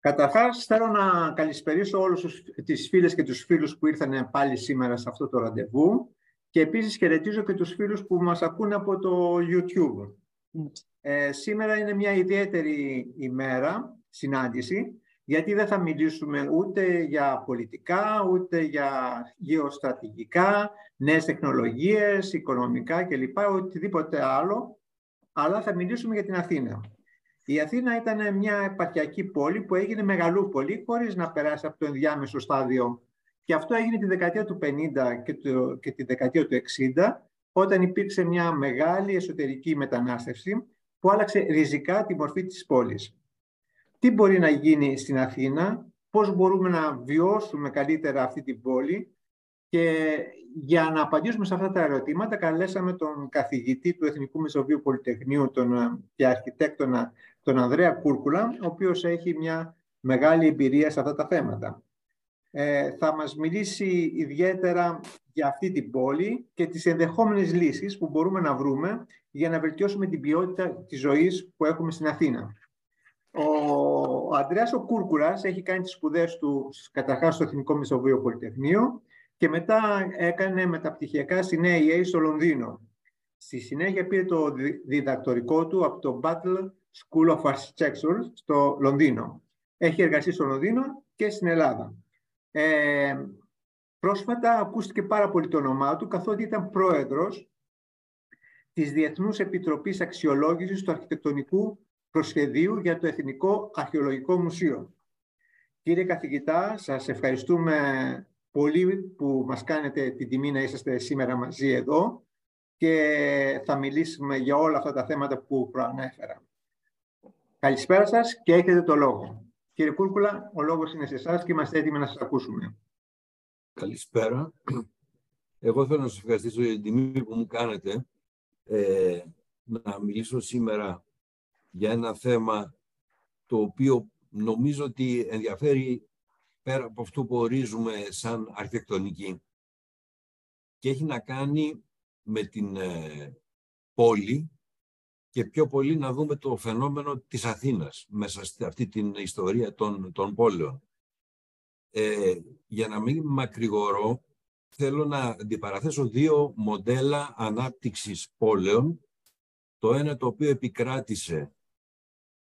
Καταρχάς, θέλω να καλησπερίσω όλους τις φίλες και τους φίλους που ήρθαν πάλι σήμερα σε αυτό το ραντεβού και επίσης χαιρετίζω και τους φίλους που μας ακούνε από το YouTube. Σήμερα είναι μια ιδιαίτερη ημέρα, συνάντηση, γιατί δεν θα μιλήσουμε ούτε για πολιτικά, ούτε για γεωστρατηγικά, νέες τεχνολογίες, οικονομικά κλπ. Οτιδήποτε άλλο, αλλά θα μιλήσουμε για την Αθήνα. Η Αθήνα ήταν μια επαρχιακή πόλη που έγινε μεγαλούπολη χωρίς να περάσει από το ενδιάμεσο στάδιο. Και αυτό έγινε τη δεκαετία του 50 και τη δεκαετία του 60, όταν υπήρξε μια μεγάλη εσωτερική μετανάστευση που άλλαξε ριζικά τη μορφή της πόλης. Τι μπορεί να γίνει στην Αθήνα, πώς μπορούμε να βιώσουμε καλύτερα αυτή την πόλη, και για να απαντήσουμε σε αυτά τα ερωτήματα καλέσαμε τον καθηγητή του Εθνικού Μετσοβίου Πολυτεχνείου και αρχιτέκτονα τον Ανδρέα Κούρκουλα, ο οποίος έχει μια μεγάλη εμπειρία σε αυτά τα θέματα. Θα μας μιλήσει ιδιαίτερα για αυτή την πόλη και τις ενδεχόμενες λύσεις που μπορούμε να βρούμε για να βελτιώσουμε την ποιότητα της ζωής που έχουμε στην Αθήνα. Ο Ανδρέας ο Κούρκουλας έχει κάνει τις σπουδές του καταρχάς στο Εθνικό Μετσοβίο Πολυτεχνείο και μετά έκανε μεταπτυχιακά στην AEA στο Λονδίνο. Στη συνέχεια πήρε το διδακτορικό του από το Battle School of Architecture στο Λονδίνο. Έχει εργαστεί στο Λονδίνο και στην Ελλάδα. Πρόσφατα ακούστηκε πάρα πολύ το όνομά του, καθότι ήταν πρόεδρος της Διεθνούς Επιτροπής Αξιολόγησης του Αρχιτεκτονικού Προσχεδίου για το Εθνικό Αρχαιολογικό Μουσείο. Κύριε καθηγητά, σας ευχαριστούμε πολύ που μας κάνετε την τιμή να είσαστε σήμερα μαζί εδώ και θα μιλήσουμε για όλα αυτά τα θέματα που προανέφερα. Καλησπέρα σας και έχετε το λόγο. Κύριε Κούρκουλα, ο λόγος είναι σε εσάς και είμαστε έτοιμοι να σας ακούσουμε. Καλησπέρα. Εγώ θέλω να σας ευχαριστήσω για την τιμή που μου κάνετε να μιλήσω σήμερα για ένα θέμα το οποίο νομίζω ότι ενδιαφέρει πέρα από αυτό που ορίζουμε σαν αρχιτεκτονική και έχει να κάνει με την πόλη και πιο πολύ να δούμε το φαινόμενο της Αθήνας μέσα σε αυτή την ιστορία των πόλεων. Για να μην μακρηγορώ, θέλω να αντιπαραθέσω δύο μοντέλα ανάπτυξης πόλεων. Το ένα το οποίο επικράτησε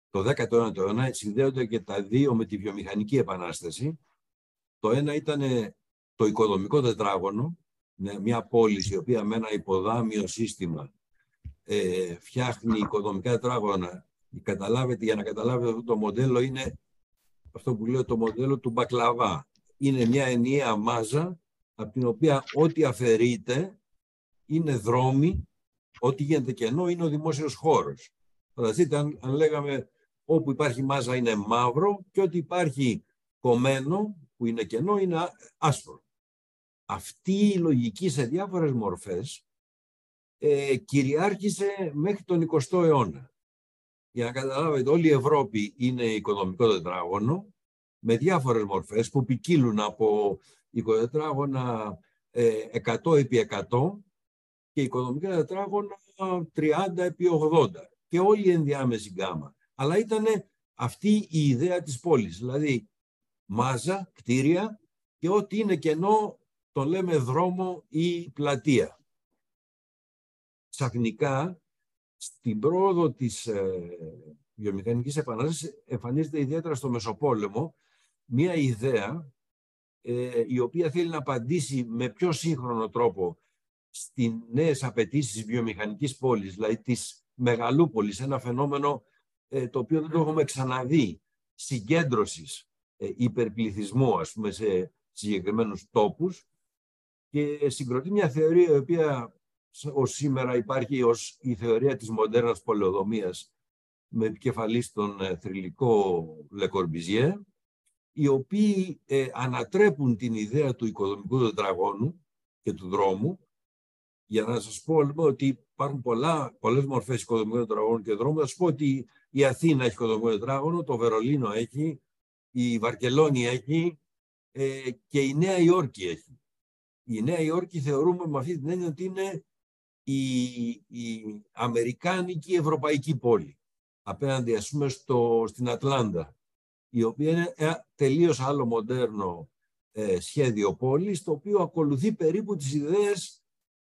το 19ο αιώνα, συνδέονται και τα δύο με τη βιομηχανική επανάσταση. Το ένα ήταν το οικοδομικό τετράγωνο, μια πόλη η οποία με ένα υποδάμιο σύστημα φτιάχνει οικοδομικά τετράγωνα. Καταλάβετε, για να καταλάβετε αυτό το μοντέλο, είναι αυτό που λέω το μοντέλο του μπακλαβά. Είναι μια ενιαία μάζα από την οποία ό,τι αφαιρείται είναι δρόμοι, ό,τι γίνεται κενό είναι ο δημόσιος χώρος. Φανταστείτε αν λέγαμε όπου υπάρχει μάζα είναι μαύρο και ό,τι υπάρχει κομμένο που είναι κενό είναι άσπρο. Αυτή η λογική σε διάφορες μορφές κυριάρχησε μέχρι τον 20ο αιώνα. Για να καταλάβετε, όλη η Ευρώπη είναι οικοδομικό τετράγωνο με διάφορες μορφές που ποικίλουν από οικοτετράγωνα 100 επί 100 και οικοδομικά τετράγωνα 30 επί 80 και όλη η ενδιάμεση γκάμα. Αλλά ήταν αυτή η ιδέα της πόλης, δηλαδή μάζα, κτίρια και ό,τι είναι κενό το λέμε δρόμο ή πλατεία. Ξαφνικά, στην πρόοδο της βιομηχανικής επανάστασης εμφανίζεται ιδιαίτερα στο Μεσοπόλεμο μία ιδέα η οποία θέλει να απαντήσει με πιο σύγχρονο τρόπο στις νέες απαιτήσεις βιομηχανικής πόλης, δηλαδή της μεγαλούπολης, ένα φαινόμενο το οποίο δεν το έχουμε ξαναδεί, συγκέντρωσης υπερπληθυσμού, ας πούμε, σε συγκεκριμένους τόπους, και συγκροτεί μια θεωρία η οποία ως σήμερα υπάρχει ως η θεωρία της μοντέρνας πολεοδομίας με επικεφαλή στον θρυλικό Le Corbusier, οι οποίοι ανατρέπουν την ιδέα του οικοδομικού τετραγώνου και του δρόμου. Για να σας πω λοιπόν, ότι υπάρχουν πολλές μορφές οικοδομικών τετραγώνων και δρόμων. Θα σας πω ότι η Αθήνα έχει οικοδομικό τετράγωνο, το Βερολίνο έχει, η Βαρκελόνη έχει και η Νέα Υόρκη έχει. Η Νέα Υόρκη θεωρούμε με αυτή την έννοια ότι είναι η αμερικάνικη ευρωπαϊκή πόλη απέναντι ας πούμε στην Ατλάντα η οποία είναι τελείως άλλο μοντέρνο σχέδιο πόλης, το οποίο ακολουθεί περίπου τις ιδέες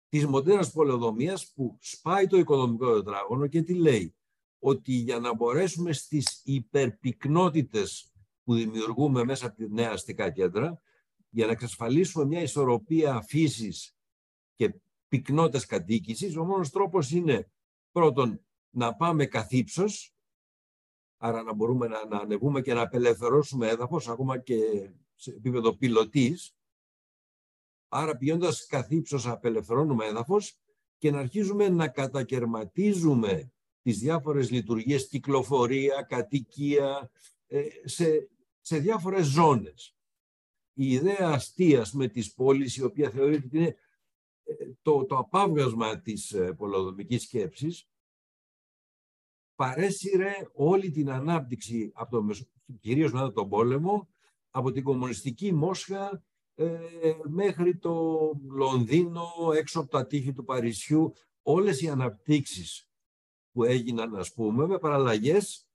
της μοντέρνας πολεοδομίας, που σπάει το οικονομικό τετράγωνο και τι λέει? Ότι για να μπορέσουμε στις υπερπυκνότητες που δημιουργούμε μέσα από τη νέα αστικά κέντρα, για να εξασφαλίσουμε μια ισορροπία φύσης και πυκνότητας κατοίκησης, ο μόνος τρόπος είναι πρώτον να πάμε καθ' ύψος, άρα να μπορούμε να ανεβούμε και να απελευθερώσουμε έδαφος, ακόμα και σε επίπεδο πιλωτής. Άρα πηγαίνοντας καθ' ύψος απελευθερώνουμε έδαφος και να αρχίζουμε να κατακερματίζουμε τις διάφορες λειτουργίες, κυκλοφορία, κατοικία, σε διάφορες ζώνες. Η ιδέα αστείας με τις πόλεις, η οποία θεωρείται ότι είναι το απάβγασμα της πολεοδομικής σκέψης, παρέσυρε όλη την ανάπτυξη, κυρίως μετά τον πόλεμο, από την κομμουνιστική Μόσχα μέχρι το Λονδίνο, έξω από τα τείχη του Παρισιού. Όλες οι αναπτύξεις που έγιναν, ας πούμε, με παραλλαγές,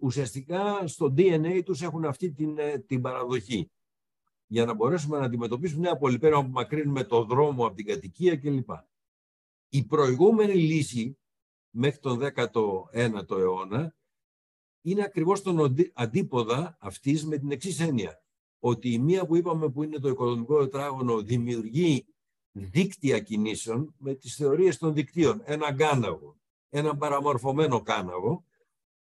ουσιαστικά στο DNA τους έχουν αυτή την παραδοχή. Για να μπορέσουμε να αντιμετωπίσουμε μια πολυπέρεια, να απομακρύνουμε το δρόμο από την κατοικία κλπ. Η προηγούμενη λύση μέχρι τον 19ο αιώνα είναι ακριβώς τον αντίποδα αυτής, με την εξής έννοια: ότι η μία που είπαμε, που είναι το οικονομικό τετράγωνο, δημιουργεί δίκτυα κινήσεων με τις θεωρίες των δικτύων, έναν κάναγο, έναν παραμορφωμένο κάναγο,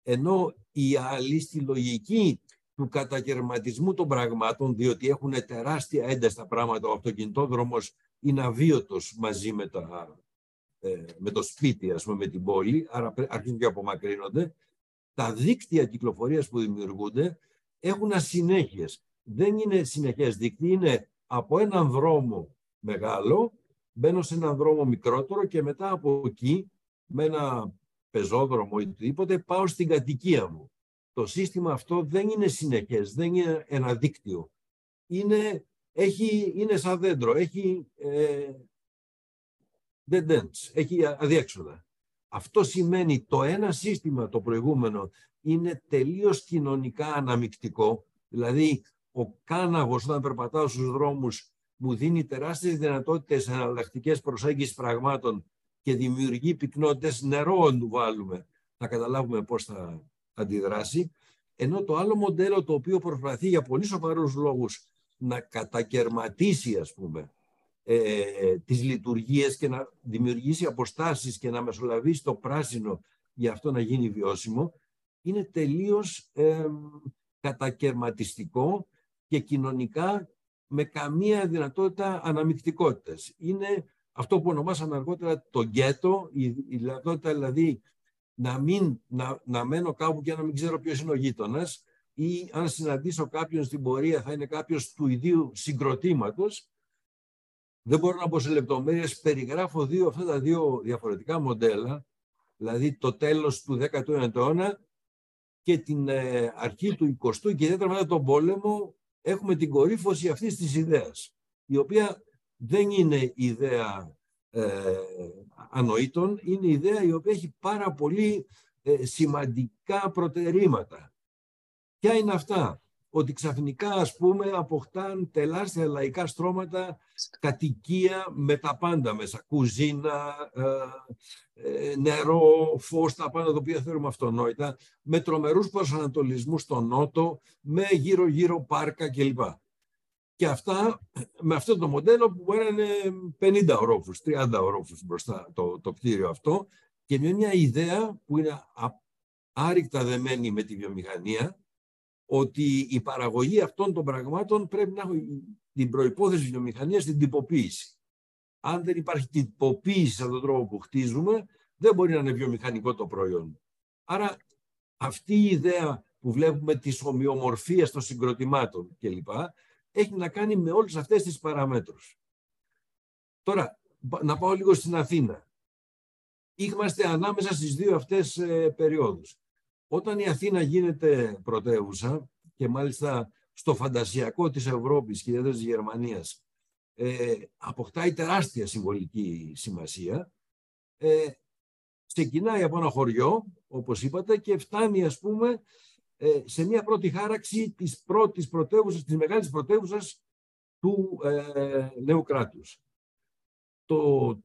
ενώ η άλλη, στη λογική του κατακερματισμού των πραγμάτων, διότι έχουν τεράστια ένταση τα πράγματα, ο αυτοκινητόδρομος είναι αβίωτος μαζί με το σπίτι, ας πούμε, με την πόλη, άρα αρχίζουν και απομακρύνονται. Τα δίκτυα κυκλοφορίας που δημιουργούνται έχουν ασυνέχειες. Δεν είναι συνεχές δίκτυα, είναι από έναν δρόμο μεγάλο, μπαίνω σε έναν δρόμο μικρότερο και μετά από εκεί, με ένα πεζόδρομο ή οτιδήποτε, πάω στην κατοικία μου. Το σύστημα αυτό δεν είναι συνεχές, δεν είναι ένα δίκτυο. Είναι σαν δέντρο, έχει dents, έχει αδιέξοδα. Αυτό σημαίνει το ένα σύστημα, το προηγούμενο, είναι τελείως κοινωνικά αναμεικτικό. Δηλαδή, ο κάναγος, όταν περπατάω στους δρόμους, μου δίνει τεράστιες δυνατότητες εναλλακτικές προσέγγισης πραγμάτων και δημιουργεί πυκνότητες. Νερό αν του βάλουμε, να καταλάβουμε πώς θα αντιδράσει. Ενώ το άλλο μοντέλο, το οποίο προσπαθεί για πολύ σοβαρούς λόγους να κατακερματίσει, ας πούμε, τις λειτουργίες και να δημιουργήσει αποστάσεις και να μεσολαβήσει το πράσινο για αυτό να γίνει βιώσιμο, είναι τελείως κατακερματιστικό και κοινωνικά με καμία δυνατότητα αναμεικτικότητας. Είναι αυτό που ονομάσαμε αργότερα το γκέτο, η δυνατότητα δηλαδή να μένω κάπου και να μην ξέρω ποιος είναι ο γείτονας, ή αν συναντήσω κάποιον στην πορεία θα είναι κάποιος του ιδίου συγκροτήματος. Δεν μπορώ να πω σε λεπτομέρειες, περιγράφω αυτά τα δύο διαφορετικά μοντέλα, δηλαδή το τέλος του 19ου αιώνα και την αρχή του 20ου, και ιδιαίτερα μετά τον πόλεμο έχουμε την κορύφωση αυτής της ιδέας, η οποία δεν είναι ιδέα ανοήτων, είναι ιδέα η οποία έχει πάρα πολύ σημαντικά προτερήματα. Ποια είναι αυτά? Ότι ξαφνικά, ας πούμε, αποκτάν τεράστια λαϊκά στρώματα κατοικία με τα πάντα μέσα. Κουζίνα, νερό, φως, τα πάντα τα οποία θεωρούμε αυτονόητα, με τρομερούς προσανατολισμούς στον νότο, με γύρω-γύρω πάρκα κλπ. Και αυτά με αυτό το μοντέλο που έρανε 50 ορόφους, 30 ορόφους μπροστά το κτίριο αυτό, και με μια ιδέα που είναι άρρηκτα δεμένη με τη βιομηχανία, ότι η παραγωγή αυτών των πραγμάτων πρέπει να έχει την προϋπόθεση της βιομηχανίας, την τυποποίηση. Αν δεν υπάρχει τυποποίηση σε αυτόν τον τρόπο που χτίζουμε, δεν μπορεί να είναι βιομηχανικό το προϊόν. Άρα αυτή η ιδέα που βλέπουμε της ομοιομορφίας των συγκροτημάτων κλπ. Έχει να κάνει με όλες αυτές τις παραμέτρους. Τώρα, να πάω λίγο στην Αθήνα. Είμαστε ανάμεσα στις δύο αυτές περιόδους. Όταν η Αθήνα γίνεται πρωτεύουσα, και μάλιστα στο φαντασιακό της Ευρώπης και ιδιαίτερα της Γερμανίας, αποκτάει τεράστια συμβολική σημασία, ξεκινάει από ένα χωριό, όπως είπατε, και φτάνει, ας πούμε, σε μια πρώτη χάραξη της πρώτης πρωτεύουσας, της μεγάλης πρωτεύουσας του νέου κράτους. Το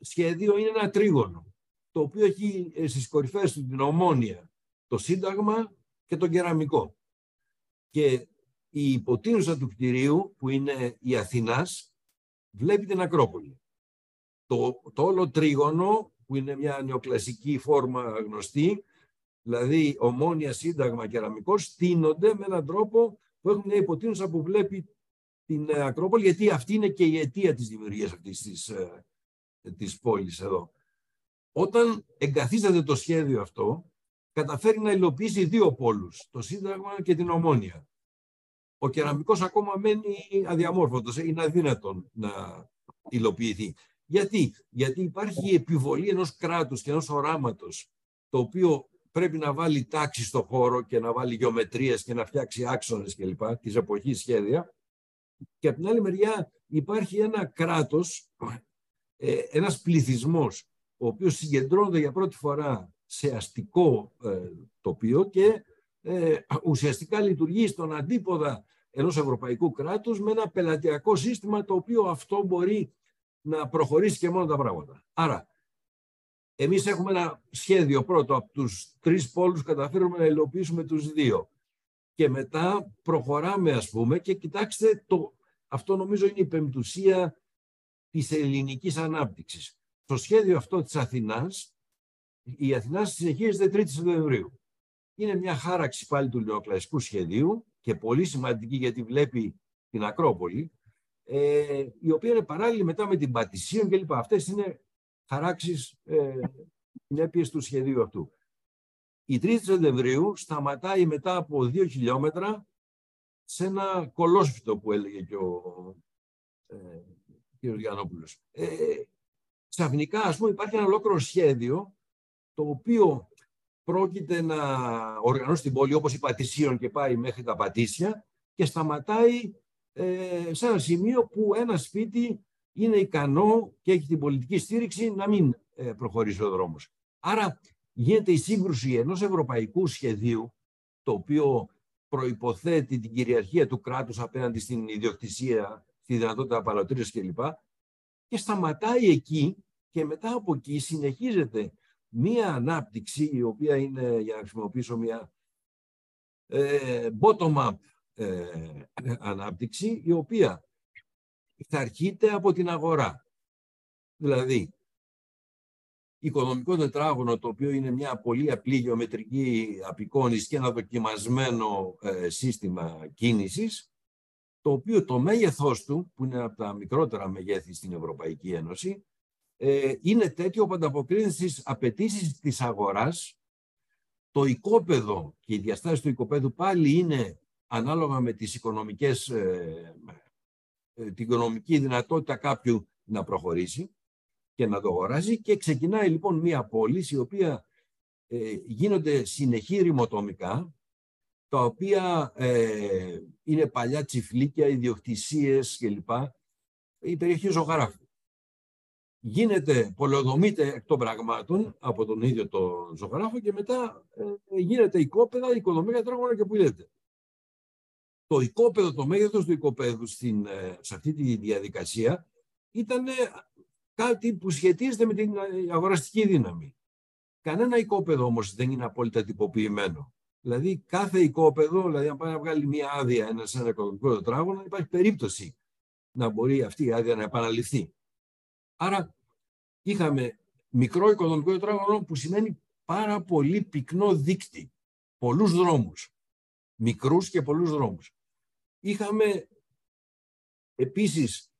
σχέδιο είναι ένα τρίγωνο, το οποίο έχει στις κορυφές του την Ομόνια, το Σύνταγμα και τον Κεραμικό. Και η υποτείνουσα του κτηρίου, που είναι η Αθηνάς, βλέπει την Ακρόπολη. Το όλο τρίγωνο, που είναι μια νεοκλασική φόρμα γνωστή, δηλαδή Ομόνια, Σύνταγμα, Κεραμικό, στείνονται με έναν τρόπο που έχουν μια υποτείνουσα που βλέπει την Ακρόπολη, γιατί αυτή είναι και η αιτία της δημιουργίας αυτής της πόλης εδώ. Όταν εγκαθίσταται το σχέδιο αυτό, καταφέρει να υλοποιήσει δύο πόλους, το Σύνταγμα και την Ομόνια. Ο Κεραμικός ακόμα μένει αδιαμόρφωτος, είναι αδύνατον να υλοποιηθεί. Γιατί υπάρχει η επιβολή ενός κράτους και ενός οράματος, το οποίο πρέπει να βάλει τάξη στο χώρο και να βάλει γεωμετρίες και να φτιάξει άξονες κλπ. Της εποχής σχέδια. Και από την άλλη μεριά υπάρχει ένα κράτος, ένας πληθυσμός, ο οποίος συγκεντρώνεται για πρώτη φορά σε αστικό τοπίο και ουσιαστικά λειτουργεί στον αντίποδα ενός ευρωπαϊκού κράτους με ένα πελατειακό σύστημα, το οποίο αυτό μπορεί να προχωρήσει και μόνο τα πράγματα. Άρα, εμείς έχουμε ένα σχέδιο πρώτο, από τους τρεις πόλους καταφέρουμε να υλοποιήσουμε τους δύο. Και μετά προχωράμε, ας πούμε, και κοιτάξτε, αυτό νομίζω είναι η πεμπτουσία της ελληνικής ανάπτυξης. Στο σχέδιο αυτό της Αθηνάς, η Αθηνά συνεχίζεται 3η Σεπτεμβρίου. Είναι μια χάραξη πάλι του νεοκλασικού σχεδίου και πολύ σημαντική, γιατί βλέπει την Ακρόπολη, η οποία είναι παράλληλη μετά με την Πατησίων κλπ. Αυτές είναι χαράξεις συνέπειες του σχεδίου αυτού. Η 3η Σεπτεμβρίου σταματάει μετά από 2 χιλιόμετρα σε ένα κολόσφυτο που έλεγε και ο κ. Γιαννόπουλος. Ξαφνικά, ας πούμε, υπάρχει ένα ολόκληρο σχέδιο, το οποίο πρόκειται να οργανώσει την πόλη, όπως η Πατησίων, και πάει μέχρι τα Πατήσια και σταματάει σε ένα σημείο που ένα σπίτι είναι ικανό και έχει την πολιτική στήριξη να μην προχωρήσει ο δρόμος. Άρα γίνεται η σύγκρουση ενός ευρωπαϊκού σχεδίου, το οποίο προϋποθέτει την κυριαρχία του κράτους απέναντι στην ιδιοκτησία, τη δυνατότητα απαλωτρίωσης κλπ. Και σταματάει εκεί, και μετά από εκεί συνεχίζεται μία ανάπτυξη, η οποία είναι, για να χρησιμοποιήσω μία bottom-up ανάπτυξη, η οποία θα αρχείται από την αγορά. Δηλαδή, οικονομικό τετράγωνο, το οποίο είναι μια πολύ απλή γεωμετρική απεικόνηση και ένα δοκιμασμένο σύστημα κίνησης, το οποίο το μέγεθός του, που είναι από τα μικρότερα μεγέθη στην Ευρωπαϊκή Ένωση, είναι τέτοιο που ανταποκρίνεται στις απαιτήσεις της αγοράς. Το οικόπεδο και οι διαστάσεις του οικοπέδου πάλι είναι ανάλογα με τις οικονομικές, την οικονομική δυνατότητα κάποιου να προχωρήσει και να το αγοράζει. Και ξεκινάει λοιπόν μία πόλη, η οποία γίνονται συνεχή ρημοτομικά, τα οποία είναι παλιά τσιφλίκια, ιδιοκτησίες κλπ. Η περιοχή Ζωγράφου. Πολεοδομείται εκ των πραγμάτων από τον ίδιο τον ζωγράφο, και μετά γίνεται οικόπεδα, οικονομικά τράγωνα και πουλιέται. Το οικόπεδο, το μέγεθος του οικοπέδου σε αυτή τη διαδικασία ήταν κάτι που σχετίζεται με την αγοραστική δύναμη. Κανένα οικόπεδο όμως δεν είναι απόλυτα τυποποιημένο. Δηλαδή κάθε οικόπεδο, δηλαδή αν πάει να βγάλει μία άδεια σε ένα οικονομικό τετράγωνο, υπάρχει περίπτωση να μπορεί αυτή η άδεια να επαναληφθεί. Άρα είχαμε μικρό οικονομικό τετράγωνο, που σημαίνει πάρα πολύ πυκνό δίκτυ, πολλούς δρόμους, μικρούς και πολλούς δρόμους. Είχαμε επίσης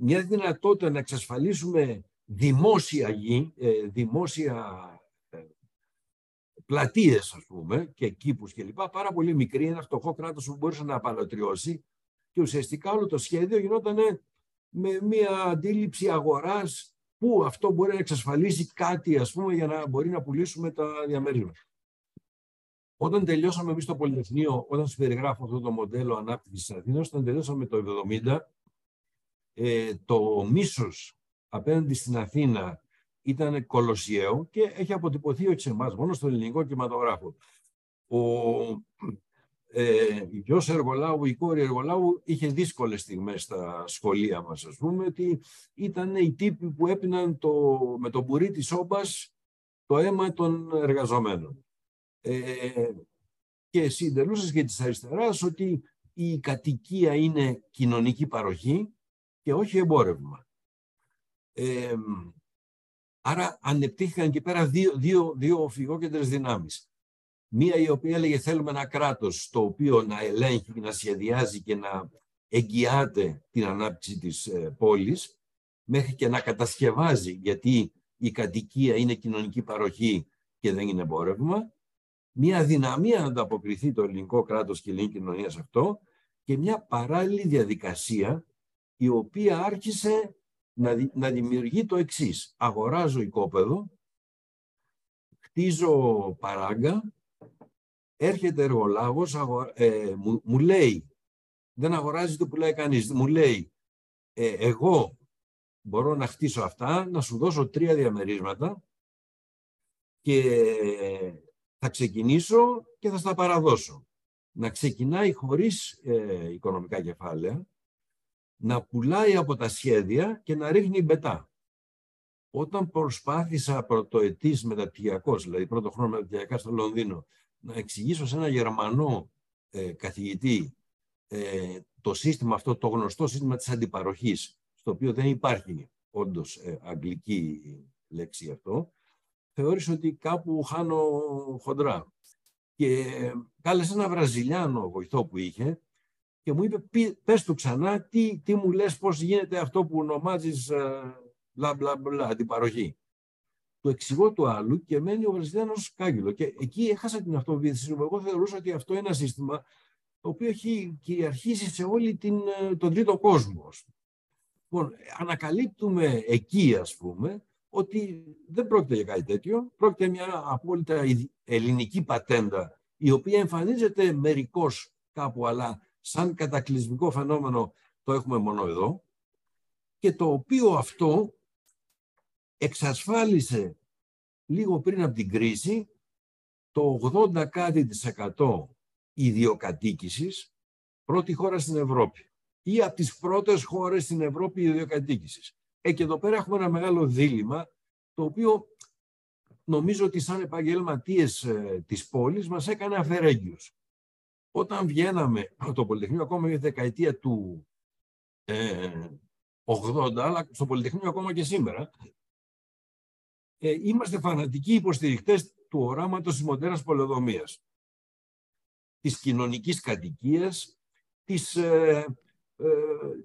μια δυνατότητα να εξασφαλίσουμε δημόσια γη, δημόσια πλατείες, ας πούμε, και κήπους κλπ. Πάρα πολύ μικρή, ένα φτωχό κράτος που μπορούσε να απαλωτριώσει. Και ουσιαστικά όλο το σχέδιο γινόταν με μια αντίληψη αγοράς, που αυτό μπορεί να εξασφαλίσει κάτι, ας πούμε, για να μπορεί να πουλήσουμε τα διαμερίσματα. Όταν τελειώσαμε εμείς το Πολυτεχνείο, όταν σας περιγράφω αυτό το μοντέλο ανάπτυξης της Αθήνας, όταν τελειώσαμε το 1970, το μίσος απέναντι στην Αθήνα ήταν κολοσιαίο και έχει αποτυπωθεί όχι σε εμάς, μόνο στον ελληνικό κινηματογράφο. Η γιος Εργολάου, η κόρη Εργολάου, είχε δύσκολες στιγμές στα σχολεία μας, ας πούμε, ότι ήταν οι τύποι που έπιναν με το μπουρί της όμπας το αίμα των εργαζομένων. Και συντελούσες και της αριστεράς ότι η κατοικία είναι κοινωνική παροχή και όχι εμπόρευμα. Άρα ανεπτύχθηκαν εκεί πέρα δύο φυγόκεντρες δυνάμεις. Μία η οποία έλεγε θέλουμε ένα κράτος το οποίο να ελέγχει, να σχεδιάζει και να εγγυάται την ανάπτυξη της πόλης, μέχρι και να κατασκευάζει, γιατί η κατοικία είναι κοινωνική παροχή και δεν είναι εμπόρευμα. Μία αδυναμία να ανταποκριθεί το ελληνικό κράτος και η ελληνική κοινωνία σε αυτό, και μια παράλληλη διαδικασία η οποία άρχισε να δημιουργεί το εξής. Αγοράζω οικόπεδο, χτίζω παράγκα, έρχεται εργολάβος, μου λέει, δεν αγοράζει το που λέει κανείς, μου λέει εγώ μπορώ να χτίσω αυτά, να σου δώσω 3 διαμερίσματα και θα ξεκινήσω και θα στα παραδώσω. Να ξεκινάει χωρίς οικονομικά κεφάλαια, να πουλάει από τα σχέδια και να ρίχνει μπετά. Όταν προσπάθησα πρωτοετής μεταπτυχιακός, δηλαδή πρώτο χρόνο μεταπτυχιακά στο Λονδίνο, να εξηγήσω σε ένα Γερμανό καθηγητή το σύστημα αυτό, το γνωστό σύστημα της αντιπαροχής, στο οποίο δεν υπάρχει όντως αγγλική λέξη αυτό, θεώρησε ότι κάπου χάνω χοντρά. Και κάλεσε ένα Βραζιλιάνο βοηθό που είχε και μου είπε, πες του ξανά τι μου λες, πώς γίνεται αυτό που ονομάζεις μπλα μπλα μπλα, αντιπαροχή. Του εξηγώ του άλλου και μένει ο Βραζιλιάνος κάγκελο. Και εκεί έχασα την αυτοβοήθηση μου. Εγώ θεωρούσα ότι αυτό είναι ένα σύστημα το οποίο έχει κυριαρχήσει σε όλη τον τρίτο κόσμο. Λοιπόν, ανακαλύπτουμε εκεί, ας πούμε, ότι δεν πρόκειται για κάτι τέτοιο. Πρόκειται μια απόλυτα ελληνική πατέντα, η οποία εμφανίζεται μερικώς κάπου, αλλά σαν κατακλυσμικό φαινόμενο το έχουμε μόνο εδώ, και το οποίο αυτό εξασφάλισε λίγο πριν από την κρίση το 80% ιδιοκατοίκησης, πρώτη χώρα στην Ευρώπη ή από τις πρώτες χώρες στην Ευρώπη ιδιοκατοίκησης. Και εδώ πέρα έχουμε ένα μεγάλο δίλημμα, το οποίο νομίζω ότι σαν επαγγελματίες της πόλης μας έκανε αφαιρέγγυους. Όταν βγαίναμε από το Πολυτεχνείο, ακόμα για τη δεκαετία του 80, αλλά στο Πολυτεχνείο ακόμα και σήμερα, είμαστε φανατικοί υποστηρικτές του οράματος της μοντέρνας πολεοδομίας, της κοινωνικής κατοικίας,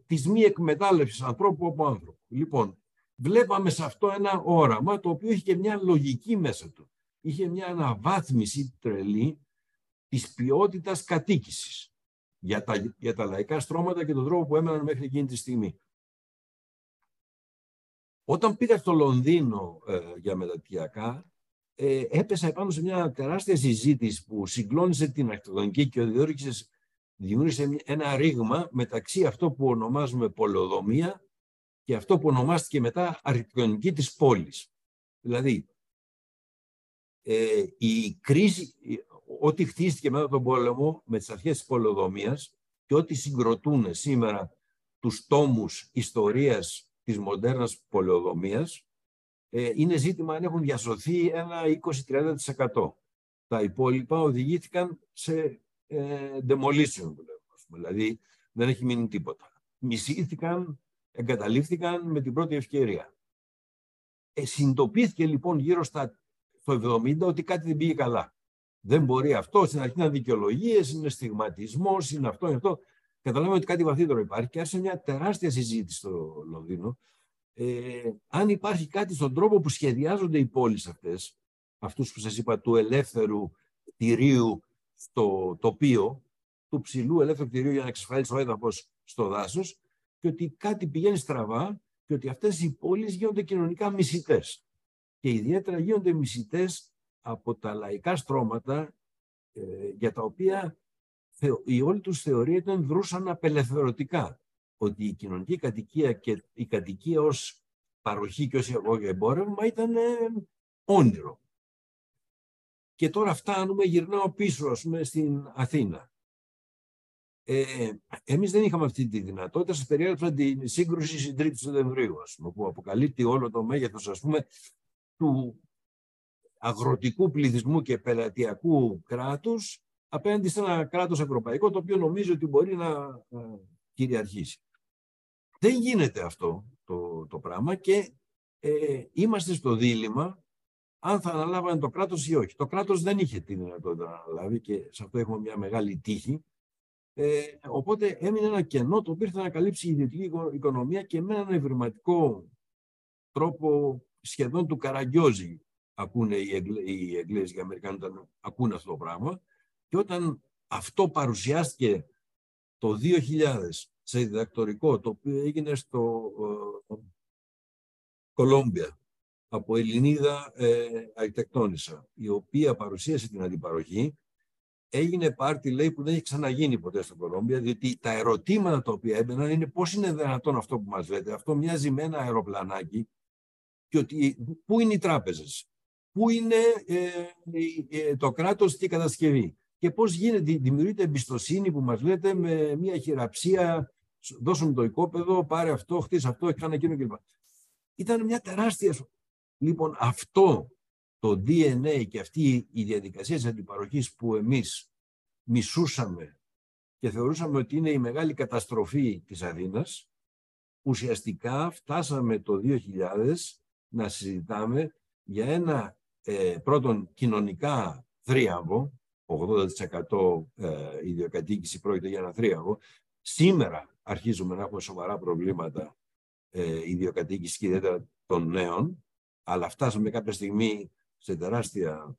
της μη εκμετάλλευσης ανθρώπου από άνθρωπο. Λοιπόν, βλέπαμε σε αυτό ένα όραμα το οποίο είχε και μια λογική μέσα του. Είχε μια αναβάθμιση τρελή της ποιότητας κατοίκησης για τα λαϊκά στρώματα και τον τρόπο που έμεναν μέχρι εκείνη τη στιγμή. Όταν πήγα στο Λονδίνο για μεταπτυχιακά, έπεσα επάνω σε μια τεράστια συζήτηση που συγκλώνησε την αρχιτεκτονική και δημιούργησε ένα ρήγμα μεταξύ αυτό που ονομάζουμε πολεοδομία και αυτό που ονομάστηκε μετά αρχιτεκτονική της πόλης. Δηλαδή, η κρίση, ό,τι χτίστηκε μετά τον πόλεμο με τις αρχές της πολεοδομίας και ό,τι συγκροτούν σήμερα τους τόμους ιστορίας της μοντέρνας πολεοδομίας, είναι ζήτημα αν έχουν διασωθεί ένα 20-30%. Τα υπόλοιπα οδηγήθηκαν σε demolition, δηλαδή δεν έχει μείνει τίποτα. Μισήθηκαν, εγκαταλείφθηκαν με την πρώτη ευκαιρία. Συνειδητοποιήθηκε λοιπόν γύρω στο 70 ότι κάτι δεν πήγε καλά. Δεν μπορεί αυτό, στην αρχή είναι αδικαιολογίες, είναι στιγματισμός, είναι αυτό, είναι αυτό. Καταλάβαμε ότι κάτι βαθύτερο υπάρχει και άρχισε μια τεράστια συζήτηση στο Λονδίνο. Αν υπάρχει κάτι στον τρόπο που σχεδιάζονται οι πόλεις αυτές, αυτούς που σας είπα του ελεύθερου κτηρίου στο τοπίο, του ψηλού ελεύθερου κτηρίου για να εξασφαλίσει ο έδαφος στο δάσος, και ότι κάτι πηγαίνει στραβά και ότι αυτές οι πόλεις γίνονται κοινωνικά μισητές. Και ιδιαίτερα γίνονται μισητές από τα λαϊκά στρώματα για τα οποία η όλη τους θεωρία ήταν δρούσαν απελευθερωτικά, ότι η κοινωνική κατοικία και η κατοικία ως παροχή και ως εμπόρευμα ήταν όνειρο. Και τώρα φτάνουμε, γυρνάω πίσω, ας πούμε, στην Αθήνα. Εμείς δεν είχαμε αυτή τη δυνατότητα. Σας περιέγραψα την σύγκρουση στην 3η Σεπτεμβρίου, ας πούμε, που αποκαλύπτει όλο το μέγεθος, ας πούμε, του αγροτικού πληθυσμού και πελατειακού κράτους απέναντι σε ένα κράτος ευρωπαϊκό, το οποίο νομίζω ότι μπορεί να κυριαρχήσει. Δεν γίνεται αυτό το πράγμα και είμαστε στο δίλημμα αν θα αναλάβανε το κράτος ή όχι. Το κράτος δεν είχε τη δυνατότητα να αναλάβει και σε αυτό έχουμε μια μεγάλη τύχη. Οπότε έμεινε ένα κενό το οποίο θα ανακαλύψει η ιδιωτική οικονομία και με έναν ευρηματικό τρόπο σχεδόν του Καραγκιόζη ακούνε οι Εγγλέζοι και οι Αμερικανοί όταν ακούνε αυτό το πράγμα. Και όταν αυτό παρουσιάστηκε το 2000 σε διδακτορικό, το οποίο έγινε στο Κολόμπια από Ελληνίδα αρχιτεκτόνισσα, η οποία παρουσίασε την αντιπαροχή, έγινε πάρτι, λέει, που δεν έχει ξαναγίνει ποτέ στο Κολόμπια, διότι τα ερωτήματα τα οποία έμπαιναν είναι πώς είναι δυνατόν αυτό που μας λέτε, αυτό μοιάζει με ένα αεροπλανάκι, και ότι πού είναι οι τράπεζες, πού είναι το κράτος και η κατασκευή. Και πώς γίνεται, δημιουργείται εμπιστοσύνη που μας λέτε με μια χειραψία, δώσουμε το οικόπεδο, πάρε αυτό, χτίσε αυτό, κάνε εκείνο κλπ. Ήταν μια τεράστια. Λοιπόν, αυτό το DNA και αυτή η διαδικασία της αντιπαροχής που εμείς μισούσαμε και θεωρούσαμε ότι είναι η μεγάλη καταστροφή της Αθήνας, ουσιαστικά φτάσαμε το 2000 να συζητάμε για ένα πρώτον κοινωνικά θρίαμβο, 80% ιδιοκατοίκηση πρόκειται για ένα θρίαμβο. Σήμερα αρχίζουμε να έχουμε σοβαρά προβλήματα ιδιοκατοίκηση και ιδιαίτερα των νέων, αλλά φτάσαμε κάποια στιγμή σε τεράστια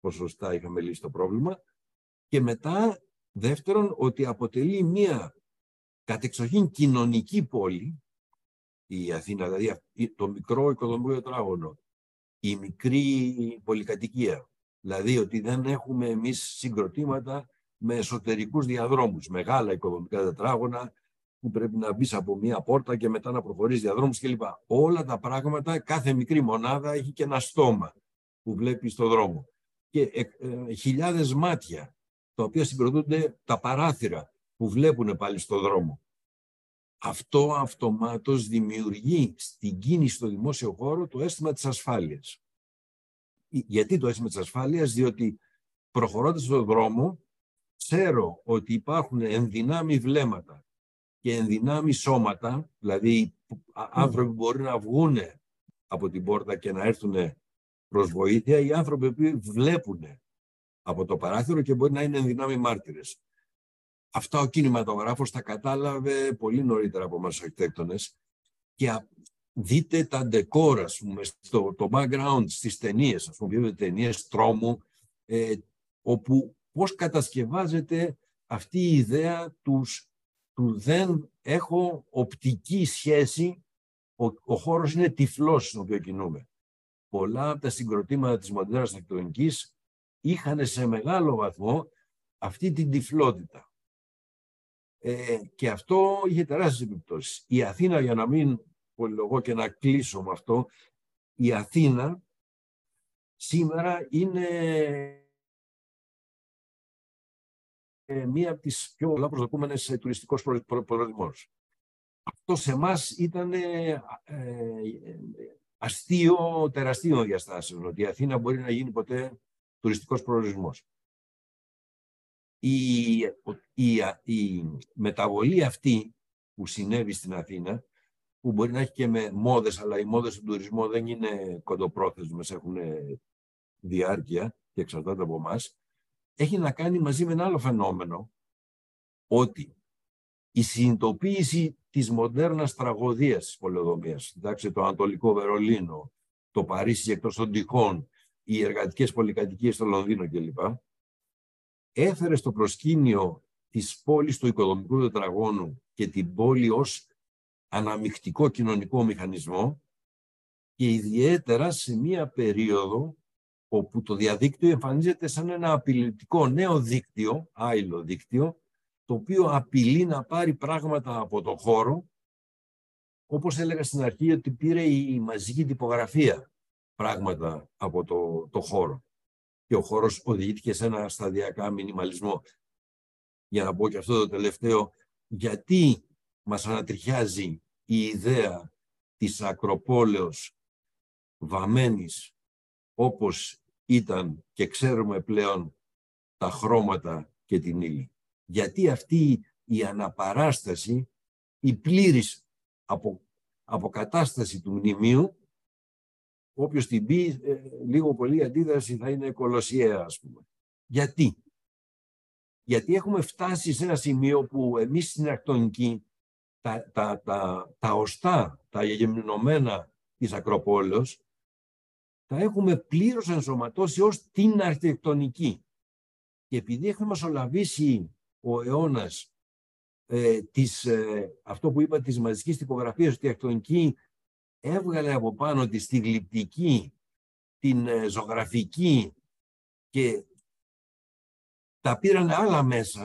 ποσοστά, είχαμε λύσει το πρόβλημα. Και μετά, δεύτερον, ότι αποτελεί μια κατεξοχήν κοινωνική πόλη η Αθήνα, δηλαδή το μικρό οικοδομικό τετράγωνο, η μικρή πολυκατοικία. Δηλαδή ότι δεν έχουμε εμείς συγκροτήματα με εσωτερικούς διαδρόμους, μεγάλα οικοδομικά τετράγωνα που πρέπει να μπεις από μία πόρτα και μετά να προχωρείς διαδρόμους κλπ. Όλα τα πράγματα, κάθε μικρή μονάδα έχει και ένα στόμα που βλέπεις στο δρόμο. Και χιλιάδες μάτια τα οποία συγκροτούνται, τα παράθυρα που βλέπουν πάλι στο δρόμο. Αυτό αυτομάτως δημιουργεί στην κίνηση στο δημόσιο χώρο το αίσθημα της ασφάλειας. Γιατί το αίσθημα της ασφάλειας, διότι προχωρώντας στον δρόμο, ξέρω ότι υπάρχουν ενδυνάμει βλέμματα και ενδυνάμει σώματα, δηλαδή άνθρωποι που μπορεί να βγουν από την πόρτα και να έρθουν προς βοήθεια, οι άνθρωποι που βλέπουν από το παράθυρο και μπορεί να είναι ενδυνάμει μάρτυρες. Αυτά ο κινηματογράφος τα κατάλαβε πολύ νωρίτερα από εμάς τους αρχιτέκτονες. Και δείτε τα ντεκόρα, ας πούμε, το background στις ταινίες, ας πούμε, ταινίες τρόμου, όπου πώς κατασκευάζεται αυτή η ιδέα του δεν έχω οπτική σχέση, ο χώρος είναι τυφλός στον οποίο κινούμε. Πολλά από τα συγκροτήματα της μοντέρνας αρχιτεκτονικής είχαν σε μεγάλο βαθμό αυτή την τυφλότητα. Και αυτό είχε τεράστιες επιπτώσεις. Η Αθήνα, για να μην πολυλογώ και να κλείσω με αυτό, η Αθήνα σήμερα είναι μία από τις πιο πολλά προσδοκούμενες τουριστικός προορισμός. Αυτό σε εμάς ήταν αστείο, τεραστίων διαστάσεων, ότι η Αθήνα μπορεί να γίνει ποτέ τουριστικός προορισμός. Η μεταβολή αυτή που συνέβη στην Αθήνα, που μπορεί να έχει και με μόδες, αλλά οι μόδες του τουρισμού δεν είναι κοντοπρόθεσμες, έχουν διάρκεια και εξαρτάται από εμάς, έχει να κάνει μαζί με ένα άλλο φαινόμενο, ότι η συνειδητοποίηση της μοντέρνας τραγωδίας της πολεοδομίας, εντάξει, το Ανατολικό Βερολίνο, το Παρίσι εκτός των τυχών, οι εργατικές πολυκατοικίες στο Λονδίνο κλπ., έφερε στο προσκήνιο της πόλης του οικοδομικού τετραγώνου και την πόλη ως αναμεικτικό κοινωνικό μηχανισμό και ιδιαίτερα σε μία περίοδο όπου το διαδίκτυο εμφανίζεται σαν ένα απειλητικό νέο δίκτυο, άειλο δίκτυο, το οποίο απειλεί να πάρει πράγματα από το χώρο όπως έλεγα στην αρχή, ότι πήρε η μαζική τυπογραφία πράγματα από το χώρο. Και ο χώρος οδηγήθηκε σε ένα σταδιακά μινιμαλισμό. Για να πω και αυτό το τελευταίο, γιατί μας ανατριχιάζει η ιδέα της Ακροπόλεως βαμμένης όπως ήταν και ξέρουμε πλέον τα χρώματα και την ύλη. Γιατί αυτή η αναπαράσταση, η πλήρης αποκατάσταση του μνημείου, όποιος την πει, λίγο πολύ αντίδραση θα είναι κολοσιαία, ας πούμε. Γιατί? Γιατί έχουμε φτάσει σε ένα σημείο που εμείς στην αρχιτεκτονική τα οστά, τα γεμνωμένα της Ακροπόλεως, τα έχουμε πλήρως ενσωματώσει ως την αρχιτεκτονική. Και επειδή έχουμε μεσολαβήσει ο αιώνας αυτό που είπα της μαζικής τυπογραφίας, ότι η αρχιτεκτονική έβγαλε από πάνω της τη γλυπτική, την ζωγραφική και τα πήραν άλλα μέσα,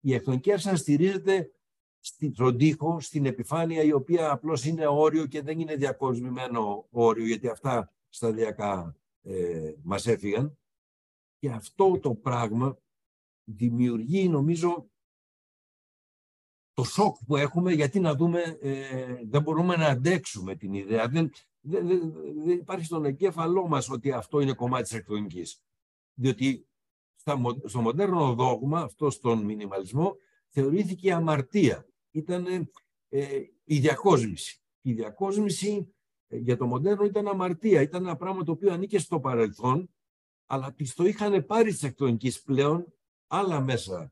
η αρχιτεκτονική άρχισε να στηρίζεται στον τοίχο, στην επιφάνεια, η οποία απλώς είναι όριο και δεν είναι διακοσμημένο όριο, γιατί αυτά σταδιακά μας έφυγαν. Και αυτό το πράγμα δημιουργεί, νομίζω, το σοκ που έχουμε, γιατί να δούμε, δεν μπορούμε να αντέξουμε την ιδέα. Δεν υπάρχει στον εγκέφαλό μας ότι αυτό είναι κομμάτι της αρχιτεκτονικής. Διότι στο μοντέρνο δόγμα, αυτό στον μινιμαλισμό, θεωρήθηκε αμαρτία. Ήταν η διακόσμηση. Η διακόσμηση για το μοντέρνο ήταν αμαρτία. Ήταν ένα πράγμα το οποίο ανήκε στο παρελθόν, αλλά το είχαν πάρει της αρχιτεκτονικής πλέον άλλα μέσα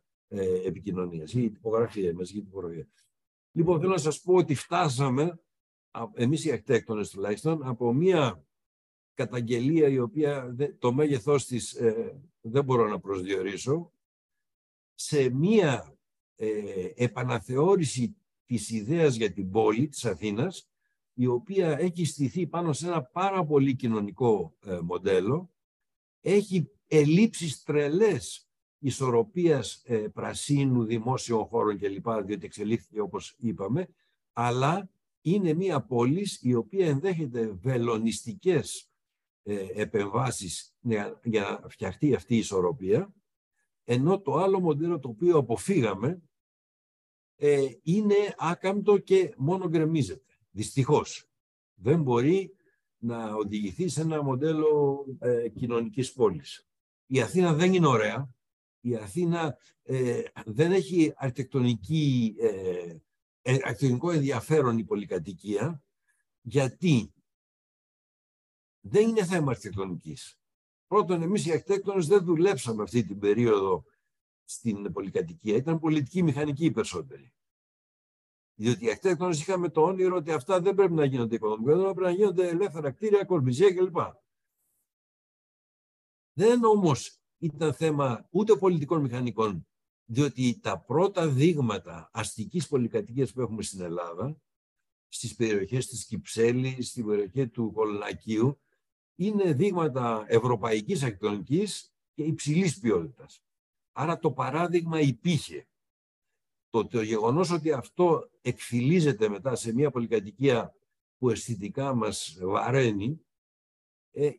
επικοινωνίας, η τυπογραφία, η μαζική τυπογραφία. Λοιπόν, θέλω να σας πω ότι φτάσαμε, εμείς οι αρχιτέκτονες τουλάχιστον, από μια καταγγελία η οποία το μέγεθός της δεν μπορώ να προσδιορίσω, σε μια επαναθεώρηση της ιδέας για την πόλη της Αθήνας, η οποία έχει στηθεί πάνω σε ένα πάρα πολύ κοινωνικό μοντέλο, έχει ελλείψεις τρελές ισορροπίας πρασίνου, δημόσιων χώρων κλπ, διότι εξελίχθηκε όπως είπαμε, αλλά είναι μια πόλη η οποία ενδέχεται βελονιστικές επεμβάσεις για να φτιαχτεί αυτή η ισορροπία, ενώ το άλλο μοντέλο το οποίο αποφύγαμε είναι άκαμπτο και μόνο γκρεμίζεται. Δυστυχώς δεν μπορεί να οδηγηθεί σε ένα μοντέλο κοινωνικής πόλης. Η Αθήνα δεν είναι ωραία. Η Αθήνα δεν έχει αρχιτεκτονικό ενδιαφέρον η πολυκατοικία, γιατί δεν είναι θέμα αρχιτεκτονικής. Πρώτον, εμείς οι αρχιτέκτονες δεν δουλέψαμε αυτή την περίοδο στην πολυκατοικία. Ήταν πολιτική, μηχανική οι περισσότεροι. Διότι οι αρχιτέκτονες είχαμε το όνειρο ότι αυτά δεν πρέπει να γίνονται οικονομικά, πρέπει να γίνονται ελεύθερα κτίρια, Κορμπιζιέ κλπ. Δεν όμως ήταν θέμα ούτε πολιτικών μηχανικών, διότι τα πρώτα δείγματα αστικής πολυκατοικίας που έχουμε στην Ελλάδα, στις περιοχές της Κυψέλης, στην περιοχή του Κολονακίου, είναι δείγματα ευρωπαϊκής αρχιτεκτονικής και υψηλής ποιότητας. Άρα το παράδειγμα υπήρχε. Το γεγονός ότι αυτό εκφυλίζεται μετά σε μια πολυκατοικία που αισθητικά μας βαραίνει,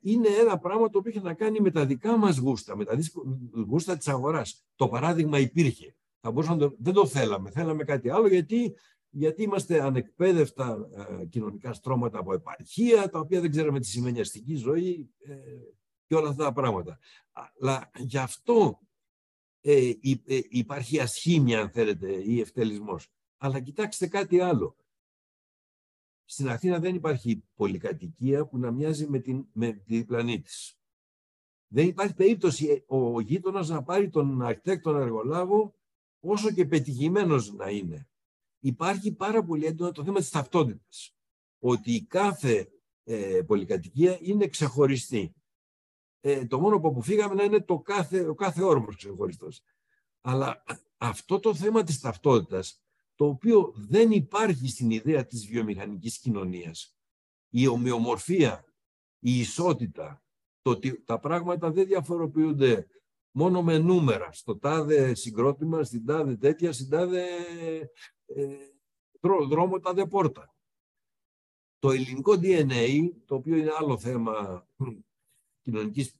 είναι ένα πράγμα το οποίο έχει να κάνει με τα δικά μας γούστα, με τα γούστα της αγοράς. Το παράδειγμα υπήρχε. Δεν το θέλαμε. Θέλαμε κάτι άλλο γιατί είμαστε ανεκπαίδευτα κοινωνικά στρώματα από επαρχία, τα οποία δεν ξέραμε τι σημαίνει αστική ζωή και όλα αυτά τα πράγματα. Αλλά γι' αυτό υπάρχει ασχήμια, αν θέλετε, ή ευτελισμός. Αλλά κοιτάξτε κάτι άλλο. Στην Αθήνα δεν υπάρχει πολυκατοικία που να μοιάζει με τη διπλανή της. Δεν υπάρχει περίπτωση ο γείτονας να πάρει τον αρχιτέκτονα εργολάβο, όσο και πετυχημένος να είναι. Υπάρχει πάρα πολύ έντονα το θέμα της ταυτότητας. Ότι η κάθε πολυκατοικία είναι ξεχωριστή. Το μόνο που αποφύγαμε να είναι ο κάθε όρμος ξεχωριστός. Αλλά αυτό το θέμα της ταυτότητας, το οποίο δεν υπάρχει στην ιδέα της βιομηχανικής κοινωνίας. Η ομοιομορφία, η ισότητα, το ότι τα πράγματα δεν διαφοροποιούνται μόνο με νούμερα, στο τάδε συγκρότημα, στην τάδε τέτοια, στην τάδε δρόμο, τάδε πόρτα. Το ελληνικό DNA, το οποίο είναι άλλο θέμα κοινωνικής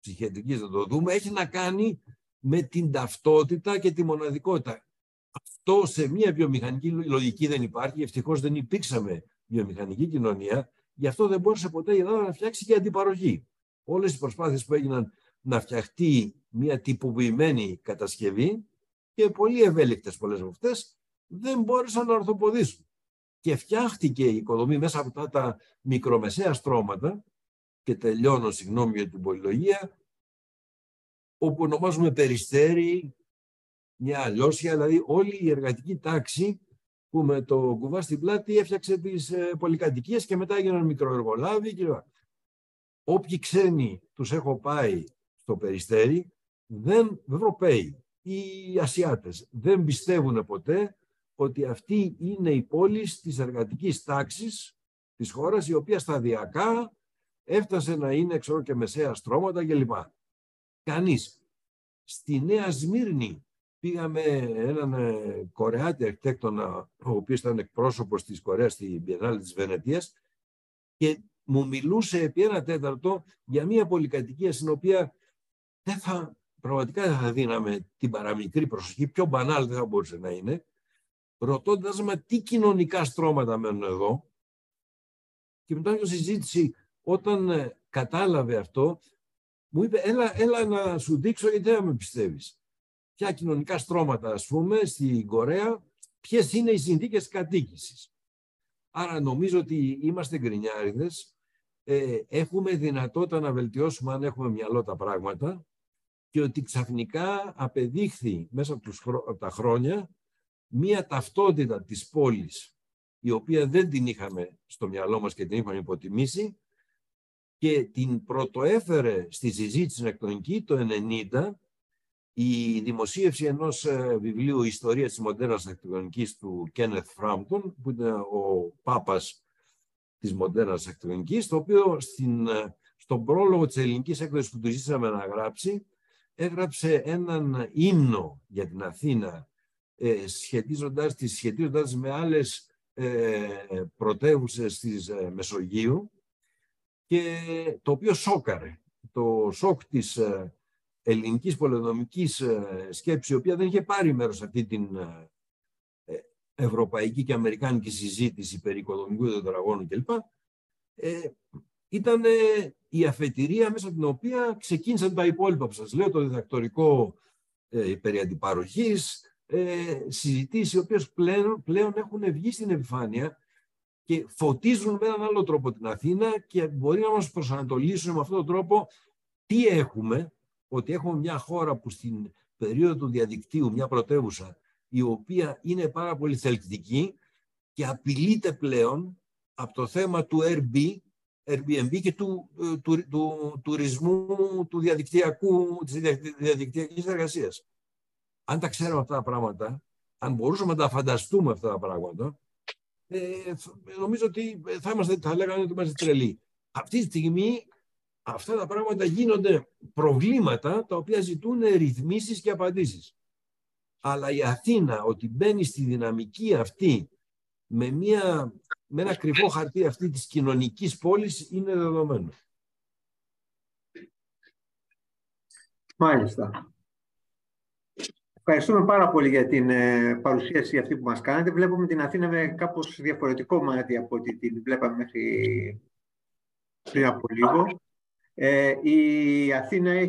ψυχιατρικής, να το δούμε, έχει να κάνει με την ταυτότητα και τη μοναδικότητα. Αυτό σε μια βιομηχανική λογική δεν υπάρχει. Ευτυχώς δεν υπήρξαμε βιομηχανική κοινωνία. Γι' αυτό δεν μπόρεσε ποτέ η Ελλάδα να φτιάξει και αντιπαροχή. Όλες οι προσπάθειες που έγιναν να φτιαχτεί μια τυποποιημένη κατασκευή, και πολύ ευέλικτες πολλές από αυτές, δεν μπόρεσαν να ορθοποδήσουν. Και φτιάχτηκε η οικοδομή μέσα από αυτά τα μικρομεσαία στρώματα, και τελειώνω, συγγνώμη για την πολυλογία, όπου ονομάζουμε Περιστέρι, μια Αλώσια, δηλαδή όλη η εργατική τάξη που με το κουβά στην πλάτη έφτιαξε τις πολυκατοικίες και μετά έγιναν μικροεργολάβοι κλπ. Όποιοι ξένοι τους έχω πάει στο Περιστέρι, δεν Ευρωπαίοι, οι Ασιάτες, δεν πιστεύουν ποτέ ότι αυτή είναι η πόλη της εργατικής τάξης της χώρας, η οποία σταδιακά έφτασε να είναι, ξέρω, και μεσαία στρώματα κλπ. Κανείς. Στη Νέα Σμύρνη πήγαμε έναν Κορεάτη αρχιτέκτονα, ο οποίος ήταν εκπρόσωπος της Κορέας στη Biennale της Βενετίας, και μου μιλούσε επί 1/4 για μια πολυκατοικία στην οποία δεν θα... Πραγματικά δεν θα δίναμε την παραμικρή προσοχή, πιο μπανάλ δεν θα μπορούσε να είναι, ρωτώντας μα τι κοινωνικά στρώματα μένουν εδώ. Και μετά μια συζήτηση, όταν κατάλαβε αυτό, μου είπε, έλα να σου δείξω, γιατί δεν με πιστεύεις. Ποια κοινωνικά στρώματα, ας πούμε, στην Κορέα, ποιες είναι οι συνθήκες κατοίκησης. Άρα νομίζω ότι είμαστε γκρινιάριδες, έχουμε δυνατότητα να βελτιώσουμε αν έχουμε μυαλό τα πράγματα, και ότι ξαφνικά απεδείχθη μέσα από τα χρόνια μία ταυτότητα της πόλης, η οποία δεν την είχαμε στο μυαλό μας και την είχαμε υποτιμήσει, και την πρωτοέφερε στη συζήτηση εκτονική το 1990 η δημοσίευση ενός βιβλίου «Ιστορία της μοντέρνας αρχιτεκτονικής» του Κένεθ Φράμπτον, που ήταν ο πάπας της μοντέρνας αρχιτεκτονικής, το οποίο στον πρόλογο της ελληνικής έκδοσης που του ζήσαμε να γράψει, έγραψε έναν ύμνο για την Αθήνα, σχετίζοντας με άλλες πρωτεύουσες της Μεσογείου, και το οποίο σόκαρε. Το σοκ της ελληνικής πολεοδομικής σκέψης, η οποία δεν είχε πάρει μέρος σε αυτή την ευρωπαϊκή και αμερικάνικη συζήτηση περί οικοδομικού τετραγώνου κλπ. Ήταν η αφετηρία μέσα την οποία ξεκίνησαν τα υπόλοιπα που σας λέω, το διδακτορικό περί αντιπαροχής, συζητήσεις οι οποίες πλέον έχουν βγει στην επιφάνεια και φωτίζουν με έναν άλλο τρόπο την Αθήνα, και μπορεί να μας προσανατολίσουν με αυτόν τον τρόπο τι έχουμε, ότι έχουμε μια χώρα που στην περίοδο του διαδικτύου, μια πρωτεύουσα, η οποία είναι πάρα πολύ θελκτική και απειλείται πλέον από το θέμα του Airbnb και του τουρισμού, του διαδικτυακού, της διαδικτυακής εργασίας. Αν τα ξέρουμε αυτά τα πράγματα, αν μπορούσαμε να τα φανταστούμε αυτά τα πράγματα, νομίζω ότι θα λέγανε ότι είμαστε τρελοί. Αυτή τη στιγμή αυτά τα πράγματα γίνονται προβλήματα τα οποία ζητούν ρυθμίσεις και απαντήσεις. Αλλά η Αθήνα, ότι μπαίνει στη δυναμική αυτή με ένα κρυφό χαρτί αυτή της κοινωνικής πόλης, είναι δεδομένο. Μάλιστα. Ευχαριστούμε πάρα πολύ για την παρουσίαση αυτή που μας κάνετε. Βλέπουμε την Αθήνα με κάπως διαφορετικό μάτι από ό,τι την βλέπαμε μέχρι πριν από λίγο. Η Αθήνα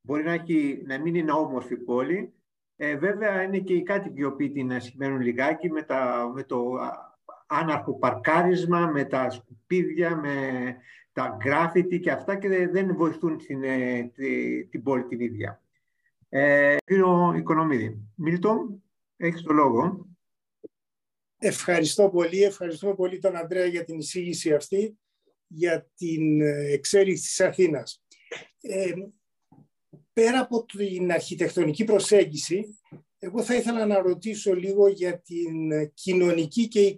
μπορεί να μην είναι όμορφη πόλη. Βέβαια, είναι και οι κάτοικοι οι οποίοι την ασχημένουν λιγάκι με το άναρχο παρκάρισμα, με τα σκουπίδια, με τα γκράφιτι και αυτά, και δεν βοηθούν την πόλη την ίδια. Κύριο Οικονομίδη, Μίλτο, έχεις το λόγο. Ευχαριστώ πολύ τον Ανδρέα για την εισήγηση αυτή, για την εξέλιξη της Αθήνας. Πέρα από την αρχιτεκτονική προσέγγιση, εγώ θα ήθελα να ρωτήσω λίγο για την κοινωνική και οι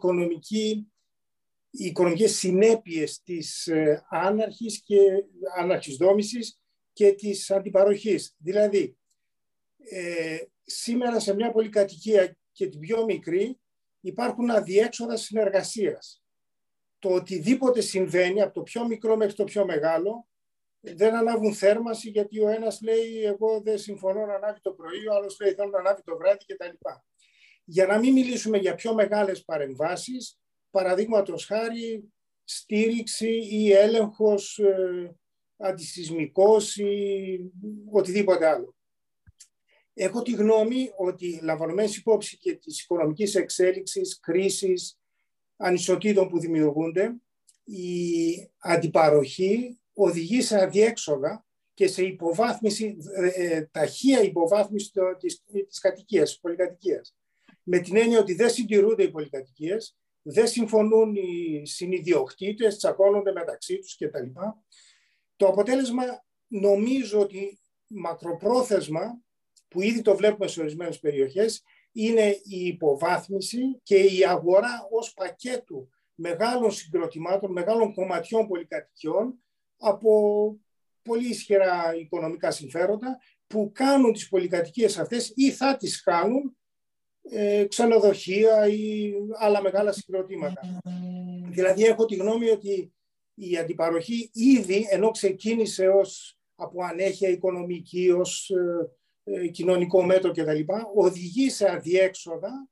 οικονομικές συνέπειες της άναρχης δόμησης και της αντιπαροχής. Δηλαδή, σήμερα σε μια πολυκατοικία, και την πιο μικρή, υπάρχουν αδιέξοδα συνεργασίας. Το οτιδήποτε συμβαίνει, από το πιο μικρό μέχρι το πιο μεγάλο, δεν ανάβουν θέρμανση, γιατί ο ένας λέει εγώ δεν συμφωνώ να ανάβει το πρωί, ο άλλος λέει θέλω να ανάβει το βράδυ κτλ. Για να μην μιλήσουμε για πιο μεγάλες παρεμβάσεις, παραδείγματος χάρη στήριξη ή έλεγχος αντισυσμικός ή οτιδήποτε άλλο. Έχω τη γνώμη ότι λαμβανωμένης υπόψη και της οικονομικής εξέλιξης, κρίσης, ανισοτήτων που δημιουργούνται, η αντιπαροχή οδηγεί σε αδιέξοδα και σε υποβάθμιση, ταχεία υποβάθμιση της κατοικίας, της πολυκατοικίας. Με την έννοια ότι δεν συντηρούνται οι πολυκατοικίες, δεν συμφωνούν οι συνιδιοκτήτες, τσακώνονται μεταξύ τους κτλ. Το αποτέλεσμα, νομίζω ότι μακροπρόθεσμα, που ήδη το βλέπουμε σε ορισμένες περιοχές, είναι η υποβάθμιση και η αγορά ως πακέτου μεγάλων συγκροτημάτων, μεγάλων κομματιών πολυκατοικιών από πολύ ισχυρά οικονομικά συμφέροντα, που κάνουν τις πολυκατοικίες αυτές ή θα τις κάνουν ξενοδοχεία ή άλλα μεγάλα συγκροτήματα. Δηλαδή έχω τη γνώμη ότι η αντιπαροχή ήδη, ενώ ξεκίνησε ως από ανέχεια οικονομική, ως κοινωνικό μέτρο κτλ., οδηγεί σε αδιέξοδα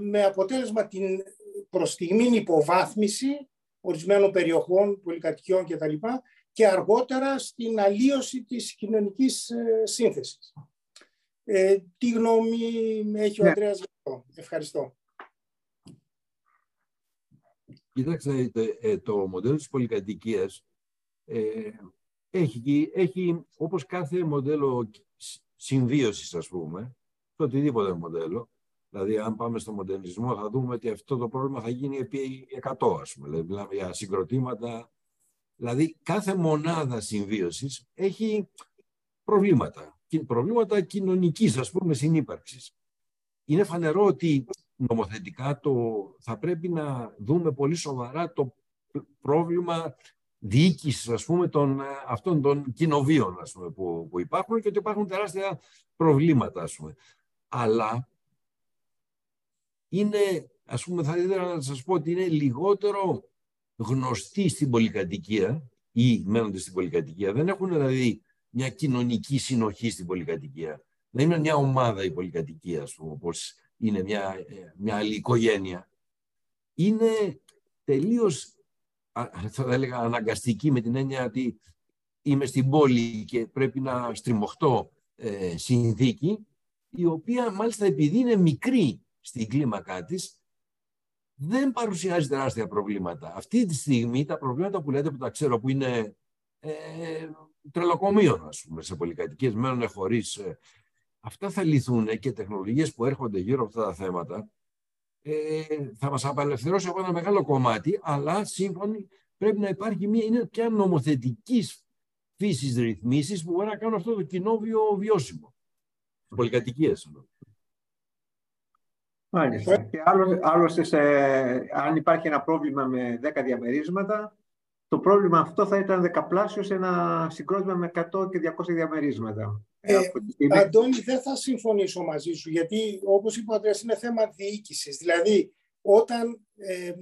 με αποτέλεσμα την προς στιγμήν υποβάθμιση ορισμένων περιοχών, πολυκατοικιών κτλ. Και αργότερα στην αλλίωση της κοινωνικής σύνθεσης. Τι γνώμη έχει ο Ανδρέας για αυτό? Ευχαριστώ. Κοιτάξτε, το μοντέλο της πολυκατοικίας έχει, όπως κάθε μοντέλο συμβίωσης, ας πούμε, το οτιδήποτε μοντέλο, δηλαδή αν πάμε στο μοντερνισμό θα δούμε ότι αυτό το πρόβλημα θα γίνει επί 100, ας πούμε, δηλαδή μιλάμε για συγκροτήματα, δηλαδή κάθε μονάδα συμβίωσης έχει προβλήματα, κοινωνικής, ας πούμε, συνύπαρξης. Είναι φανερό ότι νομοθετικά θα πρέπει να δούμε πολύ σοβαρά το πρόβλημα διοίκησης, ας πούμε, αυτών των κοινοβίων, ας πούμε, που υπάρχουν, και ότι υπάρχουν τεράστια προβλήματα, ας πούμε. Αλλά είναι, ας πούμε, θα ήθελα να σας πω ότι είναι λιγότερο γνωστοί στην πολυκατοικία ή μένοντες στην πολυκατοικία. Δεν έχουν, δηλαδή, μια κοινωνική συνοχή στην πολυκατοικία. Δεν είναι μια ομάδα η πολυκατοικία, ας πούμε, όπως είναι μια άλλη οικογένεια. Είναι τελείως, θα έλεγα, αναγκαστική, με την έννοια ότι είμαι στην πόλη και πρέπει να στριμωχτώ συνθήκη, η οποία μάλιστα, επειδή είναι μικρή στην κλίμακά της, δεν παρουσιάζει τεράστια προβλήματα. Αυτή τη στιγμή τα προβλήματα που λέτε, που τα ξέρω, που είναι τρελοκομείων, ας πούμε, σε πολυκατοικίες, μένουν χωρίς. Αυτά θα λυθούν, και τεχνολογίες που έρχονται γύρω από αυτά τα θέματα θα μας απελευθερώσει από ένα μεγάλο κομμάτι, αλλά σύμφωνοι πρέπει να υπάρχει είναι πια νομοθετικής φύσης ρυθμίσεις που μπορεί να κάνουν αυτό το κοινόβιο βιώσιμο. Σε πολυκατοικίες. Μάλιστα. Και άλλωστε, αν υπάρχει ένα πρόβλημα με 10 διαμερίσματα, το πρόβλημα αυτό θα ήταν δεκαπλάσιο σε ένα συγκρότημα με 100 και 200 διαμερίσματα. Αντώνη, δεν θα συμφωνήσω μαζί σου, γιατί όπως είπα, είναι θέμα διοίκησης. Δηλαδή, όταν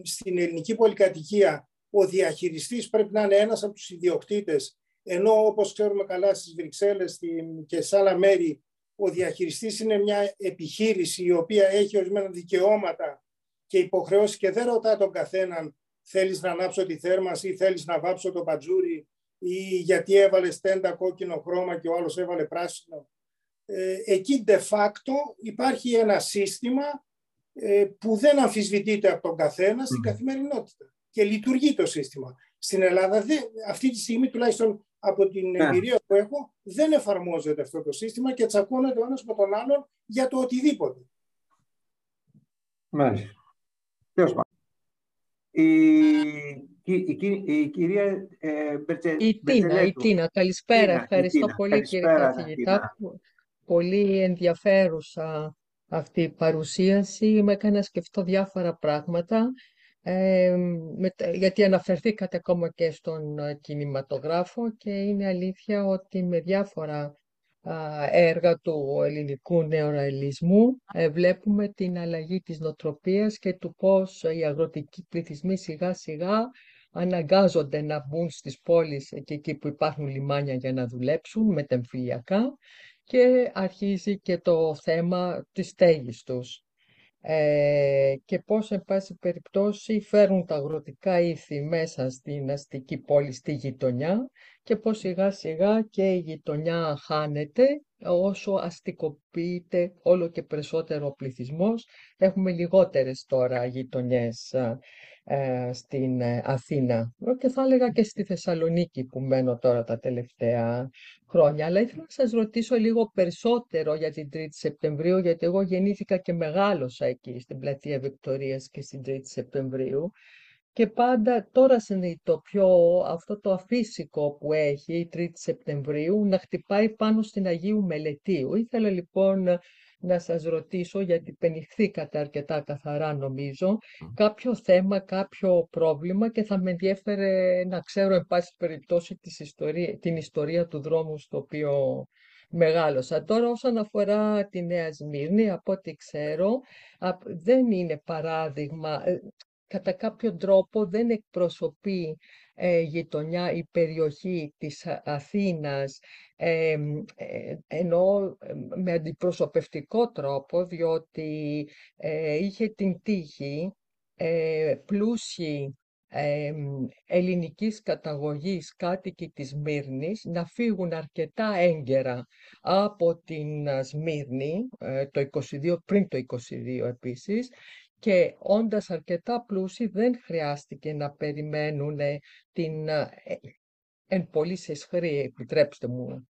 στην ελληνική πολυκατοικία ο διαχειριστής πρέπει να είναι ένας από τους ιδιοκτήτες, ενώ όπως ξέρουμε καλά στις Βρυξέλλες και σε άλλα μέρη, ο διαχειριστής είναι μια επιχείρηση η οποία έχει ορισμένα δικαιώματα και υποχρεώσεις και δεν ρωτά τον καθέναν θέλεις να ανάψω τη θέρμανση ή θέλεις να βάψω το πατζούρι ή γιατί έβαλες τέντα κόκκινο χρώμα και ο άλλος έβαλε πράσινο. Εκεί de facto υπάρχει ένα σύστημα που δεν αμφισβητείται από τον καθένα στην καθημερινότητα και λειτουργεί το σύστημα. Στην Ελλάδα αυτή τη στιγμή, τουλάχιστον από την εμπειρία που έχω, δεν εφαρμόζεται αυτό το σύστημα και τσακώνεται ο ένας με τον άλλον για το οτιδήποτε. Μάλιστα. Η κυρία Τίνα, καλησπέρα. Ευχαριστώ πολύ, κύριε καθηγητά. Πολύ ενδιαφέρουσα αυτή η παρουσίαση. Με έκανε να σκεφτώ διάφορα πράγματα. Γιατί αναφερθήκατε ακόμα και στον κινηματογράφο, και είναι αλήθεια ότι με διάφορα έργα του ελληνικού νεορεαλισμού βλέπουμε την αλλαγή της νοοτροπίας και του πώς οι αγροτικοί πληθυσμοί σιγά σιγά αναγκάζονται να μπουν στις πόλεις και εκεί που υπάρχουν λιμάνια για να δουλέψουν μετεμφυλιακά και αρχίζει και το θέμα της στέγης τους. Και πώς, εν πάση περιπτώσει, φέρουν τα αγροτικά ήθη μέσα στην αστική πόλη, στη γειτονιά και πώς σιγά σιγά και η γειτονιά χάνεται όσο αστικοποιείται όλο και περισσότερο ο πληθυσμός. Έχουμε λιγότερες τώρα γειτονιές στην Αθήνα και θα έλεγα και στη Θεσσαλονίκη που μένω τώρα τα τελευταία χρόνια. Αλλά ήθελα να σας ρωτήσω λίγο περισσότερο για την 3η Σεπτεμβρίου, γιατί εγώ γεννήθηκα και μεγάλωσα εκεί στην πλατεία Βικτωρίας και στην 3η Σεπτεμβρίου. Και πάντα τώρα συνειδητοποιώ αυτό το αφύσικο που έχει η 3η Σεπτεμβρίου να χτυπάει πάνω στην Αγίου Μελετίου. Ήθελα λοιπόν να σας ρωτήσω, γιατί πενιχθήκατε αρκετά καθαρά νομίζω, κάποιο θέμα, κάποιο πρόβλημα και θα με ενδιέφερε να ξέρω εν πάση περιπτώσει την ιστορία του δρόμου στο οποίο μεγάλωσα. Τώρα όσον αφορά τη Νέα Σμύρνη, από ό,τι ξέρω δεν είναι παράδειγμα. Κατά κάποιο τρόπο δεν εκπροσωπεί γειτονιά η περιοχή της Αθήνας, ενώ με αντιπροσωπευτικό τρόπο, διότι είχε την τύχη πλούσιοι ελληνικής καταγωγής κάτοικοι της Σμύρνης να φύγουν αρκετά έγκαιρα από την Σμύρνη, το 22, πριν το 22 επίσης, και όντας αρκετά πλούσιοι δεν χρειάστηκε να περιμένουν την εν πολλής εσχρή, επιτρέψτε μου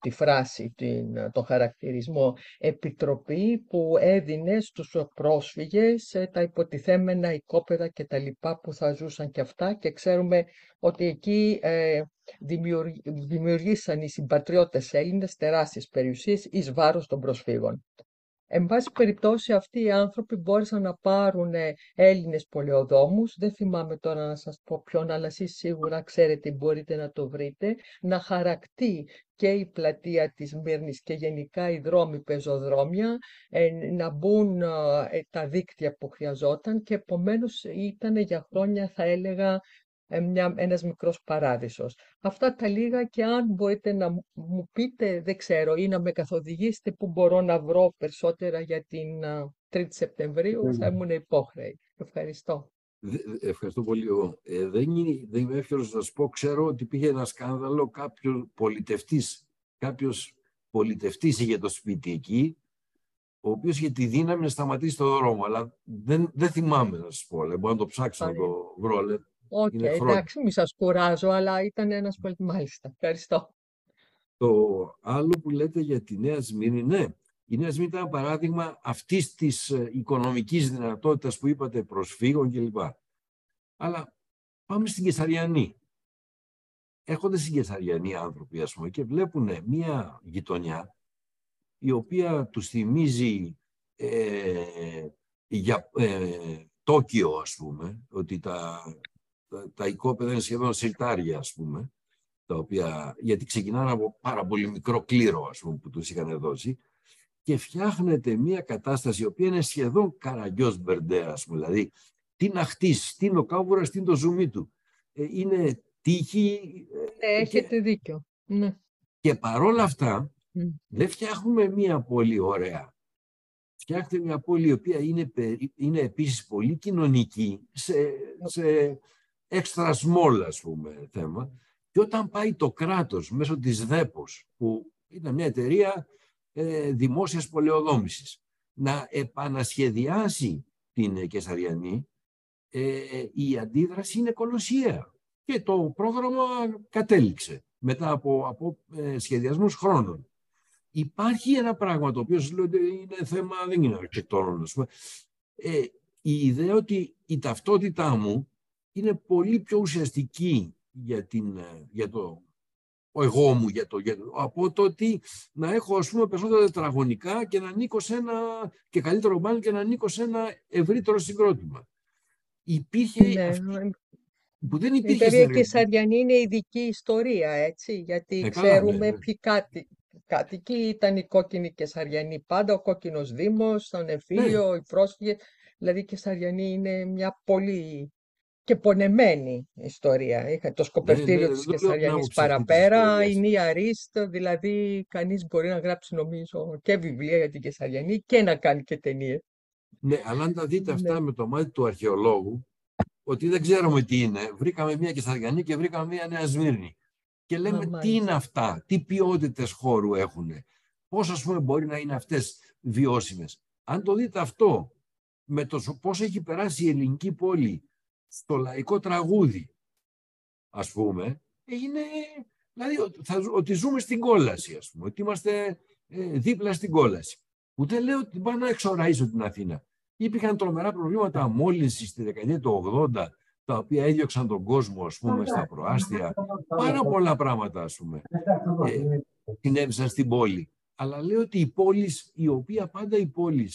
τη φράση, τον χαρακτηρισμό, επιτροπή που έδινε στους πρόσφυγες τα υποτιθέμενα οικόπεδα και τα λοιπά που θα ζούσαν και αυτά, και ξέρουμε ότι εκεί δημιουργήσαν οι συμπατριώτες Έλληνες τεράστιες περιουσίες εις βάρος των προσφύγων. Εν πάση περιπτώσει αυτοί οι άνθρωποι μπόρεσαν να πάρουν Έλληνες πολεοδόμους, δεν θυμάμαι τώρα να σας πω ποιον, αλλά εσείς σίγουρα ξέρετε, μπορείτε να το βρείτε, να χαρακτεί και η πλατεία της Σμύρνης και γενικά οι δρόμοι, πεζοδρόμια, να μπουν τα δίκτυα που χρειαζόταν και επομένως ήταν για χρόνια, θα έλεγα, ένας μικρός παράδεισος. Αυτά τα λίγα, και αν μπορείτε να μου πείτε, δεν ξέρω, ή να με καθοδηγήσετε που μπορώ να βρω περισσότερα για την 3η Σεπτεμβρίου, θα ήμουν υπόχρεη. Ευχαριστώ. Ευχαριστώ πολύ. Δεν είμαι εύκολος να σας πω. Ξέρω ότι πήγε ένα σκάνδαλο, κάποιος πολιτευτής είχε το σπίτι εκεί, ο οποίος είχε τη δύναμη να σταματήσει το δρόμο, αλλά δεν θυμάμαι να σας πω. Μπορώ να το ψάξω να το βρω. Οκ, εντάξει, μη σας κουράζω, αλλά ήταν ένας πολύ... Μάλιστα, ευχαριστώ. Το άλλο που λέτε για τη Νέα Σμύρνη, ναι. Η Νέα Σμύρνη ήταν ένα παράδειγμα αυτής της οικονομικής δυνατότητας που είπατε, προσφύγων κλπ. Αλλά πάμε στην Κεσαριανή. Έρχονται στην Κεσαριανή άνθρωποι, ας πούμε, και βλέπουν μία γειτονιά η οποία τους θυμίζει Τόκιο, ας πούμε, ότι τα οικόπεδα είναι σχεδόν συρτάρια, ας πούμε, τα οποία, γιατί ξεκινάνε από πάρα πολύ μικρό κλήρο, ας πούμε, που τους είχαν δώσει, και φτιάχνεται μια κατάσταση η οποία είναι σχεδόν Καραγκιός Μπερντέα, ας πούμε, δηλαδή τι να χτίσει, τι είναι ο κάβουρας, τι είναι το ζουμί του. Είναι τύχη... Ναι, έχετε δίκιο. Ναι. Και παρόλα αυτά, δεν φτιάχνουμε μια πολύ ωραία. Φτιάχνεται μια πόλη η οποία είναι επίσης πολύ κοινωνική, σε extra small, ας πούμε, θέμα. Και όταν πάει το κράτος μέσω της ΔΕΠΟΣ, που ήταν μια εταιρεία δημόσιας πολεοδόμησης, να επανασχεδιάσει την Κεσαριανή, η αντίδραση είναι κολοσιαία. Και το πρόγραμμα κατέληξε μετά από σχεδιασμούς χρόνων. Υπάρχει ένα πράγμα το οποίο λέω ότι είναι θέμα, δεν είναι αρχιτεκτόνων, ας πούμε. Η ιδέα ότι η ταυτότητά μου είναι πολύ πιο ουσιαστική για το εγώ μου, από το ότι να έχω, ας πούμε, περισσότερα τετραγωνικά και να ανήκω σε ένα, και καλύτερο μπάνι, και να ανήκω σε ένα ευρύτερο συγκρότημα. Υπήρχε που δεν υπήρχε. Η περίοδο της Αριανή είναι ειδική ιστορία, έτσι, γιατί ξέρουμε ποιοι κάτοικοι ήταν οι κόκκινοι και Σαριανοί πάντα, ο κόκκινος δήμος, τον εμφύλιο, οι πρόσφυγες. Δηλαδή και Σαριανή είναι μια πολύ και πονεμένη ιστορία. Είχα το σκοπευτήριο της Κεσαριανής παραπέρα, η Νία Ρίστ, δηλαδή κανείς μπορεί να γράψει νομίζω και βιβλία για την Κεσαριανή και να κάνει και ταινίες. Ναι, αλλά αν τα δείτε αυτά με το μάτι του αρχαιολόγου, ότι δεν ξέρουμε τι είναι, βρήκαμε μια Κεσαριανή και βρήκαμε μια Νέα Σμύρνη. Και λέμε τι είναι αυτά, τι ποιότητες χώρου έχουν, πώς ας πούμε μπορεί να είναι αυτές βιώσιμες. Αν το δείτε αυτό, με το πώς έχει περάσει η ελληνική πόλη στο λαϊκό τραγούδι, ας πούμε, είναι, δηλαδή ότι ζούμε στην κόλαση, ας πούμε, ότι είμαστε δίπλα στην κόλαση. Ούτε λέω ότι πάνε να εξοραίσω την Αθήνα. Υπήρχαν τρομερά προβλήματα μόλυνσης στη δεκαετία του 80, τα οποία έδιωξαν τον κόσμο, ας πούμε, στα προάστια. Πάρα πολλά πράγματα, ας πούμε, συνέβησαν στην πόλη. Αλλά λέω ότι η πόλη, η οποία πάντα η πόλη,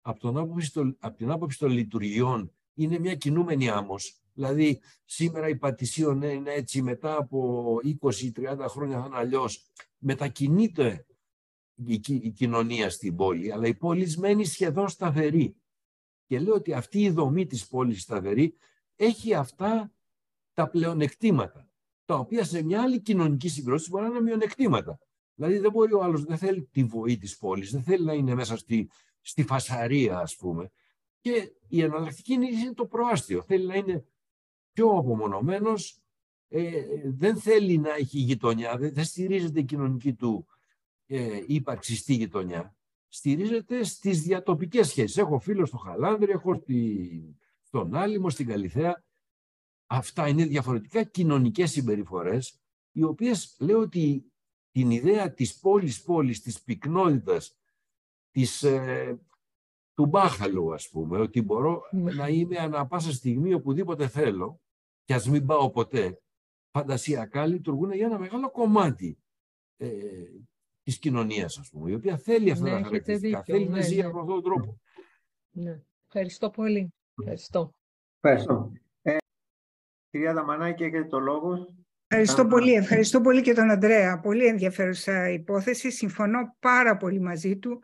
από την άποψη των λειτουργιών, είναι μια κινούμενη άμμος. Δηλαδή, σήμερα η Πατησίων είναι έτσι, μετά από 20-30 χρόνια θα είναι αλλιώς. Μετακινείται η κοινωνία στην πόλη, αλλά η πόλη μένει σχεδόν σταθερή. Και λέω ότι αυτή η δομή της πόλης σταθερή έχει αυτά τα πλεονεκτήματα, τα οποία σε μια άλλη κοινωνική συγκρότηση μπορεί να είναι μειονεκτήματα. Δηλαδή, δεν μπορεί ο άλλος, δεν θέλει τη βοή της πόλης, δεν θέλει να είναι μέσα στη φασαρία, ας πούμε. Και η εναλλακτική είναι το προάστιο. Θέλει να είναι πιο απομονωμένος, δεν θέλει να έχει γειτονιά, δεν στηρίζεται η κοινωνική του ύπαρξη στη γειτονιά. Στηρίζεται στις διατοπικές σχέσεις. Έχω φίλο στο Χαλάνδρη, έχω στον Άλυμο, στην Καλιθέα. Αυτά είναι διαφορετικά κοινωνικές συμπεριφορές, οι οποίες λέω ότι την ιδέα της πόλης, της πυκνότητας, του μπάχαλου, ας πούμε, ότι μπορώ να είμαι ανά πάσα στιγμή οπουδήποτε θέλω και ας μην πάω ποτέ, φαντασιακά λειτουργούν για ένα μεγάλο κομμάτι της κοινωνίας, ας πούμε, η οποία θέλει αυτά τα χαρακτηριστικά, δίκιο, θέλει να ζει από αυτόν τον τρόπο. Ναι. Ευχαριστώ πολύ. Ευχαριστώ. Κυρία Δαμανάκη, έχετε το λόγο. Ευχαριστώ πολύ. Ευχαριστώ πολύ και τον Ανδρέα. Πολύ ενδιαφέρουσα υπόθεση. Συμφωνώ πάρα πολύ μαζί του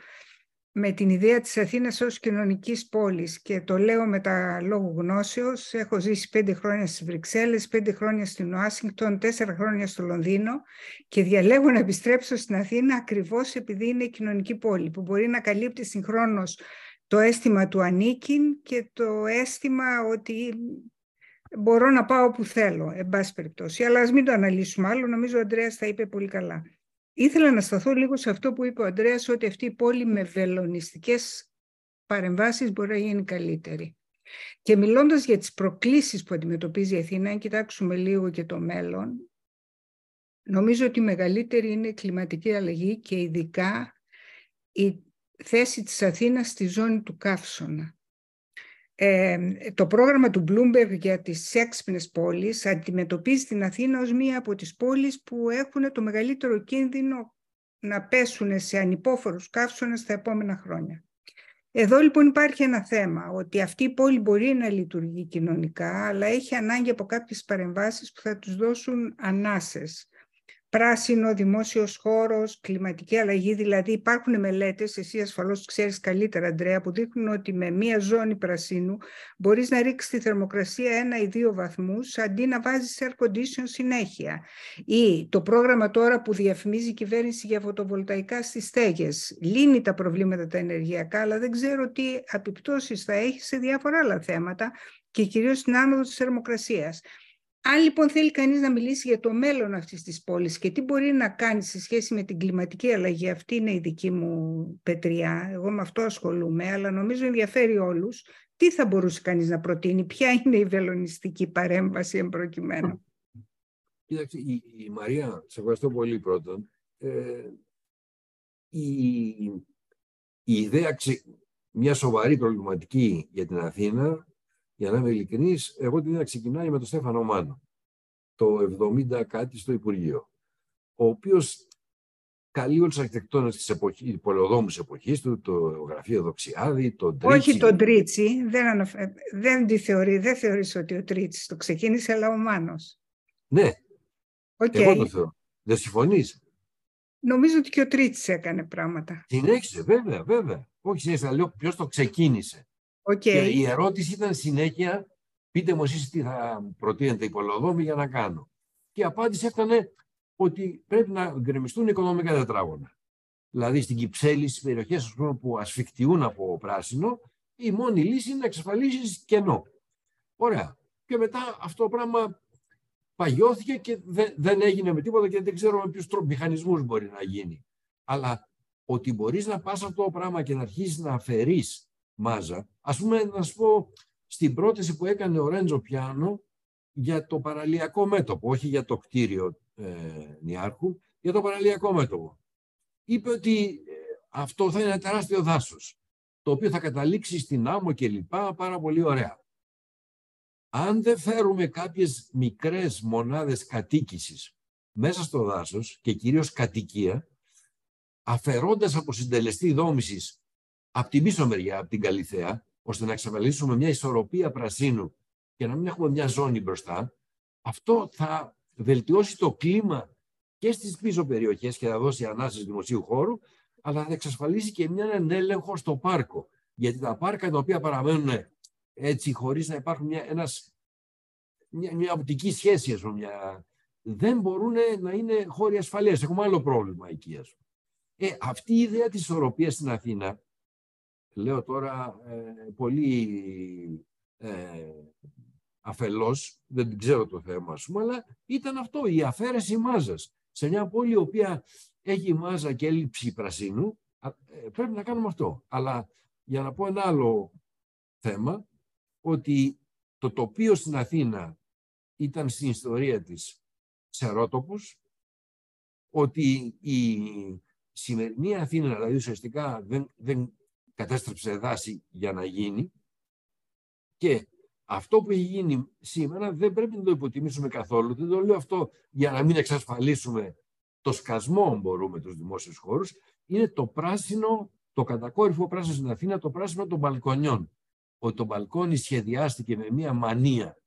με την ιδέα της Αθήνας ως κοινωνικής πόλης, και το λέω με τα λόγου γνώσεως. Έχω ζήσει 5 χρόνια στις Βρυξέλλες, 5 χρόνια στην Ουάσιγκτον, 4 χρόνια στο Λονδίνο και διαλέγω να επιστρέψω στην Αθήνα ακριβώς επειδή είναι η κοινωνική πόλη που μπορεί να καλύπτει συγχρόνως το αίσθημα του ανήκειν και το αίσθημα ότι μπορώ να πάω όπου θέλω, εν πάση περιπτώσει. Αλλά ας μην το αναλύσουμε άλλο, νομίζω ο Ανδρέας τα είπε πολύ καλά. Ήθελα να σταθώ λίγο σε αυτό που είπε ο Ανδρέας, ότι αυτή η πόλη με βελονιστικές παρεμβάσεις μπορεί να γίνει καλύτερη. Και μιλώντας για τις προκλήσεις που αντιμετωπίζει η Αθήνα, αν κοιτάξουμε λίγο και το μέλλον, νομίζω ότι η μεγαλύτερη είναι η κλιματική αλλαγή και ειδικά η θέση της Αθήνας στη ζώνη του καύσωνα. Το πρόγραμμα του Bloomberg για τις έξυπνες πόλεις αντιμετωπίζει την Αθήνα ως μία από τις πόλεις που έχουν το μεγαλύτερο κίνδυνο να πέσουν σε ανυπόφορους καύσωνες τα επόμενα χρόνια. Εδώ λοιπόν υπάρχει ένα θέμα, ότι αυτή η πόλη μπορεί να λειτουργεί κοινωνικά, αλλά έχει ανάγκη από κάποιες παρεμβάσεις που θα τους δώσουν ανάσες. Πράσινο, δημόσιος χώρος, κλιματική αλλαγή, δηλαδή υπάρχουν μελέτες, εσύ ασφαλώς ξέρεις καλύτερα Ανδρέα, που δείχνουν ότι με μία ζώνη πρασίνου μπορείς να ρίξεις τη θερμοκρασία 1 ή 2 βαθμούς αντί να βάζεις air condition συνέχεια. Ή το πρόγραμμα τώρα που διαφημίζει η κυβέρνηση για φωτοβολταϊκά στις στέγες. Λύνει τα προβλήματα τα ενεργειακά, αλλά δεν ξέρω τι επιπτώσεις θα έχει σε διάφορα άλλα θέματα και κυρίως στην άνοδο της θερμοκρασίας. Αν λοιπόν θέλει κανείς να μιλήσει για το μέλλον αυτής της πόλης και τι μπορεί να κάνει σε σχέση με την κλιματική αλλαγή, αυτή είναι η δική μου πετριά, εγώ με αυτό ασχολούμαι, αλλά νομίζω ενδιαφέρει όλους, τι θα μπορούσε κανείς να προτείνει, ποια είναι η βελονιστική παρέμβαση εμπροκειμένου. Κοίταξε, η Μαρία, σε ευχαριστώ πολύ πρώτον. Η ιδέα, μια σοβαρή προβληματική για την Αθήνα, για να είμαι ειλικρινής, εγώ την είδα ξεκινάει με τον Στέφανο Μάνο, το 70 κάτι στο Υπουργείο, ο οποίος καλεί όλους τους αρχιτεκτόνες της εποχής, πολεοδόμους εποχής του, το γραφείο Δοξιάδη, τον Τρίτσι. Όχι τον Τρίτσι, δεν θεωρείς ότι ο Τρίτσις το ξεκίνησε, αλλά ο Μάνος. Ναι, εγώ το θεωρώ. Δεν συμφωνείς? Νομίζω ότι και ο Τρίτσις έκανε πράγματα. Συνέχισε, βέβαια, βέβαια. Όχι, συνέχισε, λέω ποιος το ξεκίνησε. Και η ερώτηση ήταν συνέχεια, πείτε μου εσείς τι θα προτείνετε οι πολεοδόμοι για να κάνω. Και η απάντηση έφτανε ότι πρέπει να γκρεμιστούν οικονομικά τετράγωνα. Δηλαδή στην Κυψέλη, στις περιοχές που ασφικτιούν από πράσινο, η μόνη λύση είναι να εξασφαλίσεις κενό. Ωραία. Και μετά αυτό το πράγμα παγιώθηκε και δεν έγινε με τίποτα και δεν ξέρω με ποιους μηχανισμούς μπορεί να γίνει. Αλλά ότι μπορείς να πας αυτό το πράγμα και να αρχίσεις να αφαιρείς μάζα. Ας πούμε, να σου πω στην πρόταση που έκανε ο Ρέντζο Πιάνο για το παραλιακό μέτωπο, όχι για το κτίριο Νιάρχου, για το παραλιακό μέτωπο. Είπε ότι αυτό θα είναι ένα τεράστιο δάσος, το οποίο θα καταλήξει στην άμμο και λοιπά, πάρα πολύ ωραία. Αν δεν φέρουμε κάποιες μικρές μονάδες κατοίκησης μέσα στο δάσος και κυρίως κατοικία, αφαιρώντας από συντελεστή δόμησης από την πίσω μεριά, από την Καλιθέα, ώστε να εξασφαλίσουμε μια ισορροπία πρασίνου και να μην έχουμε μια ζώνη μπροστά, αυτό θα βελτιώσει το κλίμα και στις πίσω περιοχές και θα δώσει ανάσες δημοσίου χώρου, αλλά θα εξασφαλίσει και έναν έλεγχο στο πάρκο. Γιατί τα πάρκα τα οποία παραμένουν έτσι, χωρίς να υπάρχουν μια οπτική σχέση, δεν μπορούν να είναι χώροι ασφαλείας. Έχουμε άλλο πρόβλημα εκεί. Αυτή η ιδέα της ισορροπίας στην Αθήνα, λέω τώρα πολύ αφελώς, δεν ξέρω το θέμα σου, αλλά ήταν αυτό, η αφαίρεση μάζας. Σε μια πόλη η οποία έχει μάζα και έλλειψη πρασίνου, πρέπει να κάνουμε αυτό. Αλλά για να πω ένα άλλο θέμα, ότι το τοπίο στην Αθήνα ήταν στην ιστορία της ξερότοπος, ότι η σημερινή Αθήνα, δηλαδή ουσιαστικά δεν κατέστρεψε δάση για να γίνει, και αυτό που έχει γίνει σήμερα δεν πρέπει να το υποτιμήσουμε καθόλου. Δεν το λέω αυτό για να μην εξασφαλίσουμε το σκασμό, αν μπορούμε, τους δημόσιους χώρους. Είναι το πράσινο, το κατακόρυφο πράσινο στην Αθήνα, το πράσινο των μπαλκονιών. Ότι το μπαλκόνι σχεδιάστηκε με μία μανία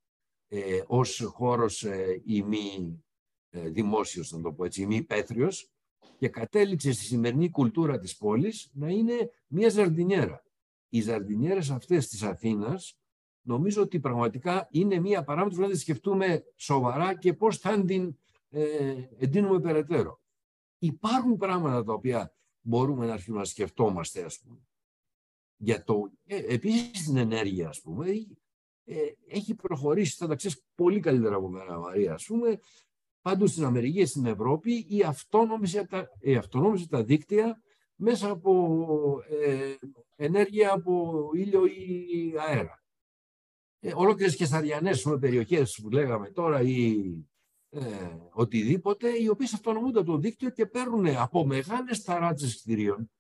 ως χώρος ημί δημόσιος, να το πω έτσι, ημί υπαίθριος, και κατέληξε στη σημερινή κουλτούρα της πόλης να είναι μία ζαρντινιέρα. Οι ζαρντινιέρες αυτές της Αθήνας, νομίζω ότι πραγματικά είναι μία παράμετρο να τη σκεφτούμε σοβαρά και πώς θα την εντείνουμε περαιτέρω. Υπάρχουν πράγματα τα οποία μπορούμε να αρχίσουμε να σκεφτόμαστε, ας πούμε. Για το, επίσης την ενέργεια, ας πούμε, έχει προχωρήσει, θα τα ξέρεις πολύ καλύτερα από μένα, Μαρία, ας πούμε, παντού στην Αμερική, στην Ευρώπη, η αυτονόμηση τα δίκτυα μέσα από ενέργεια από ήλιο ή αέρα. Ολόκληρες και σαριανές περιοχές που λέγαμε τώρα ή οτιδήποτε, οι οποίες αυτονομούνται από το δίκτυο και παίρνουν από μεγάλες ταράτσες κτηρίων.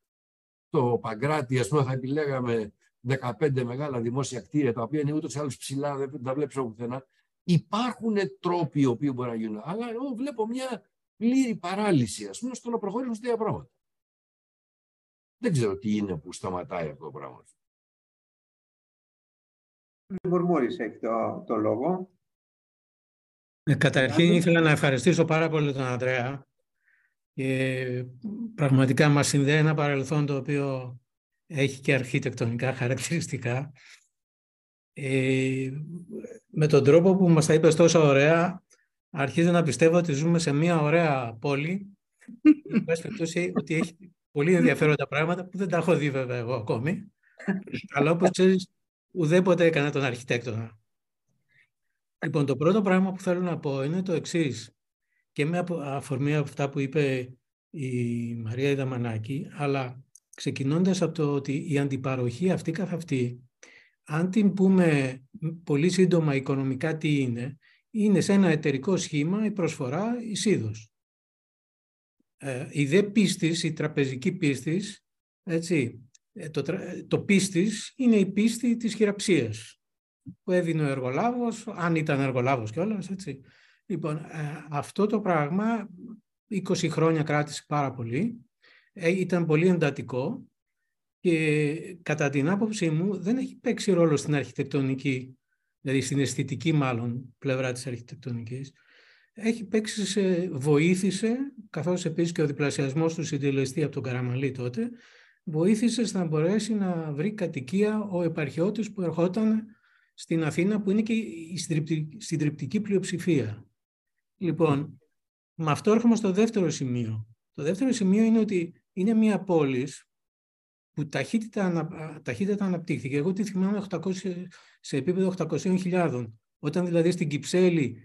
Το Παγκράτη, ας πούμε, θα επιλέγαμε 15 μεγάλα δημόσια κτίρια, τα οποία είναι ούτως ή άλλως ψηλά, δεν τα βλέπεις πουθενά. Υπάρχουν τρόποι οι οποίοι μπορεί να γίνουν. Αλλά εγώ βλέπω μια πλήρη παράλυση, ας πούμε, στο να προχωρήσουν στα πράγματα. Δεν ξέρω τι είναι που σταματάει αυτό το πράγμα. Μουρμούρης έχει το λόγο. Καταρχήν ήθελα να ευχαριστήσω πάρα πολύ τον Ανδρέα. Πραγματικά μας συνδέει ένα παρελθόν το οποίο έχει και αρχιτεκτονικά χαρακτηριστικά. Με τον τρόπο που μας τα είπες τόσο ωραία, αρχίζω να πιστεύω ότι ζούμε σε μια ωραία πόλη. Εν πάση περιπτώσει ότι έχει πολύ ενδιαφέροντα πράγματα που δεν τα έχω δει βέβαια εγώ ακόμη. Αλλά όπως ξέρεις, ουδέποτε έκανα τον αρχιτέκτονα. Λοιπόν, το πρώτο πράγμα που θέλω να πω είναι το εξής. Και με αφορμή από αυτά που είπε η Μαρία Ιδαμανάκη, αλλά ξεκινώντας από το ότι η αντιπαροχή αυτή καθ' αυτή, αν την πούμε πολύ σύντομα οικονομικά τι είναι, είναι σε ένα εταιρικό σχήμα η προσφορά εις είδος. Η δε πίστης, η τραπεζική πίστης, έτσι, το πίστης είναι η πίστη της χειραψίας που έδινε ο εργολάβος, αν ήταν εργολάβος κιόλας, έτσι. Λοιπόν, αυτό το πράγμα 20 χρόνια κράτησε πάρα πολύ, ήταν πολύ εντατικό και κατά την άποψή μου δεν έχει παίξει ρόλο στην αρχιτεκτονική, δηλαδή στην αισθητική μάλλον πλευρά της αρχιτεκτονικής. Έχει παίξει, βοήθησε, καθώς επίσης και ο διπλασιασμός του συντελεστή από τον Καραμαλή τότε, βοήθησε να μπορέσει να βρει κατοικία ο επαρχιώτης που ερχόταν στην Αθήνα, που είναι και στην τριπτική πλειοψηφία. Λοιπόν, με αυτό έρχομαι στο δεύτερο σημείο. Το δεύτερο σημείο είναι ότι είναι μια πόλη που ταχύτατα αναπτύχθηκε. Εγώ τη θυμάμαι 800, σε επίπεδο 800.000. Όταν δηλαδή στην Κυψέλη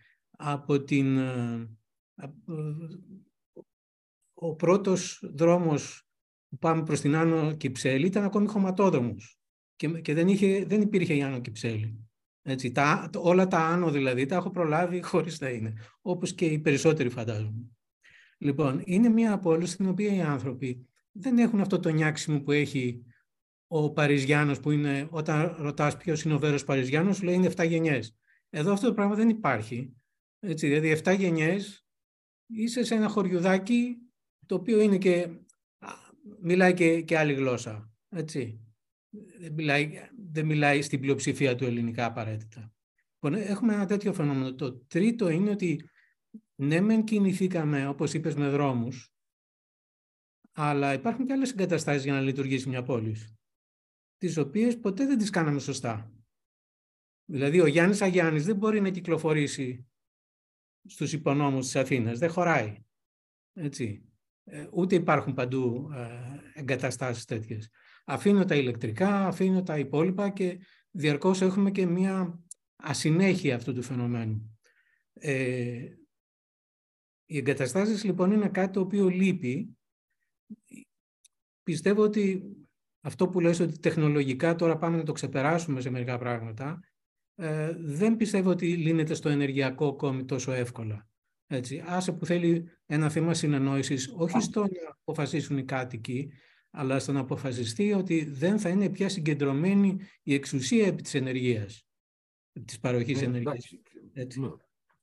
ο πρώτος δρόμος που πάμε προς την Άνω Κυψέλη ήταν ακόμη χωματόδρομος και δεν υπήρχε η Άνω Κυψέλη. Έτσι, όλα τα άνω δηλαδή τα έχω προλάβει χωρίς να είναι, όπως και οι περισσότεροι φαντάζομαι. Λοιπόν, είναι μια πόλη στην οποία οι άνθρωποι δεν έχουν αυτό το νιάξιμο που έχει ο Παριζιάνος, που είναι, όταν ρωτάς ποιος είναι ο Βέρος Παριζιάνος, σου λέει είναι 7 γενιές. Εδώ αυτό το πράγμα δεν υπάρχει. Έτσι, δηλαδή 7 γενιές είσαι σε ένα χωριουδάκι το οποίο είναι και, μιλάει και άλλη γλώσσα. Έτσι. Δεν μιλάει στην πλειοψηφία του ελληνικά απαραίτητα. Λοιπόν, έχουμε ένα τέτοιο φαινόμενο. Το τρίτο είναι ότι ναι, μεν κινηθήκαμε, όπως είπες, με δρόμους, αλλά υπάρχουν και άλλες εγκαταστάσεις για να λειτουργήσει μια πόλη, τις οποίες ποτέ δεν τις κάναμε σωστά. Δηλαδή, ο Γιάννης Αγιάννης δεν μπορεί να κυκλοφορήσει στους υπονόμους της Αθήνας, δεν χωράει. Έτσι. Ούτε υπάρχουν παντού εγκαταστάσεις τέτοιες. Αφήνω τα ηλεκτρικά, αφήνω τα υπόλοιπα και διαρκώς έχουμε και μία ασυνέχεια αυτού του φαινομένου. Οι εγκαταστάσεις λοιπόν είναι κάτι το οποίο λείπει. Πιστεύω ότι αυτό που λες ότι τεχνολογικά τώρα πάμε να το ξεπεράσουμε σε μερικά πράγματα, δεν πιστεύω ότι λύνεται στο ενεργειακό ακόμη τόσο εύκολα. Έτσι. Άσε που θέλει ένα θέμα συνεννόησης, όχι στο να αποφασίσουν οι κάτοικοι, αλλά στο να αποφασιστεί ότι δεν θα είναι πια συγκεντρωμένη η εξουσία επί της ενεργείας, της παροχής ενεργείας. Έτσι. Ναι.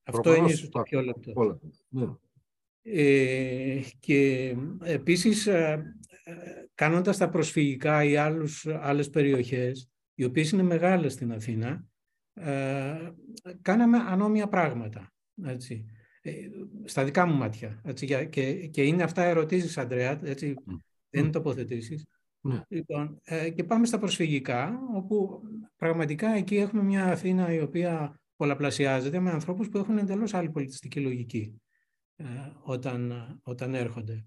Αυτό είναι ίσως το πιο λεπτό. Ναι. Και επίσης, κάνοντας τα προσφυγικά ή άλλες περιοχές, οι οποίες είναι μεγάλες στην Αθήνα, κάναμε ανώμια πράγματα. Έτσι. Στα δικά μου μάτια. Έτσι. Και είναι αυτά ερωτήσεις, Ανδρέα, έτσι. Δεν τοποθετήσεις. Ναι. Λοιπόν, και πάμε στα προσφυγικά, όπου πραγματικά εκεί έχουμε μια Αθήνα η οποία πολλαπλασιάζεται με ανθρώπους που έχουν εντελώς άλλη πολιτιστική λογική όταν έρχονται.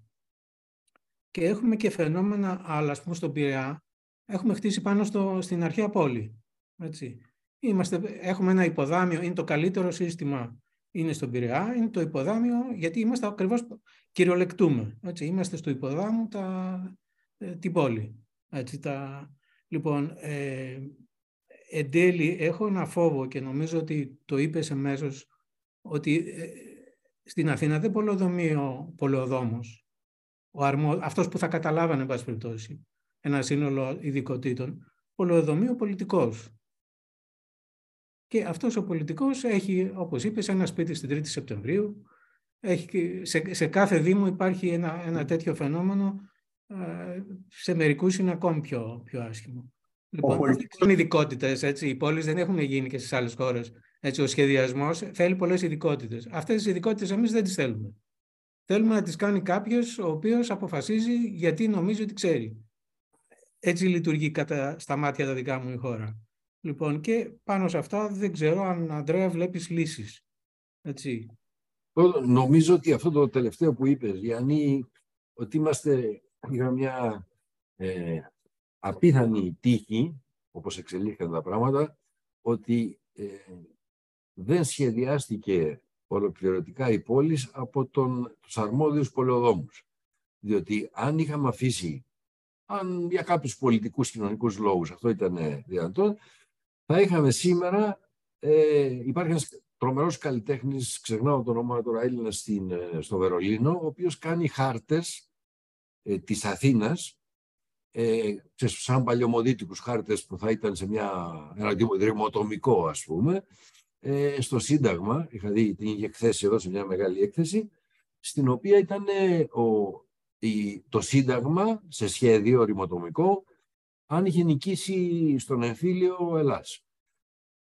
Και έχουμε και φαινόμενα, αλλά ας πούμε στον Πειραιά, έχουμε χτίσει πάνω στην αρχαία πόλη. Έτσι. Έχουμε ένα υποδάμιο, είναι το καλύτερο σύστημα, είναι στον Πειραιά, είναι το υποδάμιο, γιατί είμαστε ακριβώς, κυριολεκτούμε. Έτσι, είμαστε στο υποδάμιο την πόλη. Έτσι, λοιπόν, εν τέλει έχω ένα φόβο και νομίζω ότι το είπες εμέσως ότι στην Αθήνα δεν πολεοδομεί ο πολεοδόμος, αυτός που θα καταλάβανε, εν πάση περιπτώσει, ένα σύνολο ειδικοτήτων, πολεοδομεί ο πολιτικός. Και αυτός ο πολιτικός έχει, όπως είπες, ένα σπίτι στην 3η Σεπτεμβρίου. Σε κάθε δήμο υπάρχει ένα τέτοιο φαινόμενο. Σε μερικούς είναι ακόμη πιο άσχημο. Λοιπόν, υπάρχουν ειδικότητες. Οι πόλεις δεν έχουν γίνει και στις άλλες χώρες. Έτσι, ο σχεδιασμός θέλει πολλές ειδικότητες. Αυτές τις ειδικότητες εμείς δεν τις θέλουμε. Θέλουμε να τις κάνει κάποιος ο οποίος αποφασίζει γιατί νομίζει ότι ξέρει. Έτσι λειτουργεί στα μάτια τα δικά μου η χώρα. Λοιπόν, και πάνω σε αυτά δεν ξέρω αν, Ανδρέα, βλέπεις λύσεις. Έτσι. Νομίζω ότι αυτό το τελευταίο που είπες, Γιάννη, ότι είχαμε μια απίθανη τύχη, όπως εξελίχθηκαν τα πράγματα, ότι δεν σχεδιάστηκε ολοκληρωτικά η πόλη από τους αρμόδιους πολεοδόμους. Διότι αν είχαμε αφήσει, αν για κάποιους πολιτικούς κοινωνικούς λόγους αυτό ήταν δυνατόν, θα είχαμε σήμερα, υπάρχει ένας τρομερός καλλιτέχνης, ξεχνάω το όνομα τώρα, Έλληνας στο Βερολίνο, ο οποίος κάνει χάρτες της Αθήνας, σαν παλαιομοδίτικους χάρτες που θα ήταν σε ένα ρημοτομικό, ας πούμε, στο Σύνταγμα, είχα δει την είχε εκθέσει εδώ σε μια μεγάλη έκθεση, στην οποία ήταν το Σύνταγμα σε σχέδιο ρημοτομικό, αν είχε νικήσει στον εμφύλιο Ελλάς.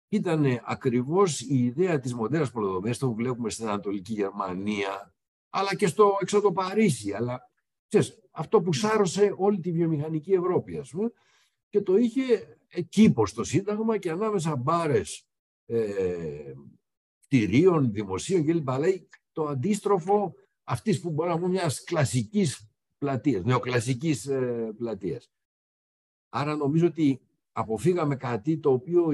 Ήταν ακριβώς η ιδέα της μοντέρας πολεοδομίας, το βλέπουμε στην Ανατολική Γερμανία, αλλά και στο εξώτο Παρίσι, αλλά ξέρεις, αυτό που σάρωσε όλη τη βιομηχανική Ευρώπη, ας πούμε, και το είχε κήπο στο Σύνταγμα και ανάμεσα μπάρες κτηρίων, δημοσίων κλπ. Λέει το αντίστροφο αυτής που μπορεί να πούμε μιας κλασικής πλατείας, νεοκλασικής πλατείας. Άρα νομίζω ότι αποφύγαμε κάτι το οποίο,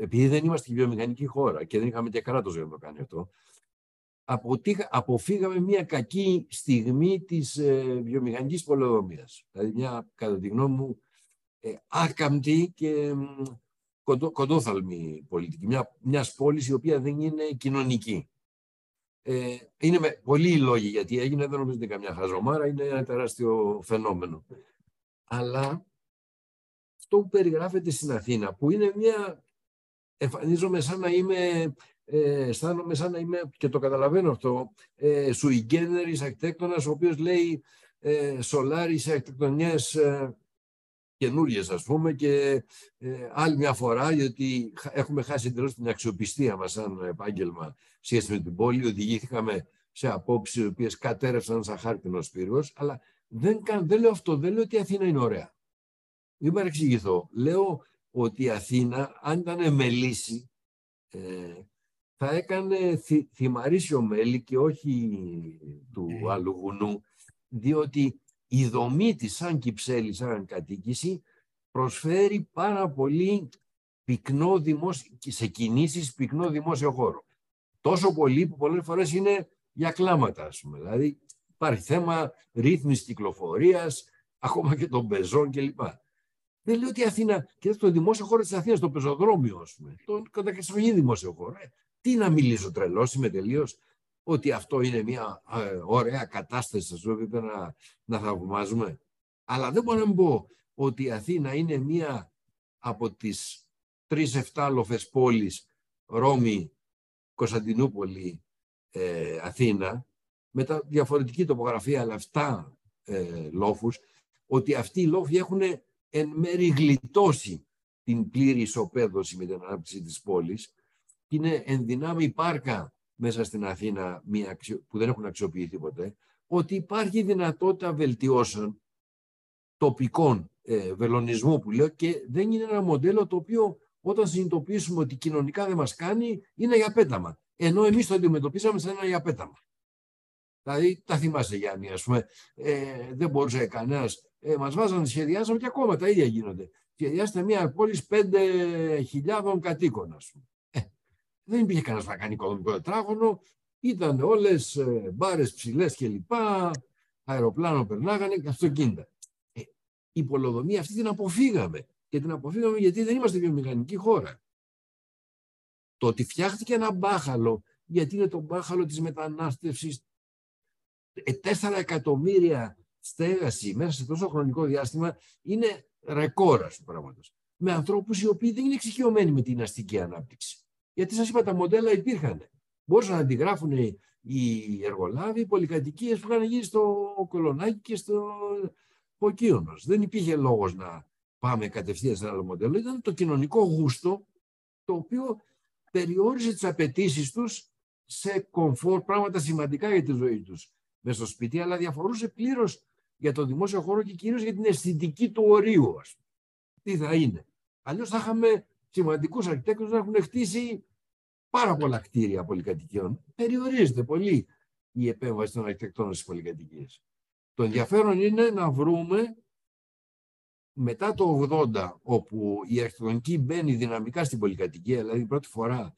επειδή δεν είμαστε και βιομηχανική χώρα και δεν είχαμε και κράτος για να το κάνει αυτό, αποφύγαμε μια κακή στιγμή της βιομηχανικής πολεοδομίας. Δηλαδή μια, κατά τη γνώμη μου, άκαμπτη και κοντόθαλμη πολιτική, μιας πόλης η οποία δεν είναι κοινωνική. Είναι πολλοί οι λόγοι γιατί έγινε, δεν νομίζω ότι είναι καμιά χαζομάρα, είναι ένα τεράστιο φαινόμενο. Αλλά αυτό που περιγράφεται στην Αθήνα, που είναι μια... Εμφανίζομαι σαν να είμαι... αισθάνομαι σαν να είμαι, και το καταλαβαίνω αυτό, sui generis αρχιτέκτονας, ο οποίος λέει σολάρις αρχιτεκτονιές καινούριες, ας πούμε, και άλλη μια φορά, γιατί έχουμε χάσει εντελώς την αξιοπιστία μας σαν επάγγελμα σχέση με την πόλη, οδηγήθηκαμε σε απόψεις οι οποίες κατέρευσαν σαν χάρτινος πύργος, αλλά δεν λέω αυτό, δεν λέω ότι η Αθήνα είναι ωραία. Δεν παρεξηγηθώ. Λέω ότι η Αθήνα, αν ήταν μελίσι, θα έκανε θυμαρίσιο μέλι και όχι του άλλου βουνού, διότι η δομή της σαν Κυψέλη, σαν κατοίκηση, προσφέρει πάρα πολύ πυκνό δημόσιο, σε κινήσεις πυκνό δημόσιο χώρο. Τόσο πολύ που πολλές φορές είναι για κλάματα, ας πούμε. Δηλαδή υπάρχει θέμα ρύθμισης κυκλοφορίας, ακόμα και των πεζών κλπ. Δεν λέω ότι η Αθήνα, κοιτάξτε, το δημόσιο χώρο της Αθήνας, το πεζοδρόμιο, ας πούμε, το κατακριστογή δημόσιο χώρο. Τι να μιλήσω, τρελός είμαι τελείως, ότι αυτό είναι μια ωραία κατάσταση, ας πούμε, να θαυμάζουμε. Αλλά δεν μπορώ να μην πω ότι η Αθήνα είναι μια από τις τρεις εφτάλοφες πόλεις, Ρώμη, Κωνσταντινούπολη, Αθήνα, με τα διαφορετική τοπογραφία, αλλά αυτά λόφους, ότι αυτοί οι λόφοι έχουν εν μέρει γλιτώσει την πλήρη ισοπαίδωση με την ανάπτυξη της πόλης. Είναι εν δυνάμει πάρκα μέσα στην Αθήνα που δεν έχουν αξιοποιηθεί ποτέ, ότι υπάρχει δυνατότητα βελτιώσεων τοπικών βελονισμού που λέω, και δεν είναι ένα μοντέλο το οποίο όταν συνειδητοποιήσουμε ότι κοινωνικά δεν μας κάνει είναι για πέταμα. Ενώ εμείς το αντιμετωπίσαμε σαν ένα για πέταμα. Δηλαδή τα θυμάσαι, Γιάννη, ας πούμε, δεν μπορούσε κανένας. Μας βάζανε, σχεδιάσαμε και ακόμα τα ίδια γίνονται. Σχεδιάστε μια πόλη 5.000 κατοίκων, ας πούμε. Δεν υπήρχε κανένας να κάνει οικονομικό τετράγωνο, ήταν όλες μπάρες ψηλές κλπ. Αεροπλάνο περνάγανε και αυτοκίνητα. Η πολεοδομία αυτή την αποφύγαμε. Και την αποφύγαμε γιατί δεν είμαστε βιομηχανική χώρα. Το ότι φτιάχτηκε ένα μπάχαλο, γιατί είναι το μπάχαλο της μετανάστευσης, 4 εκατομμύρια στέγαση μέσα σε τόσο χρονικό διάστημα, είναι ρεκόρας του πράγματος. Με ανθρώπους οι οποίοι δεν είναι εξοικειωμένοι με την αστική ανάπτυξη. Γιατί σας είπα, τα μοντέλα υπήρχαν. Μπορούσαν να αντιγράφουν οι εργολάβοι, οι πολυκατοικίες που είχαν γίνει στο Κολονάκι και στο Ποκίωνος. Δεν υπήρχε λόγος να πάμε κατευθείαν σε ένα άλλο μοντέλο. Ήταν το κοινωνικό γούστο, το οποίο περιόρισε τις απαιτήσεις τους σε κομφόρ, πράγματα σημαντικά για τη ζωή τους μέσα στο σπίτι, αλλά διαφορούσε πλήρως για το δημόσιο χώρο και κυρίως για την αισθητική του ορίου. Τι θα είναι. Αλλιώς θα είχαμε σημαντικούς αρχιτέκτονες να έχουν χτίσει πάρα πολλά κτίρια πολυκατοικιών. Περιορίζεται πολύ η επέμβαση των αρχιτεκτών στις πολυκατοικίες. Το ενδιαφέρον είναι να βρούμε μετά το 80, όπου η αρχιτεκτονική μπαίνει δυναμικά στην πολυκατοικία, δηλαδή πρώτη φορά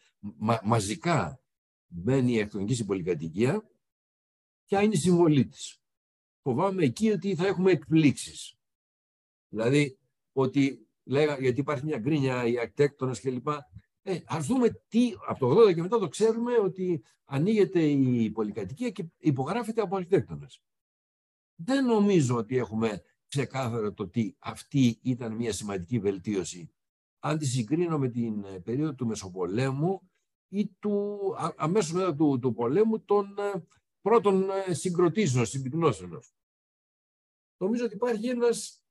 μαζικά μπαίνει η αρχιτεκτονική στην πολυκατοικία, ποια είναι η συμβολή της. Φοβάμαι εκεί ότι θα έχουμε εκπλήξεις. Δηλαδή ότι... Λέγα, γιατί υπάρχει μια γκρίνια, οι αρχιτέκτονες κλπ. Ας δούμε τι, από το 80 και μετά το ξέρουμε ότι ανοίγεται η πολυκατοικία και υπογράφεται από αρχιτέκτονες. Δεν νομίζω ότι έχουμε ξεκάθαρο το ότι αυτή ήταν μια σημαντική βελτίωση. Αν τη συγκρίνω με την περίοδο του Μεσοπολέμου ή αμέσως μετά του πολέμου των πρώτων συγκροτήσεων, συμπυκνώσεων. Νομίζω ότι υπάρχει ένας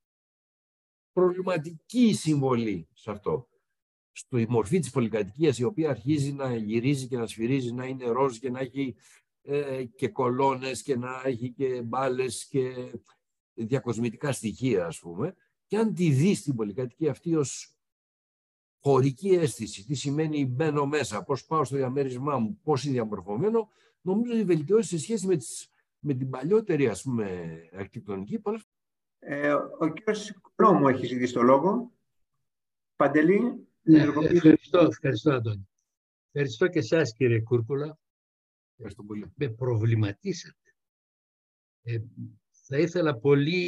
προβληματική συμβολή σε αυτό. Στη μορφή της πολυκατοικίας, η οποία αρχίζει να γυρίζει και να σφυρίζει, να είναι ροζ και να έχει και κολόνες και να έχει και μπάλες και διακοσμητικά στοιχεία, ας πούμε. Και αν τη δεις την πολυκατοικία αυτή ως χωρική αίσθηση, τι σημαίνει μπαίνω μέσα, πώς πάω στο διαμέρισμά μου, πώς είναι διαμορφωμένο, νομίζω ότι βελτιώσει σε σχέση με την παλιότερη, ας πούμε, αρχιτεκτονική. Ο κ. Κρόμου έχει ζητήσει το λόγο. Παντελή. Ναι, ευχαριστώ, Αντώνη. Ευχαριστώ και εσάς, κύριε Κούρκουλα. Πολύ. Με προβληματίσατε. Θα ήθελα πολύ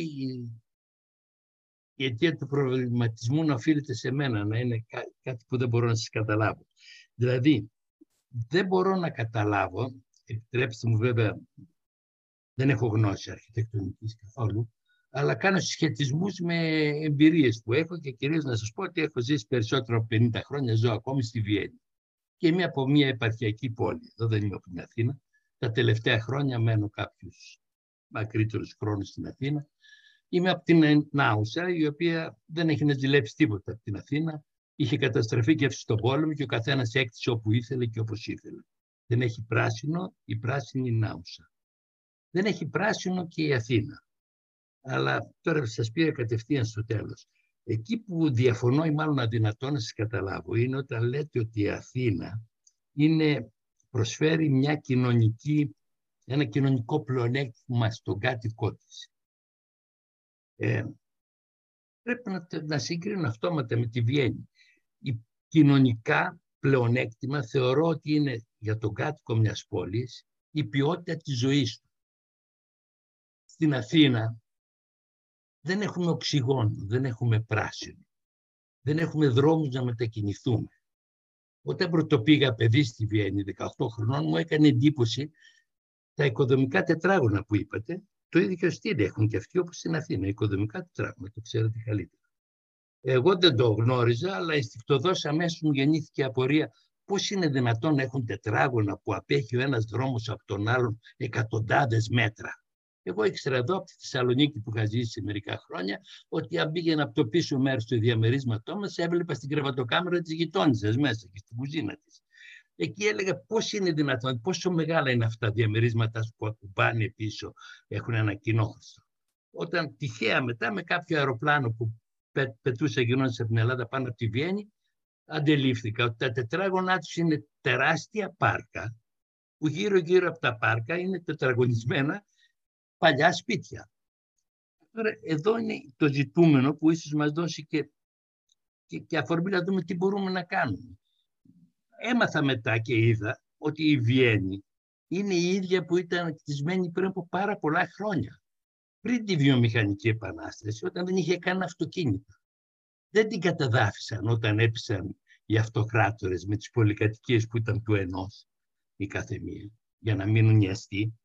η αιτία του προβληματισμού να οφείλεται σε μένα, να είναι κάτι που δεν μπορώ να σας καταλάβω. Δηλαδή, δεν μπορώ να καταλάβω, επιτρέψτε μου βέβαια, δεν έχω γνώση αρχιτεκτονικής καθόλου, αλλά κάνω συσχετισμούς με εμπειρίες που έχω και κυρίως να σας πω ότι έχω ζήσει περισσότερο από 50 χρόνια, ζω ακόμη στη Βιέννη. Και είμαι από μια επαρχιακή πόλη, εδώ δεν είμαι από την Αθήνα. Τα τελευταία χρόνια μένω κάποιους μακρύτερους χρόνους στην Αθήνα. Είμαι από την Νάουσα, η οποία δεν έχει να ζηλέψει τίποτα από την Αθήνα. Είχε καταστραφεί και στον πόλεμο και ο καθένας έκτισε όπου ήθελε και όπως ήθελε. Δεν έχει πράσινο η πράσινη Νάουσα. Δεν έχει πράσινο και η Αθήνα. Αλλά τώρα σας πήρα κατευθείαν στο τέλος. Εκεί που διαφωνώ ή μάλλον αδυνατό να σας καταλάβω είναι όταν λέτε ότι η Αθήνα προσφέρει μια ένα κοινωνικό πλεονέκτημα στον κάτοικο της. Πρέπει να συγκρίνω αυτόματα με τη Βιέννη. Η κοινωνικά πλεονέκτημα θεωρώ ότι είναι για τον κάτοικο μιας πόλης η ποιότητα της ζωής του. Στην Αθήνα δεν έχουμε οξυγόνο, δεν έχουμε πράσινο, δεν έχουμε δρόμους να μετακινηθούμε. Όταν πρωτοπήγα παιδί στη Βιέννη 18 χρονών μου έκανε εντύπωση τα οικοδομικά τετράγωνα που είπατε, το ίδιο στυλ έχουν και αυτοί όπως στην Αθήνα, οικοδομικά τετράγωνα, το ξέρετε καλύτερα. Εγώ δεν το γνώριζα, αλλά ενστικτωδώς αμέσως μου γεννήθηκε η απορία πώς είναι δυνατόν να έχουν τετράγωνα που απέχει ο ένας δρόμος από τον άλλον εκατοντάδες μέτρα. Εγώ ήξερα εδώ από τη Θεσσαλονίκη που είχα ζήσει μερικά χρόνια ότι αν πήγαινα από το πίσω μέρος του διαμερίσματό μας, έβλεπα στην κρεβατοκάμερα της γειτόνισσας μέσα και στην κουζίνα της. Εκεί έλεγα πώς είναι δυνατόν, πόσο μεγάλα είναι αυτά τα διαμερίσματα που ακουμπάνε πίσω, έχουν ένα κοινόχρηστο. Όταν τυχαία μετά με κάποιο αεροπλάνο που πετούσε γινόντας από την Ελλάδα πάνω από τη Βιέννη, αντελήφθηκα ότι τα τετράγωνά τους είναι τεράστια πάρκα, που γύρω-γύρω από τα πάρκα είναι τετραγωνισμένα. Παλιά σπίτια. Τώρα, εδώ είναι το ζητούμενο που ίσως μας δώσει και αφορμή να δούμε τι μπορούμε να κάνουμε. Έμαθα μετά και είδα ότι η Βιέννη είναι η ίδια που ήταν κτισμένη πριν από πάρα πολλά χρόνια. Πριν τη βιομηχανική επανάσταση, όταν δεν είχε καν αυτοκίνητα. Δεν την καταδάφησαν όταν έπεσαν οι αυτοκράτορες με τις πολυκατοικίες που ήταν του ενός η καθεμία, για να μείνουν νοιαστοί.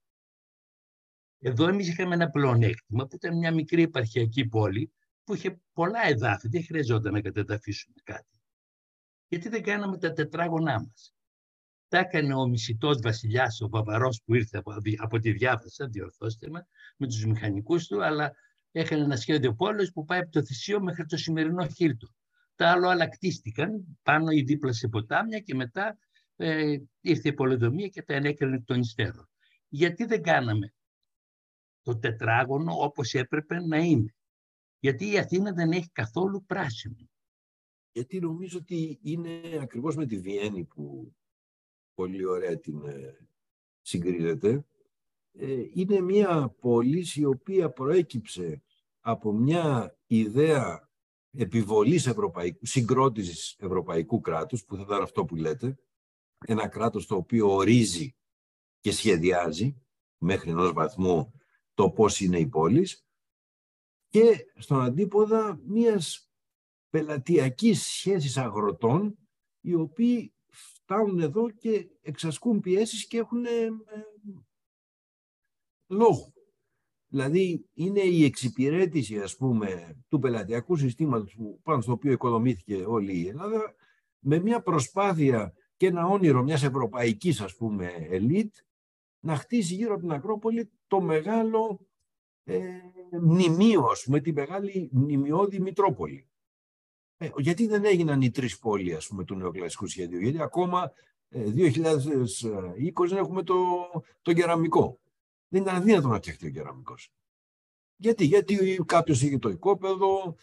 Εδώ εμείς είχαμε ένα πλεονέκτημα που ήταν μια μικρή επαρχιακή πόλη που είχε πολλά εδάφη, δεν χρειαζόταν να κατεδαφίσουμε κάτι. Γιατί δεν κάναμε τα τετράγωνά μας. Τα έκανε ο μισητός βασιλιάς, ο Βαβαρός που ήρθε από τη Διάβασα, διορθώστε με τους μηχανικούς του, αλλά έκανε ένα σχέδιο πόλος που πάει από το Θησίο μέχρι το σημερινό Χίλτο. Τα άλλα κτίστηκαν πάνω ή δίπλα σε ποτάμια και μετά ήρθε η πολεοδομία και τα ενέκρινε των υστέρων. Γιατί δεν κάναμε το τετράγωνο όπως έπρεπε να είναι. Γιατί η Αθήνα δεν έχει καθόλου πράσινο. Γιατί νομίζω ότι είναι ακριβώς με τη Βιέννη που πολύ ωραία την συγκρίνεται. Είναι μια πόλη η οποία προέκυψε από μια ιδέα επιβολής ευρωπαϊκού, συγκρότησης ευρωπαϊκού κράτους, που θα ήταν αυτό που λέτε, ένα κράτος το οποίο ορίζει και σχεδιάζει μέχρι ενός βαθμού το πώς είναι η πόλη, και στον αντίποδα μιας πελατειακής σχέσης αγροτών, οι οποίοι φτάνουν εδώ και εξασκούν πιέσεις και έχουν λόγο. Δηλαδή είναι η εξυπηρέτηση, ας πούμε, του πελατειακού συστήματος πάνω στο οποίο οικοδομήθηκε όλη η Ελλάδα, με μια προσπάθεια και ένα όνειρο μιας ευρωπαϊκής, ας πούμε, ελίτ, να χτίσει γύρω από την Ακρόπολη το μεγάλο μνημείο, με τη μεγάλη μνημειώδη Μητρόπολη. Γιατί δεν έγιναν οι τρεις πόλοι, ας πούμε, του νεοκλασικού σχεδίου, γιατί ακόμα 2020 έχουμε το κεραμικό. Δεν ήταν αδύνατο να φτιαχτεί ο κεραμικός. Γιατί κάποιος είχε το οικόπεδο,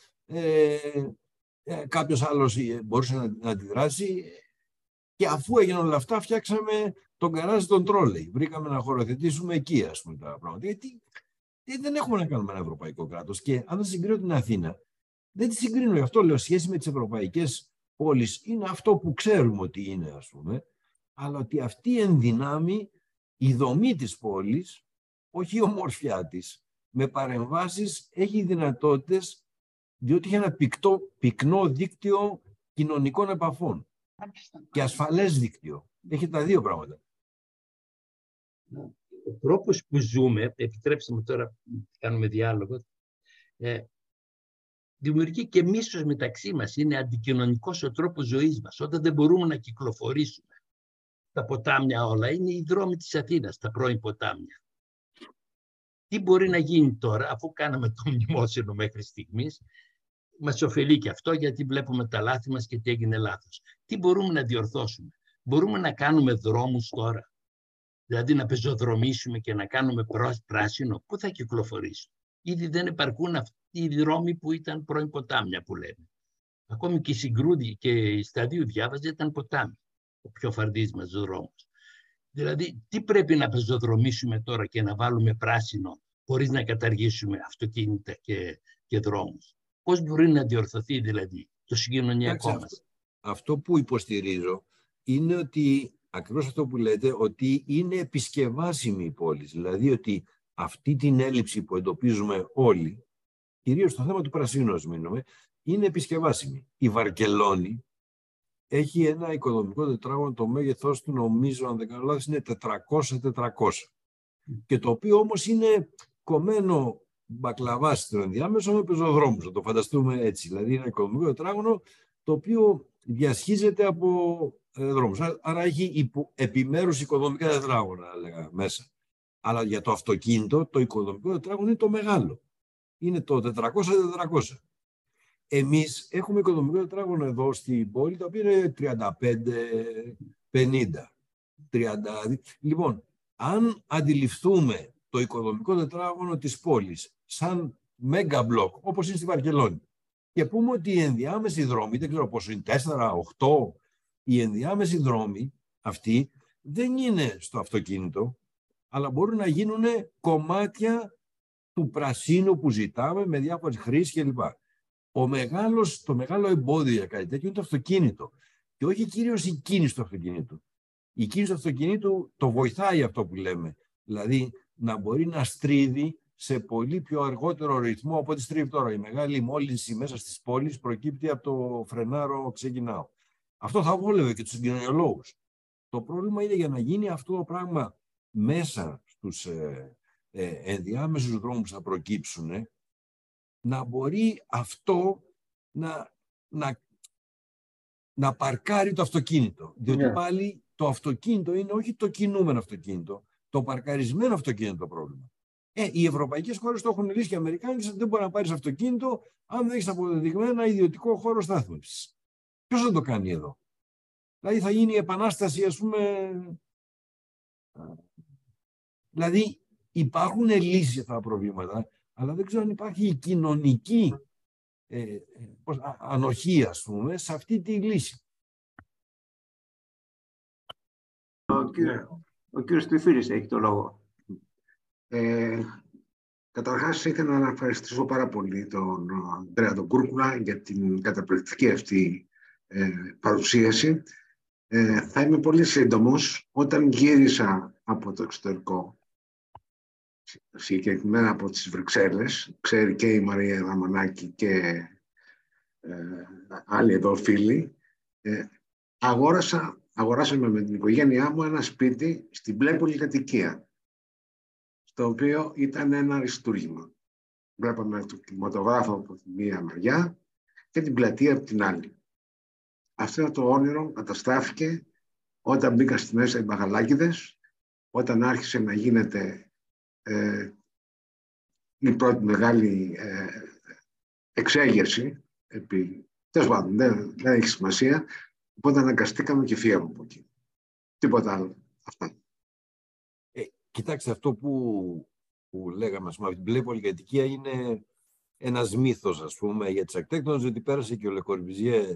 κάποιος άλλος μπορούσε να αντιδράσει. Και αφού έγιναν όλα αυτά, φτιάξαμε τον καράζι των τρόλεϊ. Βρήκαμε να χωροθετήσουμε εκεί, ας πούμε, τα πράγματα. Γιατί δεν έχουμε να κάνουμε ένα ευρωπαϊκό κράτος. Και αν δεν συγκρίνω την Αθήνα, δεν τη συγκρίνω. Γι' αυτό λέω: σχέση με τις ευρωπαϊκές πόλεις είναι αυτό που ξέρουμε ότι είναι, ας πούμε, αλλά ότι αυτή εν δυνάμει η δομή της πόλης, όχι η ομορφιά της, με παρεμβάσεις έχει δυνατότητες, διότι έχει ένα πυκνό δίκτυο κοινωνικών επαφών. Και ασφαλές δίκτυο. Έχει τα δύο πράγματα. Ο τρόπος που ζούμε, επιτρέψτε μου τώρα να κάνουμε διάλογο, δημιουργεί και μίσος μεταξύ μας. Είναι αντικοινωνικός ο τρόπος ζωής μας. Όταν δεν μπορούμε να κυκλοφορήσουμε, τα ποτάμια όλα είναι οι δρόμοι της Αθήνας, τα πρώην ποτάμια. Τι μπορεί να γίνει τώρα, αφού κάναμε το μνημόσυνο μέχρι στιγμής? Μας ωφελεί και αυτό, γιατί βλέπουμε τα λάθη μας και τι έγινε λάθος. Τι μπορούμε να διορθώσουμε? Μπορούμε να κάνουμε δρόμους τώρα? Δηλαδή να πεζοδρομήσουμε και να κάνουμε πράσινο? Πού θα κυκλοφορήσουν? Ήδη δεν επαρκούν αυτοί οι δρόμοι που ήταν πρώην ποτάμια, που λέμε. Ακόμη και η Συγκρούδη και η Σταδίου Διάβαζα ήταν ποτάμι, ο πιο φαρδίσμας δρόμος. Δηλαδή, τι πρέπει να πεζοδρομήσουμε τώρα και να βάλουμε πράσινο, χωρίς να καταργήσουμε αυτοκίνητα και δρόμους? Πώς μπορεί να διορθωθεί δηλαδή το συγκοινωνιακό μας? Αυτό που υποστηρίζω είναι ότι, ακριβώς αυτό που λέτε, ότι είναι επισκευάσιμη η πόλη. Δηλαδή ότι αυτή την έλλειψη που εντοπίζουμε όλοι, κυρίως στο θέμα του πρασίνου, μείνουμε, είναι επισκευάσιμη. Η Βαρκελόνη έχει ένα οικοδομικό τετράγωνο, το μέγεθός του, νομίζω, αν δεν κάνω λάθος, είναι 400x400. Και το οποίο όμως είναι κομμένο μπακλαβά στο ενδιάμεσο με πεζοδρόμους, να το φανταστούμε έτσι. Δηλαδή, ένα οικοδομικό τετράγωνο το οποίο διασχίζεται από δρόμους. Άρα, έχει επιμέρους οικοδομικά τετράγωνα, λέγαμε, μέσα. Αλλά για το αυτοκίνητο, το οικοδομικό τετράγωνο είναι το μεγάλο. Είναι το 400x400. Εμείς έχουμε οικοδομικό τετράγωνο εδώ στην πόλη, το οποίο είναι 35-50. 30. Λοιπόν, αν αντιληφθούμε το οικοδομικό τετράγωνο της πόλης σαν μέγα μπλοκ, όπως είναι στη Βαρκελόνη, και πούμε ότι οι ενδιάμεσοι δρόμοι, δεν ξέρω πόσο είναι, 4, 8, οι ενδιάμεσοι δρόμοι αυτοί δεν είναι στο αυτοκίνητο, αλλά μπορούν να γίνουν κομμάτια του πρασίνου που ζητάμε με διάφορες χρήσεις κλπ. Το μεγάλο εμπόδιο για κάτι τέτοιο είναι το αυτοκίνητο. Και όχι κυρίως η κίνηση του αυτοκίνητου. Η κίνηση του αυτοκίνητου το βοηθάει αυτό που λέμε. Δηλαδή να μπορεί να στρίβει σε πολύ πιο αργότερο ρυθμό από ό,τι στρίβει τώρα. Η μεγάλη μόλυνση μέσα στις πόλεις προκύπτει από το φρενάρο ξεκινάω. Αυτό θα βόλευε και τους συγκοινωνιολόγους. Το πρόβλημα είναι για να γίνει αυτό το πράγμα μέσα στους ενδιάμεσους δρόμους που θα προκύψουν, να μπορεί αυτό να παρκάρει το αυτοκίνητο. Διότι πάλι το αυτοκίνητο είναι όχι το κινούμενο αυτοκίνητο, το παρκαρισμένο αυτοκίνητο το πρόβλημα. Οι ευρωπαϊκές χώρες το έχουν λύσει και οι Αμερικάνοι, δεν μπορεί να πάρεις αυτοκίνητο αν δεν έχεις αποδεδειγμένα ιδιωτικό χώρο στάθμευσης. Ποιος θα το κάνει εδώ? Δηλαδή θα γίνει η επανάσταση, ας πούμε. Δηλαδή υπάρχουν λύσεις αυτά τα προβλήματα, αλλά δεν ξέρω αν υπάρχει η κοινωνική ανοχή, ας πούμε, σε αυτή τη λύση. Ο κύριος Τριφίλης έχει το λόγο. Καταρχάς, ήθελα να ευχαριστήσω πάρα πολύ τον Ανδρέα τον Κούρκουλα για την καταπληκτική αυτή παρουσίαση. Θα είμαι πολύ σύντομος. Όταν γύρισα από το εξωτερικό, συγκεκριμένα από τις Βρυξέλλες, ξέρει και η Μαρία Δαμανάκη και άλλοι εδώ φίλοι, αγοράσαμε με την οικογένειά μου ένα σπίτι στην μπλε πολυκατοικία, στο οποίο ήταν ένα αριστούργημα. Βλέπαμε τον κινηματογράφο από τη μία μεριά και την πλατεία από την άλλη. Αυτό το όνειρο καταστράφηκε όταν μπήκα στη μέσα οι μπαγαλάκηδες, όταν άρχισε να γίνεται η πρώτη μεγάλη εξέγερση, τέλος πάντων, δεν έχει σημασία, οπότε αναγκαστήκαμε και φύγαμε από εκεί. Τίποτα άλλο. Αυτά. Κοιτάξτε, αυτό που λέγαμε, ας πούμε, από την πολυκατοικία είναι ένας μύθος, ας πούμε, για τις ακτέκτονες, ότι πέρασε και ο Le Corbusier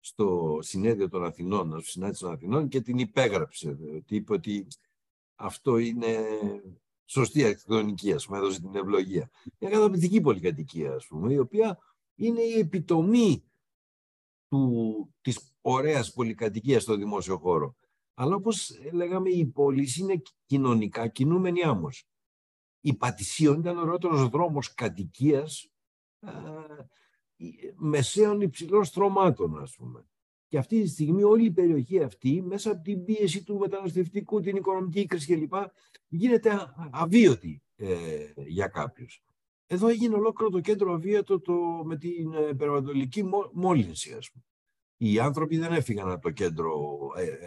στο συνέδριο των Αθηνών, στο συνάντηση των Αθηνών, και την υπέγραψε. Ότι είπε ότι αυτό είναι σωστή αρχιτεκτονική, ας πούμε, έδωσε την ευλογία. Μια καταπληκτική πολυκατοικία, ας πούμε, η οποία είναι η επιτομή της ωραίας πολυκατοικίας στο δημόσιο χώρο. Αλλά όπως λέγαμε, η πόλη είναι κοινωνικά κινούμενη άμμος. Η Πατησίων ήταν ο ωραιότερος δρόμος κατοικίας μεσαίων υψηλών στρωμάτων, ας πούμε. Και αυτή τη στιγμή όλη η περιοχή αυτή, μέσα από την πίεση του μεταναστευτικού, την οικονομική κρίση κλπ, γίνεται αβίωτη για κάποιους. Εδώ έγινε ολόκληρο το κέντρο αβίωτο με την περιβαλλοντική μόλυνση, ας πούμε. Οι άνθρωποι δεν έφυγαν από το κέντρο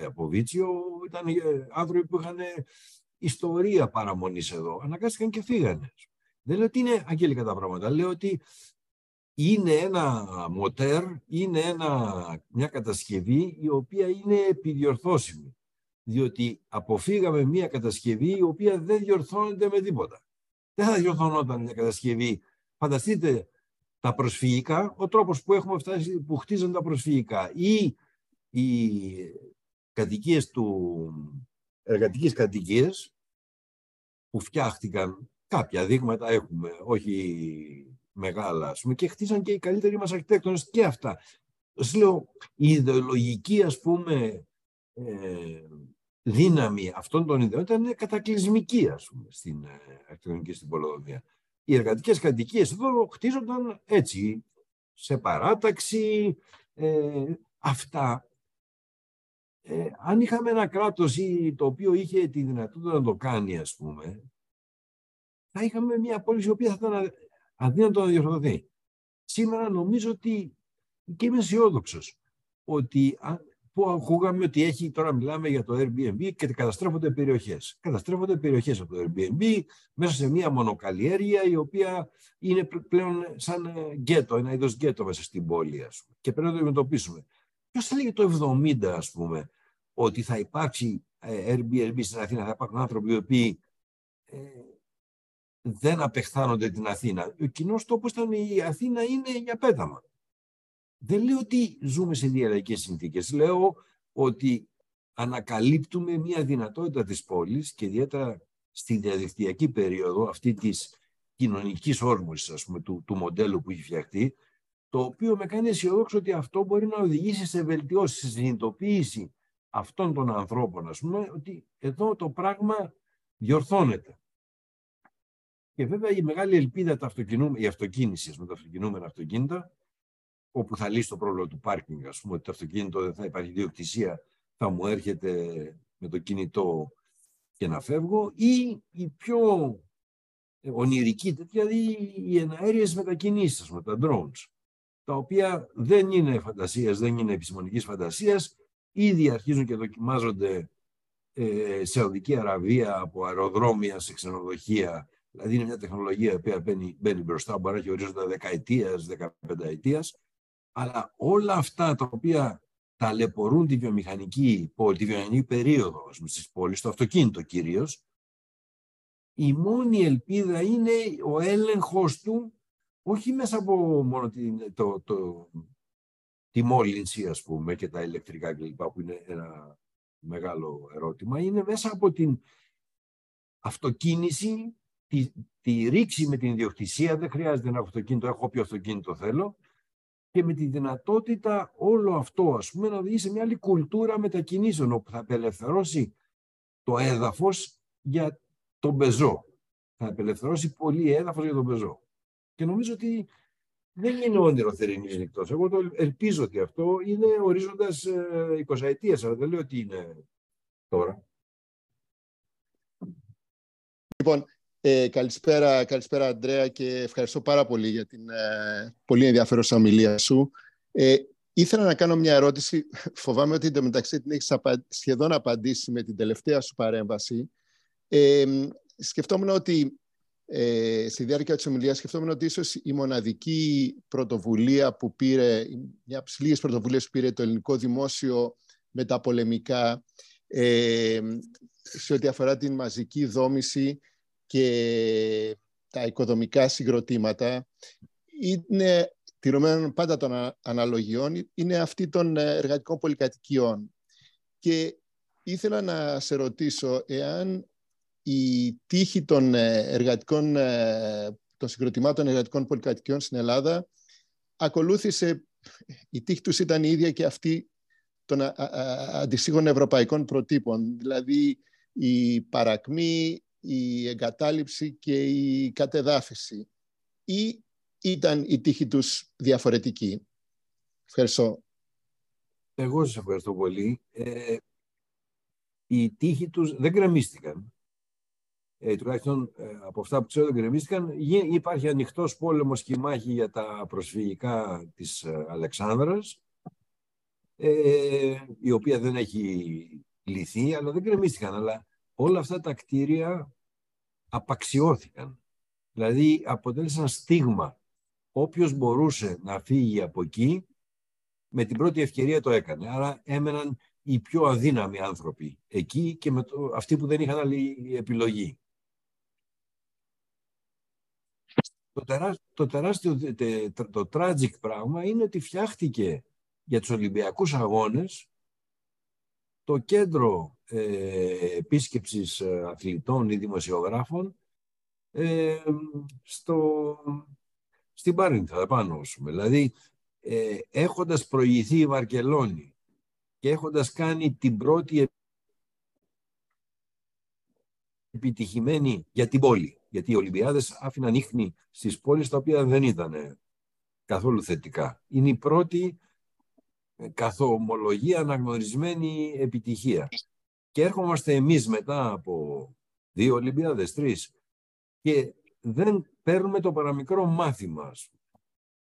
από Βίτσιο, ήταν άνθρωποι που είχαν ιστορία παραμονής εδώ. Αναγκάστηκαν και φύγανε. Δεν λέω ότι είναι αγγέλικα τα πράγματα. Λέω ότι είναι ένα μοτέρ, είναι μια κατασκευή η οποία είναι επιδιορθώσιμη. Διότι αποφύγαμε μια κατασκευή η οποία δεν διορθώνεται με τίποτα. Δεν θα διορθωνόταν μια κατασκευή. Φανταστείτε τα προσφυγικά, ο τρόπος που έχουμε φτάσει, που χτίζουν τα προσφυγικά, ή οι κατοικίες εργατικές κατοικίες που φτιάχτηκαν, κάποια δείγματα έχουμε, όχι μεγάλα, ας πούμε, και χτίσαν και οι καλύτεροι μας αρχιτέκτονες και αυτά. Σας λέω, η ιδεολογική, ας πούμε, δύναμη αυτών των ιδεών ήταν κατακλυσμική, ας πούμε, στην αρχιτεκτονική, στην πολεοδομία. Οι εργατικές κατοικίες εδώ χτίζονταν έτσι, σε παράταξη, αυτά. Αν είχαμε ένα κράτος το οποίο είχε τη δυνατότητα να το κάνει, ας πούμε, θα είχαμε μια πόλη η οποία θα ήταν αδύνατο να διορθωθεί. Σήμερα νομίζω ότι, και είμαι αισιόδοξος, ότι που ακούγαμε ότι έχει, τώρα μιλάμε για το Airbnb και καταστρέφονται περιοχές. Καταστρέφονται περιοχές από το Airbnb μέσα σε μια μονοκαλλιέργεια η οποία είναι πλέον σαν γκέτο, ένα είδος γκέτο μέσα στην πόλη, ας πούμε. Και πρέπει να το αντιμετωπίσουμε. Ποιος θα λέγει το 70, ας πούμε, ότι θα υπάρξει Airbnb στην Αθήνα, θα υπάρχουν άνθρωποι οι οποίοι δεν απεχθάνονται την Αθήνα. Ο κοινός τόπος ήταν η Αθήνα είναι για πέταμα. Δεν λέω ότι ζούμε σε διαλαϊκές συνθήκες. Λέω ότι ανακαλύπτουμε μια δυνατότητα της πόλης και ιδιαίτερα στη διαδικτυακή περίοδο αυτή της κοινωνικής όρμωσης, ας πούμε, του μοντέλου που έχει φτιαχτεί, το οποίο με κάνει αισιοδόξο ότι αυτό μπορεί να οδηγήσει σε βελτιώσεις, σε συνειδητοποίηση αυτών των ανθρώπων, ας πούμε, ότι εδώ το πράγμα διορθώνεται. Και βέβαια η μεγάλη ελπίδα η αυτοκίνηση, με τα αυτοκινούμενα αυτοκίνητα, όπου θα λύσει το πρόβλημα του πάρκινγκ, ας πούμε, ότι το αυτοκίνητο δεν θα υπάρχει ιδιοκτησία, θα μου έρχεται με το κινητό και να φεύγω, ή η πιο ονειρική, δηλαδή οι εναέριες μετακινήσεις, ας πούμε, τα drones, τα οποία δεν είναι φαντασίας, δεν είναι επιστημονικής φαντασίας, ήδη αρχίζουν και δοκιμάζονται σε Σαουδική Αραβία από αεροδρόμια σε ξενοδοχεία. Δηλαδή είναι μια τεχνολογία που μπαίνει μπροστά, μπορεί να έχει ορίζοντα δεκαετίας, 15ετίας. Αλλά όλα αυτά τα οποία ταλαιπωρούν τη βιομηχανική περίοδο στις πόλεις, το αυτοκίνητο κυρίως, η μόνη ελπίδα είναι ο έλεγχος του, όχι μέσα από μόνο τη μόλυνση, ας πούμε, και τα ηλεκτρικά κλπ, που είναι ένα μεγάλο ερώτημα, είναι μέσα από την αυτοκίνηση, τη ρήξη με την ιδιοκτησία, δεν χρειάζεται ένα αυτοκίνητο, έχω όποιο αυτοκίνητο θέλω, και με τη δυνατότητα όλο αυτό, ας πούμε, να οδηγήσει σε μια άλλη κουλτούρα μετακινήσεων, όπου θα απελευθερώσει το έδαφος για τον πεζό. Θα απελευθερώσει πολύ έδαφος για τον πεζό. Και νομίζω ότι δεν είναι όνειρο θερινής νυχτός. Εγώ το ελπίζω ότι αυτό είναι ορίζοντας 20ετίας, αλλά δεν λέω ότι είναι τώρα. Λοιπόν, καλησπέρα Ανδρέα, και ευχαριστώ πάρα πολύ για την πολύ ενδιαφέρουσα ομιλία σου. Ήθελα να κάνω μια ερώτηση. Φοβάμαι ότι εντωμεταξύ την έχεις σχεδόν απαντήσει με την τελευταία σου παρέμβαση. Σκεφτόμουν ότι, στη διάρκεια της ομιλίας, ίσως η μοναδική πρωτοβουλία που πήρε, μια από τις λίγες πρωτοβουλίες που πήρε το ελληνικό δημόσιο μεταπολεμικά, σε ό,τι αφορά την μαζική δόμηση και τα οικοδομικά συγκροτήματα, είναι, τηρωμένων πάντα των αναλογιών, είναι αυτή των εργατικών πολυκατοικιών. Και ήθελα να σε ρωτήσω εάν η τύχη των συγκροτημάτων εργατικών πολυκατοικιών στην Ελλάδα ακολούθησε, η τύχη τους ήταν η ίδια και αυτή των αντισύγων ευρωπαϊκών προτύπων, δηλαδή η παρακμή, η εγκατάλειψη και η κατεδάφιση, ή ήταν η τύχη τους διαφορετική? Ευχαριστώ. Εγώ σας ευχαριστώ πολύ. Η τύχη τους δεν γκρεμίστηκαν. Τουλάχιστον από αυτά που ξέρω δεν γκρεμίστηκαν. Υπάρχει ανοιχτός πόλεμος και μάχη για τα προσφυγικά της Αλεξάνδρας, η οποία δεν έχει λυθεί, αλλά δεν γκρεμίστηκαν. Αλλά όλα αυτά τα κτίρια απαξιώθηκαν. Δηλαδή αποτέλεσαν στίγμα. Όποιος μπορούσε να φύγει από εκεί, με την πρώτη ευκαιρία το έκανε. Άρα έμεναν οι πιο αδύναμοι άνθρωποι εκεί και αυτοί που δεν είχαν άλλη επιλογή. Το tragic πράγμα είναι ότι φτιάχτηκε για τους Ολυμπιακούς Αγώνες το κέντρο επίσκεψης αθλητών ή δημοσιογράφων στην Πάρνηθα, πάνω όσο. Δηλαδή, έχοντας προηγηθεί η Βαρκελόνη και έχοντας κάνει την πρώτη επιτυχημένη για την πόλη, γιατί οι Ολυμπιάδες άφηναν ίχνη στις πόλεις τα οποία δεν ήταν καθόλου θετικά. Είναι η πρώτη καθομολογία αναγνωρισμένη επιτυχία. Και έρχομαστε εμείς μετά από 2 Ολυμπιάδες, 3, και δεν παίρνουμε το παραμικρό μάθημα.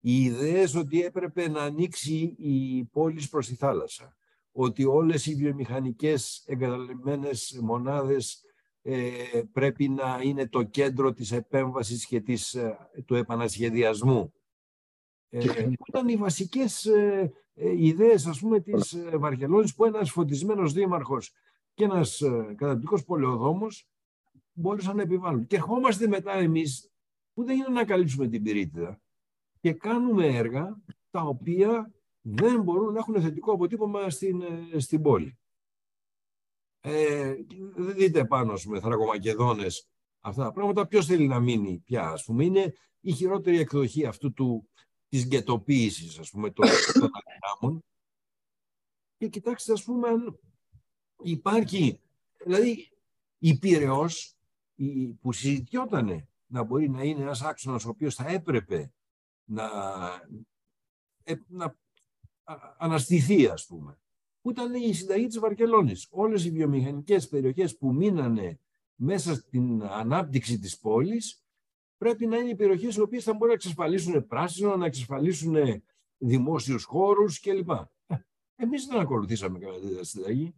Οι ιδέες ότι έπρεπε να ανοίξει η πόλη προς τη θάλασσα, ότι όλες οι βιομηχανικές εγκαταλειμμένες μονάδες πρέπει να είναι το κέντρο της επέμβασης και του επανασχεδιασμού. Ήταν οι βασικές ιδέες, ας πούμε, της Βαρκελόνης, που ένας φωτισμένος δήμαρχος και ένας καταπληκτικός πολεοδόμος μπορούσαν να επιβάλλουν. Και ερχόμαστε μετά εμείς που δεν είναι να καλύψουμε την πυρίτιδα και κάνουμε έργα τα οποία δεν μπορούν να έχουν θετικό αποτύπωμα στην πόλη. Δεν δείτε πάνω με Θρακομακεδόνες αυτά τα πράγματα. Ποιος θέλει να μείνει πια, ας πούμε? Είναι η χειρότερη εκδοχή αυτού της γκετοποίησης, ας πούμε, των αδυνάμων. Και κοιτάξτε, ας πούμε, αν υπάρχει, δηλαδή η Πειραιώς που συζητιότανε να μπορεί να είναι ένας άξονας ο οποίος θα έπρεπε να αναστηθεί, ας πούμε, που ήταν η συνταγή της Βαρκελόνης. Όλες οι βιομηχανικές περιοχές που μείνανε μέσα στην ανάπτυξη της πόλης πρέπει να είναι οι περιοχές οι οποίες θα μπορούν να εξασφαλίσουν πράσινο, να εξασφαλίσουν δημόσιους χώρους κλπ. Εμείς δεν ακολουθήσαμε καμία συνταγή.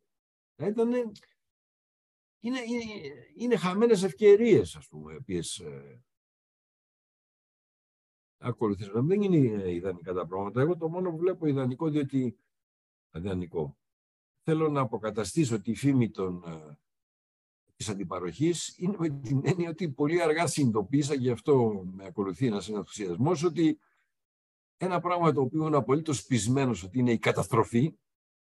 Είναι χαμένες ευκαιρίες, ας πούμε, οι οποίες ακολουθήσαμε. Δεν είναι ιδανικά τα πράγματα. Εγώ το μόνο που βλέπω ιδανικό, διότι θέλω να αποκαταστήσω τη φήμη της αντιπαροχής, είναι με την έννοια ότι πολύ αργά συνειδητοποίησα, και αυτό με ακολουθεί ένας ενθουσιασμός, ότι ένα πράγμα το οποίο είναι απολύτως πεισμένος ότι είναι η καταστροφή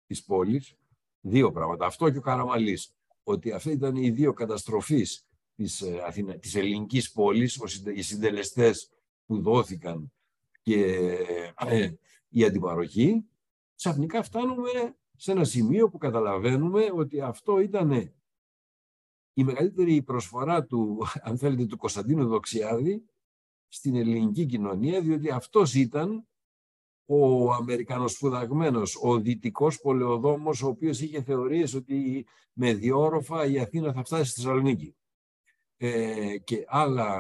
της πόλης, δύο πράγματα, αυτό και ο Καραμαλής, ότι αυτά ήταν οι δύο καταστροφείς της ελληνικής πόλης, οι συντελεστές που δόθηκαν και η αντιπαροχή. Ξαφνικά φτάνουμε σε ένα σημείο που καταλαβαίνουμε ότι αυτό ήταν η μεγαλύτερη προσφορά του Κωνσταντίνου Δοξιάδη στην ελληνική κοινωνία, διότι αυτός ήταν ο αμερικανοσπουδαγμένος, ο δυτικός πολεοδόμος, ο οποίος είχε θεωρίες ότι με διόροφα η Αθήνα θα φτάσει στη Θεσσαλονίκη και άλλα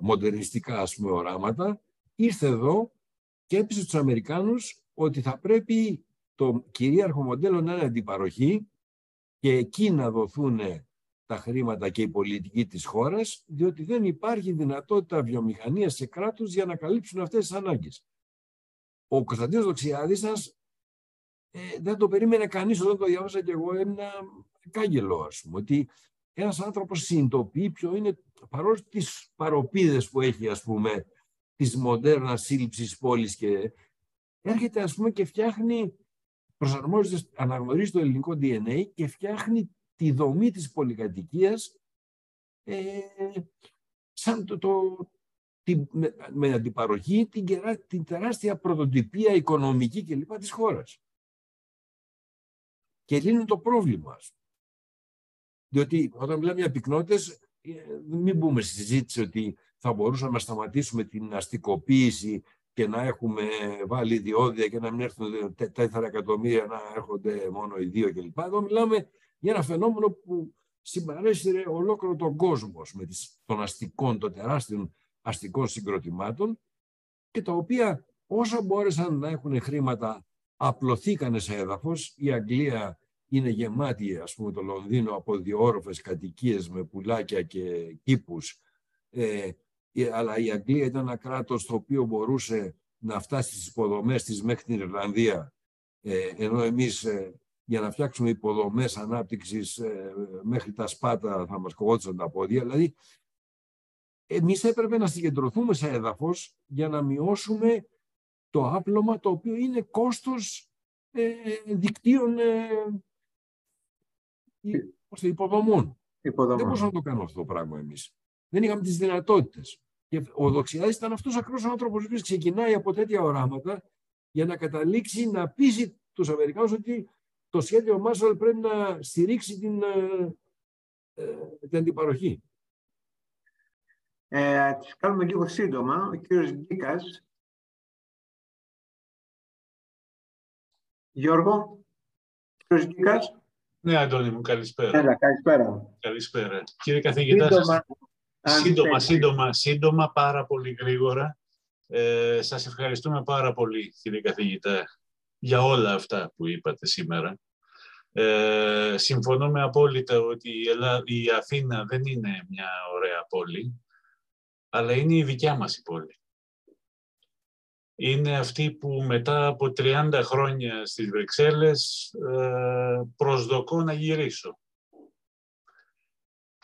μοντερνιστικά, ας πούμε, οράματα. Ήρθε εδώ και έπεισε τους Αμερικάνους ότι θα πρέπει το κυρίαρχο μοντέλο να είναι αντιπαροχή και εκεί να δοθούν τα χρήματα και η πολιτική της χώρας, διότι δεν υπάρχει δυνατότητα βιομηχανίας και κράτους για να καλύψουν αυτές τις ανάγκες. Ο Κωνσταντίνος Δοξιάδης δεν το περίμενε κανείς, όταν το διάβασα και εγώ έμεινα κάγκελο, ας πούμε, ότι ένας άνθρωπος συνειδητοποιεί ποιο είναι, παρόλο τις παροπίδες που έχει, ας πούμε, της μοντέρνας σύλληψης πόλης, και έρχεται, ας πούμε, και φτιάχνει, προσαρμόζεται, αναγνωρίζει το ελληνικό DNA και φτιάχνει τη δομή της πολυκατοικίας σαν με αντιπαροχή την τεράστια πρωτοτυπία οικονομική κλπ. Της χώρας. Και λύνει το πρόβλημα. Διότι όταν μιλάμε για πυκνότητες, μην μπούμε στη συζήτηση ότι θα μπορούσαμε να σταματήσουμε την αστικοποίηση και να έχουμε βάλει διόδια και να μην έρθουν 4 εκατομμύρια, να έρχονται μόνο οι 2 κλπ. Εδώ μιλάμε για ένα φαινόμενο που συμπαρέσυρε ολόκληρο τον κόσμο με των τεράστιων αστικών συγκροτημάτων, και τα οποία όσα μπόρεσαν να έχουν χρήματα απλωθήκανε σε έδαφος. Η Αγγλία είναι γεμάτη, ας πούμε, το Λονδίνο, από διόρροφες κατοικίες με πουλάκια και κήπους, αλλά η Αγγλία ήταν ένα κράτος το οποίο μπορούσε να φτάσει στις υποδομές της μέχρι την Ιρλανδία, ενώ εμείς για να φτιάξουμε υποδομές ανάπτυξης μέχρι τα Σπάτα θα μας κοβόντουσαν τα πόδια. Δηλαδή, εμείς έπρεπε να συγκεντρωθούμε σε έδαφος για να μειώσουμε το άπλωμα, το οποίο είναι κόστος δικτύων υποδομών. Δεν μπορούσαμε να το κάνουμε αυτό το πράγμα εμείς. Δεν είχαμε τις δυνατότητες. Και ο Δοξιάδης ήταν αυτός ακριβώς ο άνθρωπος που ξεκινάει από τέτοια οράματα για να καταλήξει να πείσει τους Αμερικάνους ότι το σχέδιο Μάρσαλ πρέπει να στηρίξει την αντιπαροχή. Τις κάνουμε λίγο σύντομα. Ο κύριος Γκίκας. Γιώργο, κύριος Γκίκας. Ναι, Αντώνη μου, καλησπέρα. Έλα, καλησπέρα. Καλησπέρα. Κύριε καθηγητά, σύντομα, πάρα πολύ γρήγορα. Σας ευχαριστούμε πάρα πολύ, κύριε καθηγητά, για όλα αυτά που είπατε σήμερα. Συμφωνούμε απόλυτα ότι η Αθήνα δεν είναι μια ωραία πόλη, αλλά είναι η δικιά μας η πόλη. Είναι αυτή που μετά από 30 χρόνια στις Βρυξέλλες προσδοκώ να γυρίσω.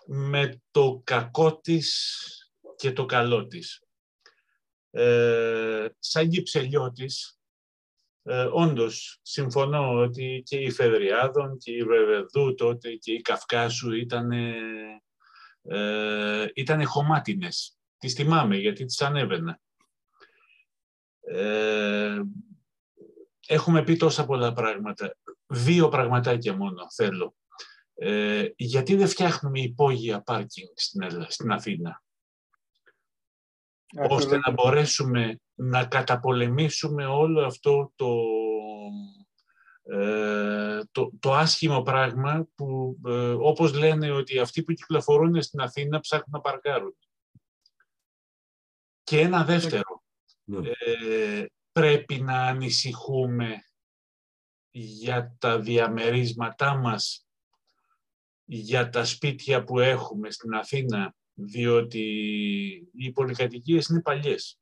Με το κακό της και το καλό της. Σαν Κυψελιώτης, όντως, συμφωνώ ότι και η Φεδριάδων και η Βεβεδού τότε και η Καυκάσου ήτανε χωμάτινες. Τις θυμάμαι γιατί τις ανέβαινα. Έχουμε πει τόσα πολλά πράγματα. 2 πραγματάκια μόνο θέλω. Γιατί δεν φτιάχνουμε υπόγεια πάρκινγκ στην Αθήνα, ώστε να μπορέσουμε να καταπολεμήσουμε όλο αυτό το άσχημο πράγμα που, όπως λένε, ότι αυτοί που κυκλοφορούν στην Αθήνα ψάχνουν να παρκάρουν. Και ένα δεύτερο, πρέπει να ανησυχούμε για τα διαμερίσματά μας, για τα σπίτια που έχουμε στην Αθήνα, διότι οι πολυκατοικίες είναι παλιές.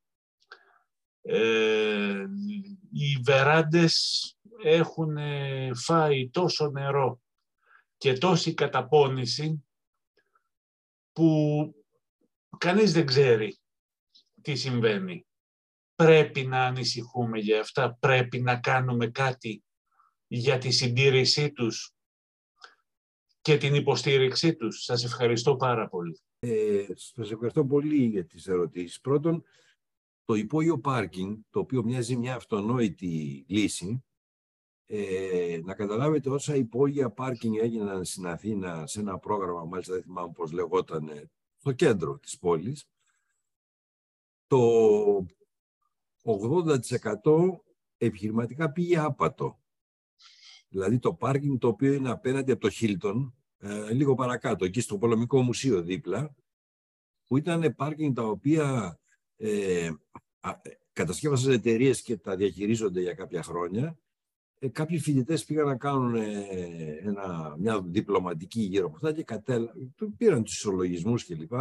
Οι βεράντες έχουν φάει τόσο νερό και τόση καταπώνηση που κανείς δεν ξέρει τι συμβαίνει. Πρέπει να ανησυχούμε για αυτά, πρέπει να κάνουμε κάτι για τη συντήρησή τους και την υποστήριξή τους. Σας ευχαριστώ πάρα πολύ. Σας ευχαριστώ πολύ για τις ερωτήσεις. Πρώτον, το υπόγειο πάρκινγκ, το οποίο μοιάζει μια αυτονόητη λύση, να καταλάβετε, όσα υπόγεια πάρκινγκ έγιναν στην Αθήνα, σε ένα πρόγραμμα, μάλιστα δεν θυμάμαι πώς λεγόταν, στο κέντρο της πόλης, το 80% επιχειρηματικά πήγε άπατο. Δηλαδή το πάρκινγκ το οποίο είναι απέναντι από το Χίλτον, λίγο παρακάτω, εκεί στο Πολεμικό Μουσείο δίπλα, που ήταν πάρκινγκ τα οποία κατασκεύασαν εταιρείες και τα διαχειρίζονται για κάποια χρόνια, κάποιοι φοιτητές πήγαν να κάνουν μια διπλωματική γύρω από αυτά και πήραν τους ισολογισμούς κλπ.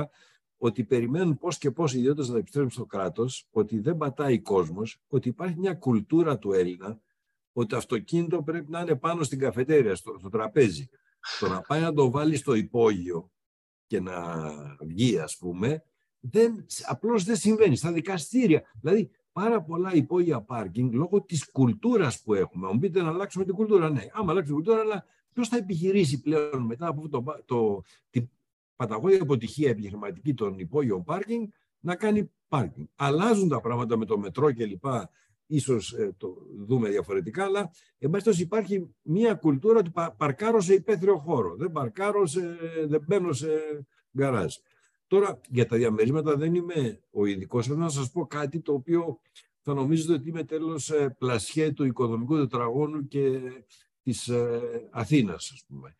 Ότι περιμένουν πώς και πώς οι ιδιώτες να επιστρέψουν στο κράτος, ότι δεν πατάει κόσμος, ότι υπάρχει μια κουλτούρα του Έλληνα, ότι το αυτοκίνητο πρέπει να είναι πάνω στην καφετέρια, στο τραπέζι. Το να πάει να το βάλει στο υπόγειο και να βγει, ας πούμε, απλώς δεν συμβαίνει. Στα δικαστήρια. Δηλαδή, πάρα πολλά υπόγεια πάρκινγκ λόγω της κουλτούρας που έχουμε. Μου πείτε να αλλάξουμε την κουλτούρα. Ναι, άμα αλλάξουμε την κουλτούρα, αλλά ποιος θα επιχειρήσει πλέον μετά από την παταγώδη αποτυχία επιχειρηματική των υπόγειων πάρκινγκ να κάνει πάρκινγκ. Αλλάζουν τα πράγματα με το μετρό κλπ. Ίσως το δούμε διαφορετικά, αλλά εμπάσχετος υπάρχει μια κουλτούρα ότι παρκάρω σε υπαίθριο χώρο, δεν μπαίνω σε γκαράζ. Τώρα, για τα διαμερίσματα δεν είμαι ο ειδικός, αλλά να σας πω κάτι το οποίο θα νομίζετε ότι είμαι τέλος πλασιέ του οικοδομικού τετραγώνου και της Αθήνας, ας πούμε.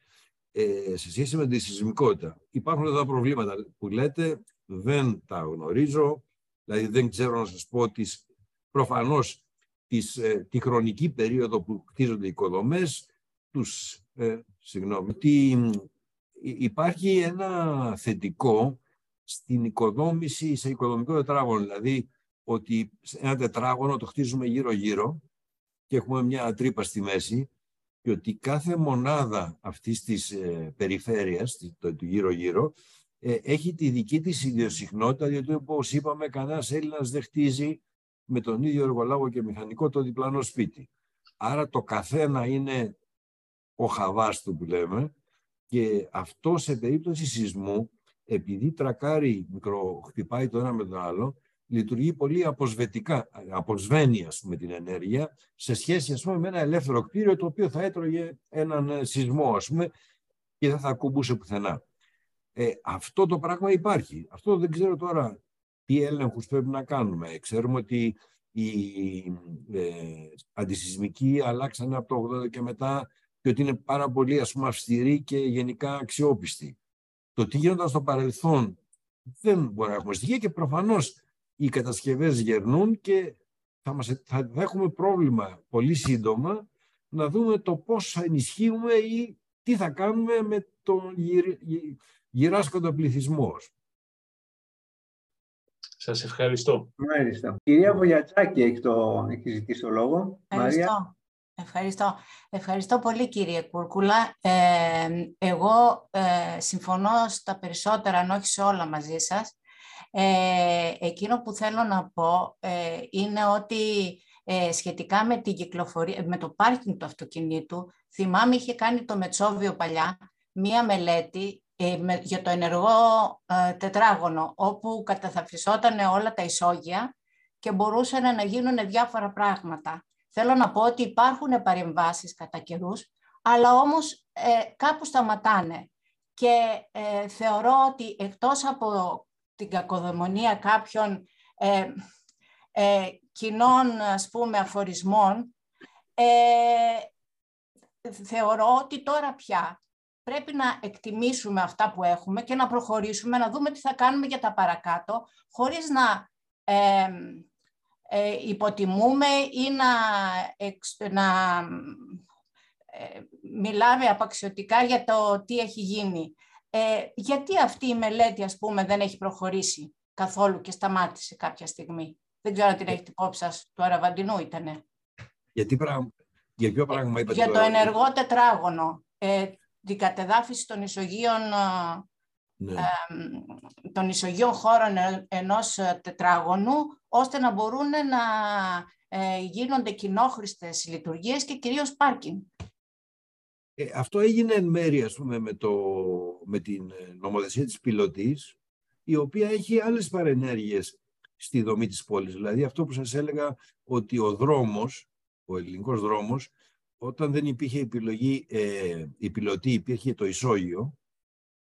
Σε σχέση με τη σεισμικότητα. Υπάρχουν αυτά τα προβλήματα που λέτε, δεν τα γνωρίζω, δηλαδή δεν ξέρω να σας πω προφανώς τη χρονική περίοδο που κτίζονται οι οικοδομές, υπάρχει ένα θετικό στην οικοδόμηση, σε οικοδομικό τετράγωνο. Δηλαδή ότι ένα τετράγωνο το χτίζουμε γύρω-γύρω και έχουμε μια τρύπα στη μέση και ότι κάθε μονάδα αυτής της περιφέρειας, του γύρω-γύρω, έχει τη δική της ιδιοσυχνότητα, γιατί όπως είπαμε κανένας Έλληνας δεν χτίζει με τον ίδιο εργολάβο και μηχανικό το διπλανό σπίτι. Άρα το καθένα είναι ο χαβάς του που λέμε και αυτό σε περίπτωση σεισμού, επειδή τρακάρει, χτυπάει το ένα με το άλλο, λειτουργεί πολύ αποσβετικά, αποσβαίνει ας πούμε την ενέργεια σε σχέση ας πούμε με ένα ελεύθερο κτίριο το οποίο θα έτρωγε έναν σεισμό ας πούμε και δεν θα ακουμπούσε πουθενά. Αυτό το πράγμα υπάρχει. Αυτό δεν ξέρω τώρα τι έλεγχους πρέπει να κάνουμε. Ξέρουμε ότι οι αντισεισμικοί αλλάξανε από το 80 και μετά και ότι είναι πάρα πολύ ας πούμε αυστηροί και γενικά αξιόπιστοι. Το τι γίνονταν στο παρελθόν δεν μπορεί να έχουμε στοιχεία και προφανώς οι κατασκευές γερνούν και θα έχουμε πρόβλημα πολύ σύντομα να δούμε το πώς θα ενισχύουμε ή τι θα κάνουμε με τον γυράσκοντα πληθυσμό. Σας ευχαριστώ. Μάλιστα. Κυρία Βοιατσάκη, έχει ζητήσει το λόγο. Ευχαριστώ πολύ, κύριε Κούρκουλα. Εγώ συμφωνώ στα περισσότερα, αν όχι σε όλα, μαζί σας. Εκείνο που θέλω να πω είναι ότι σχετικά με την κυκλοφορία, με το πάρκινγκ του αυτοκινήτου, θυμάμαι είχε κάνει το Μετσόβιο παλιά μία μελέτη για το ενεργό τετράγωνο, όπου καταθαφισόταν όλα τα ισόγεια και μπορούσαν να γίνουν διάφορα πράγματα. Θέλω να πω ότι υπάρχουν παρεμβάσεις κατά καιρούς, αλλά όμως κάπου σταματάνε. Και θεωρώ ότι εκτός από την κακοδαιμονία κάποιων κοινών, ας πούμε, αφορισμών, θεωρώ ότι τώρα πια πρέπει να εκτιμήσουμε αυτά που έχουμε και να προχωρήσουμε, να δούμε τι θα κάνουμε για τα παρακάτω, χωρίς να υποτιμούμε ή να μιλάμε απαξιωτικά για το τι έχει γίνει. Γιατί αυτή η μελέτη, ας πούμε, δεν έχει προχωρήσει καθόλου και σταμάτησε κάποια στιγμή. Δεν ξέρω αν την έχετε υπόψη σας, του Αραβαντινού ήτανε. Για ποιο πράγμα είπατε? Για το ενεργό τετράγωνο. Την κατεδάφιση των ισογείων, ναι, των ισογείων χώρων ενός τετράγωνου, ώστε να μπορούν να γίνονται κοινόχρηστες λειτουργίες και κυρίως πάρκινγκ. Αυτό έγινε εν μέρει, ας πούμε, με την νομοθεσία της Πιλωτής, η οποία έχει άλλες παρενέργειες στη δομή της πόλης. Δηλαδή αυτό που σας έλεγα ότι ο ελληνικός δρόμος, όταν δεν υπήρχε επιλογή, η Πιλωτή, υπήρχε το ισόγειο,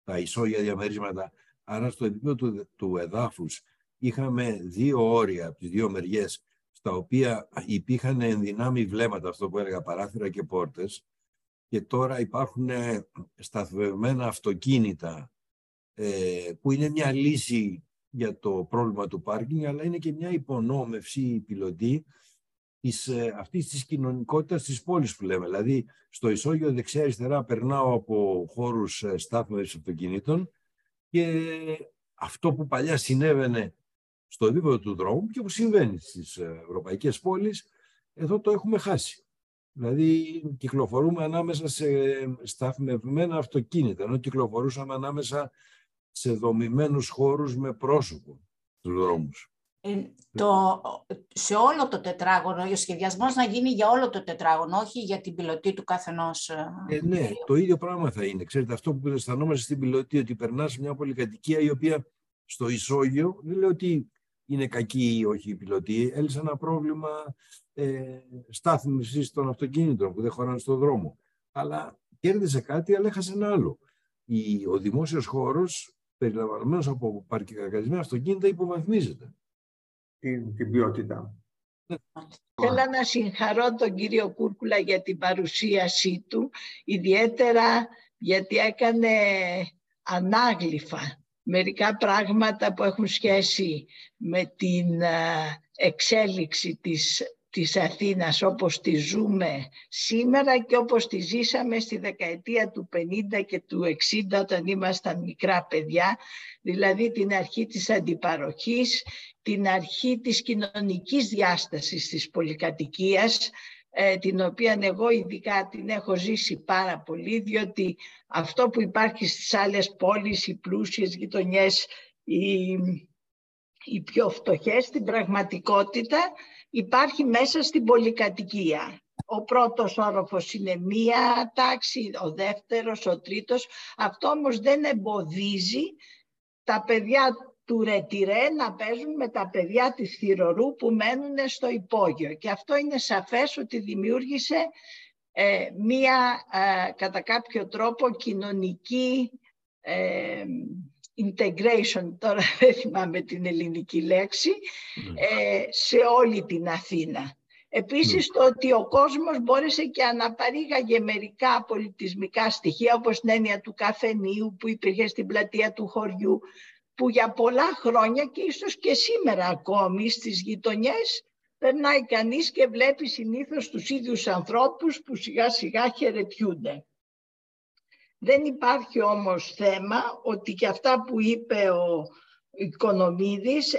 τα ισόγεια διαμερίσματα. Άρα στο επίπεδο του εδάφους είχαμε δύο όρια από τις δύο μεριές, στα οποία υπήρχαν ενδυνάμει βλέμματα, αυτό που έλεγα, παράθυρα και πόρτες. Και τώρα υπάρχουν σταθμευμένα αυτοκίνητα, που είναι μια λύση για το πρόβλημα του πάρκινγκ, αλλά είναι και μια υπονόμευση η Πιλωτή αυτής της κοινωνικότητας της πόλης που λέμε. Δηλαδή, στο ισόγειο δεξιά-αριστερά περνάω από χώρους στάθμευσης αυτοκινήτων και αυτό που παλιά συνέβαινε στο επίπεδο του δρόμου και που συμβαίνει στις ευρωπαϊκές πόλεις, εδώ το έχουμε χάσει. Δηλαδή, κυκλοφορούμε ανάμεσα σε σταθμευμένα αυτοκίνητα, ενώ κυκλοφορούσαμε ανάμεσα σε δομημένους χώρους με πρόσωπο στους δρόμους. Σε όλο το τετράγωνο, ο σχεδιασμός να γίνει για όλο το τετράγωνο, όχι για την πιλωτή του καθενός. Ναι, το ίδιο πράγμα θα είναι. Ξέρετε, αυτό που αισθανόμαστε στην πιλωτή, ότι περνάς μια πολυκατοικία η οποία στο ισόγειο, δεν λέω ότι είναι κακή ή όχι η πιλωτή, έλυσε ένα πρόβλημα στάθμισης των αυτοκίνητων που δεν χωράνε στον δρόμο. Αλλά κέρδισε κάτι, αλλά έχασε ένα άλλο. Ο δημόσιος χώρος, περιλαμβανομένος από παρκαρισμένα αυτοκίνητα, υποβαθμίζεται. Την ποιότητα. Θέλω να συγχαρώ τον κύριο Κούρκουλα για την παρουσίασή του, ιδιαίτερα γιατί έκανε ανάγλυφα μερικά πράγματα που έχουν σχέση με την εξέλιξη της Αθήνας όπως τη ζούμε σήμερα και όπως τη ζήσαμε στη δεκαετία του 50 και του 60 όταν ήμασταν μικρά παιδιά, δηλαδή την αρχή της αντιπαροχής, την αρχή της κοινωνικής διάστασης της πολυκατοικίας, την οποία εγώ ειδικά την έχω ζήσει πάρα πολύ, διότι αυτό που υπάρχει στις άλλες πόλεις, οι πλούσιες γειτονιές, οι πιο φτωχές, στην πραγματικότητα υπάρχει μέσα στην πολυκατοικία. Ο πρώτος όροφος είναι μία τάξη, ο δεύτερος, ο τρίτος. Αυτό όμως δεν εμποδίζει τα παιδιά του Ρετιρέ να παίζουν με τα παιδιά της Θηρορού που μένουν στο υπόγειο. Και αυτό είναι σαφές ότι δημιούργησε μία κατά κάποιο τρόπο κοινωνική integration, τώρα δεν θυμάμαι την ελληνική λέξη, σε όλη την Αθήνα. Επίσης το ότι ο κόσμος μπόρεσε και αναπαρήγαγε μερικά πολιτισμικά στοιχεία όπως την έννοια του καφενείου που υπήρχε στην πλατεία του χωριού, που για πολλά χρόνια και ίσως και σήμερα ακόμη στις γειτονιές περνάει κανείς και βλέπει συνήθως τους ίδιους ανθρώπους που σιγά σιγά χαιρετιούνται. Δεν υπάρχει όμως θέμα ότι και αυτά που είπε ο Οικονομίδης,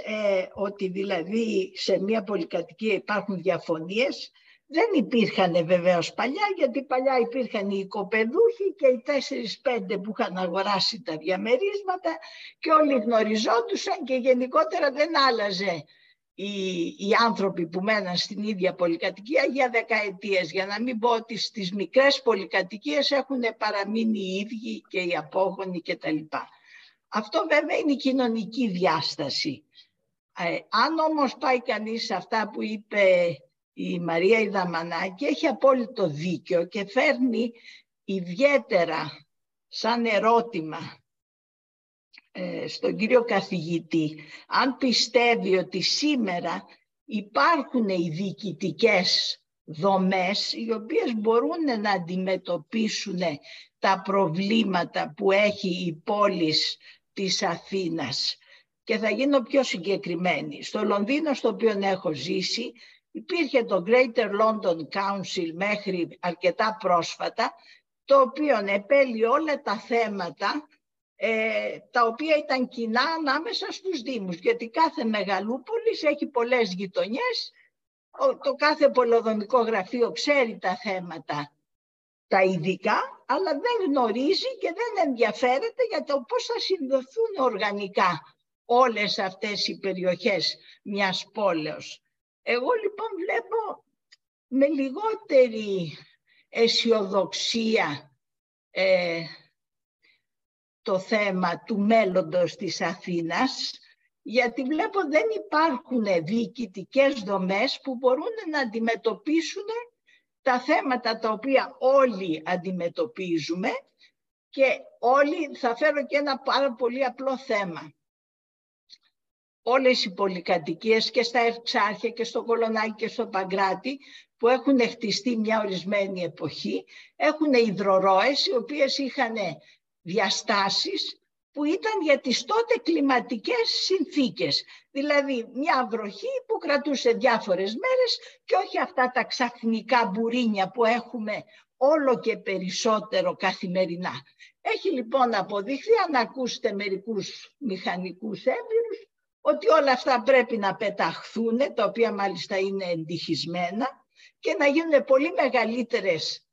ότι δηλαδή σε μια πολυκατοικία υπάρχουν διαφωνίες, δεν υπήρχαν βεβαίως παλιά, γιατί παλιά υπήρχαν οι οικοπεδούχοι και οι 4-5 που είχαν αγοράσει τα διαμερίσματα και όλοι γνωριζόντουσαν και γενικότερα δεν άλλαζε οι άνθρωποι που μέναν στην ίδια πολυκατοικία για δεκαετίες. Για να μην πω ότι στις μικρές πολυκατοικίες έχουν παραμείνει οι ίδιοι και οι απόγονοι κτλ. Αυτό βέβαια είναι η κοινωνική διάσταση. Αν όμως πάει κανείς σε αυτά που είπε η Μαρία Ιδαμανάκη, έχει απόλυτο δίκιο και φέρνει ιδιαίτερα σαν ερώτημα στον κύριο καθηγητή αν πιστεύει ότι σήμερα υπάρχουν οι διοικητικές δομές οι οποίες μπορούν να αντιμετωπίσουν τα προβλήματα που έχει η πόλη της Αθήνας. Και θα γίνω πιο συγκεκριμένη. Στο Λονδίνο, στο οποίο έχω ζήσει, υπήρχε το Greater London Council μέχρι αρκετά πρόσφατα, το οποίο επέλυε όλα τα θέματα τα οποία ήταν κοινά ανάμεσα στους δήμους. Γιατί κάθε μεγαλούπολης έχει πολλές γειτονιές, το κάθε πολεοδομικό γραφείο ξέρει τα θέματα τα ειδικά, αλλά δεν γνωρίζει και δεν ενδιαφέρεται για το πώς θα συνδεθούν οργανικά όλες αυτές οι περιοχές μιας πόλεως. Εγώ λοιπόν βλέπω με λιγότερη αισιοδοξία το θέμα του μέλλοντος της Αθήνας, γιατί βλέπω δεν υπάρχουν διοικητικές δομές που μπορούν να αντιμετωπίσουν τα θέματα τα οποία όλοι αντιμετωπίζουμε και όλοι. Θα φέρω και ένα πάρα πολύ απλό θέμα. Όλες οι πολυκατοικίες και στα Ευξάρχεια και στο Κολονάκι και στο Παγκράτη που έχουν χτιστεί μια ορισμένη εποχή έχουν υδρορώες οι οποίες είχαν διαστάσεις που ήταν για τις τότε κλιματικές συνθήκες. Δηλαδή μια βροχή που κρατούσε διάφορες μέρες και όχι αυτά τα ξαφνικά μπουρίνια που έχουμε όλο και περισσότερο καθημερινά. Έχει λοιπόν αποδειχθεί, αν ακούσετε μερικούς μηχανικούς έμπειρους, ότι όλα αυτά πρέπει να πεταχθούν, τα οποία μάλιστα είναι εντυχισμένα, και να γίνουν πολύ μεγαλύτερες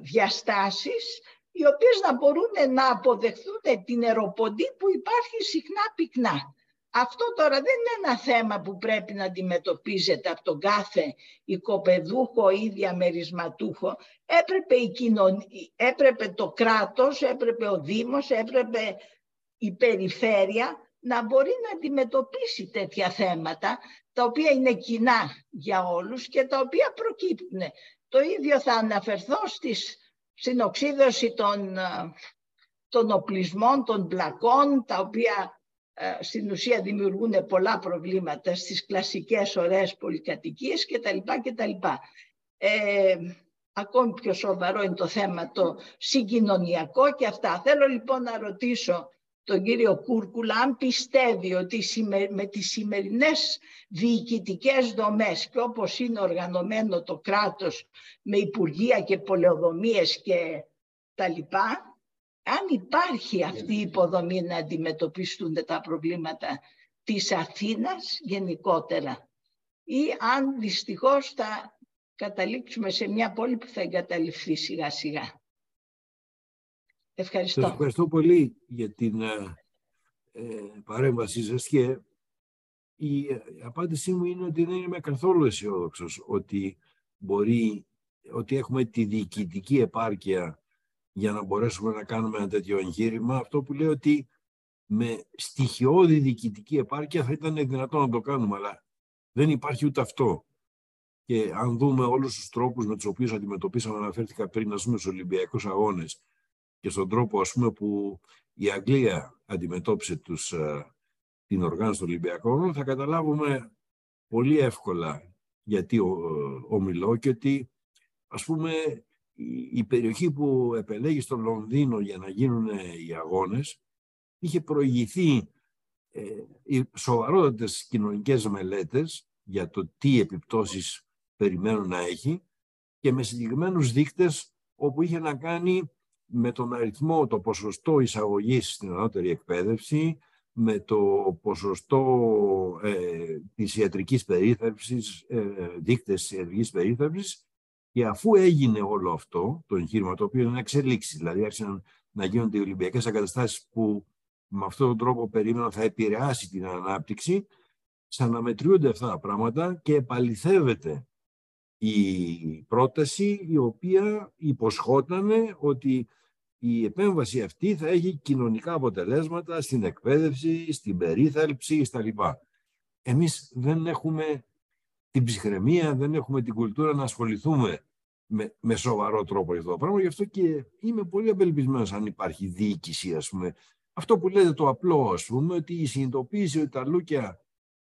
διαστάσεις, οι οποίες να μπορούν να αποδεχθούν την αεροποντή που υπάρχει συχνά πυκνά. Αυτό τώρα δεν είναι ένα θέμα που πρέπει να αντιμετωπίζεται από τον κάθε οικοπεδούχο ή διαμερισματούχο. Έπρεπε το κράτος, έπρεπε ο Δήμος, έπρεπε η περιφέρεια να μπορεί να αντιμετωπίσει τέτοια θέματα, τα οποία είναι κοινά για όλους και τα οποία προκύπτουν. Το ίδιο θα αναφερθώ στην οξύδωση των οπλισμών, των πλακών, τα οποία στην ουσία δημιουργούν πολλά προβλήματα στις κλασικές ωραίες πολυκατοικίες κτλ. Ακόμη πιο σοβαρό είναι το θέμα το συγκοινωνιακό και αυτά. Θέλω λοιπόν να ρωτήσω τον κύριο Κούρκουλα αν πιστεύει ότι με τις σημερινές διοικητικές δομές και όπως είναι οργανωμένο το κράτος με υπουργεία και πολεοδομίες και τα λοιπά, αν υπάρχει αυτή η υποδομή να αντιμετωπιστούν τα προβλήματα της Αθήνας γενικότερα, ή αν δυστυχώς θα καταλήξουμε σε μια πόλη που θα εγκαταλειφθεί σιγά σιγά. Ευχαριστώ. Σας ευχαριστώ πολύ για την παρέμβασή σας και η απάντησή μου είναι ότι δεν είμαι καθόλου αισιόδοξος ότι έχουμε τη διοικητική επάρκεια για να μπορέσουμε να κάνουμε ένα τέτοιο εγχείρημα. Αυτό που λέω ότι με στοιχειώδη διοικητική επάρκεια θα ήταν δυνατό να το κάνουμε, αλλά δεν υπάρχει ούτε αυτό. Και αν δούμε όλους τους τρόπους με τους οποίους αντιμετωπίσαμε, αναφέρθηκα πριν, ας πούμε, στους Ολυμπιακούς Αγώνες και στον τρόπο, ας πούμε, που η Αγγλία αντιμετώπισε την οργάνωση των Ολυμπιακών, θα καταλάβουμε πολύ εύκολα γιατί ομιλώ και ότι, ας πούμε, η περιοχή που επελέγει στο Λονδίνο για να γίνουν οι αγώνες είχε προηγηθεί σοβαρότατες κοινωνικές μελέτες για το τι επιπτώσεις περιμένουν να έχει και με συγκεκριμένους δείκτες όπου είχε να κάνει με τον αριθμό, το ποσοστό εισαγωγής στην ανώτερη εκπαίδευση, με το ποσοστό της ιατρικής περίθαλψης, δείκτες της ιατρικής περίθαλψης. Και αφού έγινε όλο αυτό το εγχείρημα, το οποίο είναι εξελίξει, δηλαδή άρχισαν να γίνονται οι Ολυμπιακές εγκαταστάσεις που με αυτόν τον τρόπο περίμενα θα επηρεάσει την ανάπτυξη, ξαναμετριούνται αυτά τα πράγματα και επαληθεύεται η πρόταση η οποία υποσχότανε ότι η επέμβαση αυτή θα έχει κοινωνικά αποτελέσματα στην εκπαίδευση, στην περίθαλψη, στα λοιπά. Εμείς δεν έχουμε την ψυχραιμία, δεν έχουμε την κουλτούρα να ασχοληθούμε με σοβαρό τρόπο αυτό το πράγμα. Γι' αυτό και είμαι πολύ απελπισμένος αν υπάρχει διοίκηση, ας πούμε. Αυτό που λέτε το απλό, ας πούμε, ότι η συνειδητοποίηση ότι τα λούκια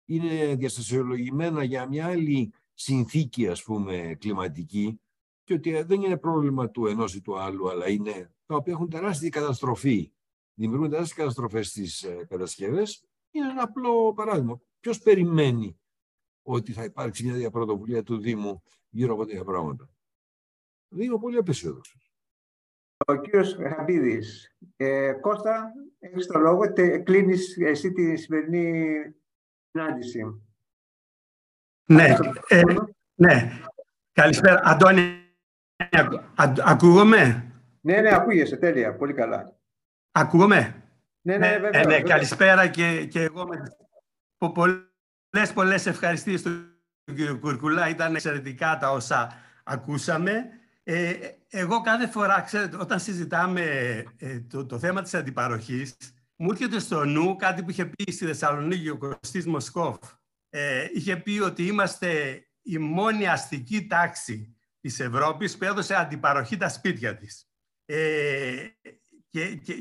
είναι διαστασιολογημένα για μια άλλη συνθήκη, ας πούμε, κλιματική και ότι δεν είναι πρόβλημα του ενός ή του άλλου, αλλά είναι τα οποία έχουν τεράστια καταστροφή. Δημιουργούν τεράστιες καταστροφές στις κατασκευές. Είναι ένα απλό παράδειγμα. Ποιος περιμένει ότι θα υπάρξει μια πρωτοβουλία του Δήμου γύρω από τέτοια πράγματα? Είμαι πολύ απεσιόδοξος. Ο κύριος Χαμπίδης. Κώστα, έχεις το λόγο. Κλείνεις εσύ τη σημερινή συνάντηση. Ναι. Ναι. Καλησπέρα. Αντώνη, ακούγομαι? Ναι, ναι, ακούγεσαι. Τέλεια. Πολύ καλά. Ακούγομαι? Ναι, ναι, βέβαια. Ναι, καλησπέρα και εγώ με πολλές ευχαριστίες στον κύριο Κουρκουλά. Ήταν εξαιρετικά τα όσα ακούσαμε. Εγώ κάθε φορά, ξέρετε, όταν συζητάμε το θέμα της αντιπαροχής, μου έρχεται στο νου κάτι που είχε πει στη Θεσσαλονίκη ο Κωστής Μοσκόφ. Είχε πει ότι είμαστε η μόνη αστική τάξη της Ευρώπης που έδωσε αντιπαροχή τα σπίτια της.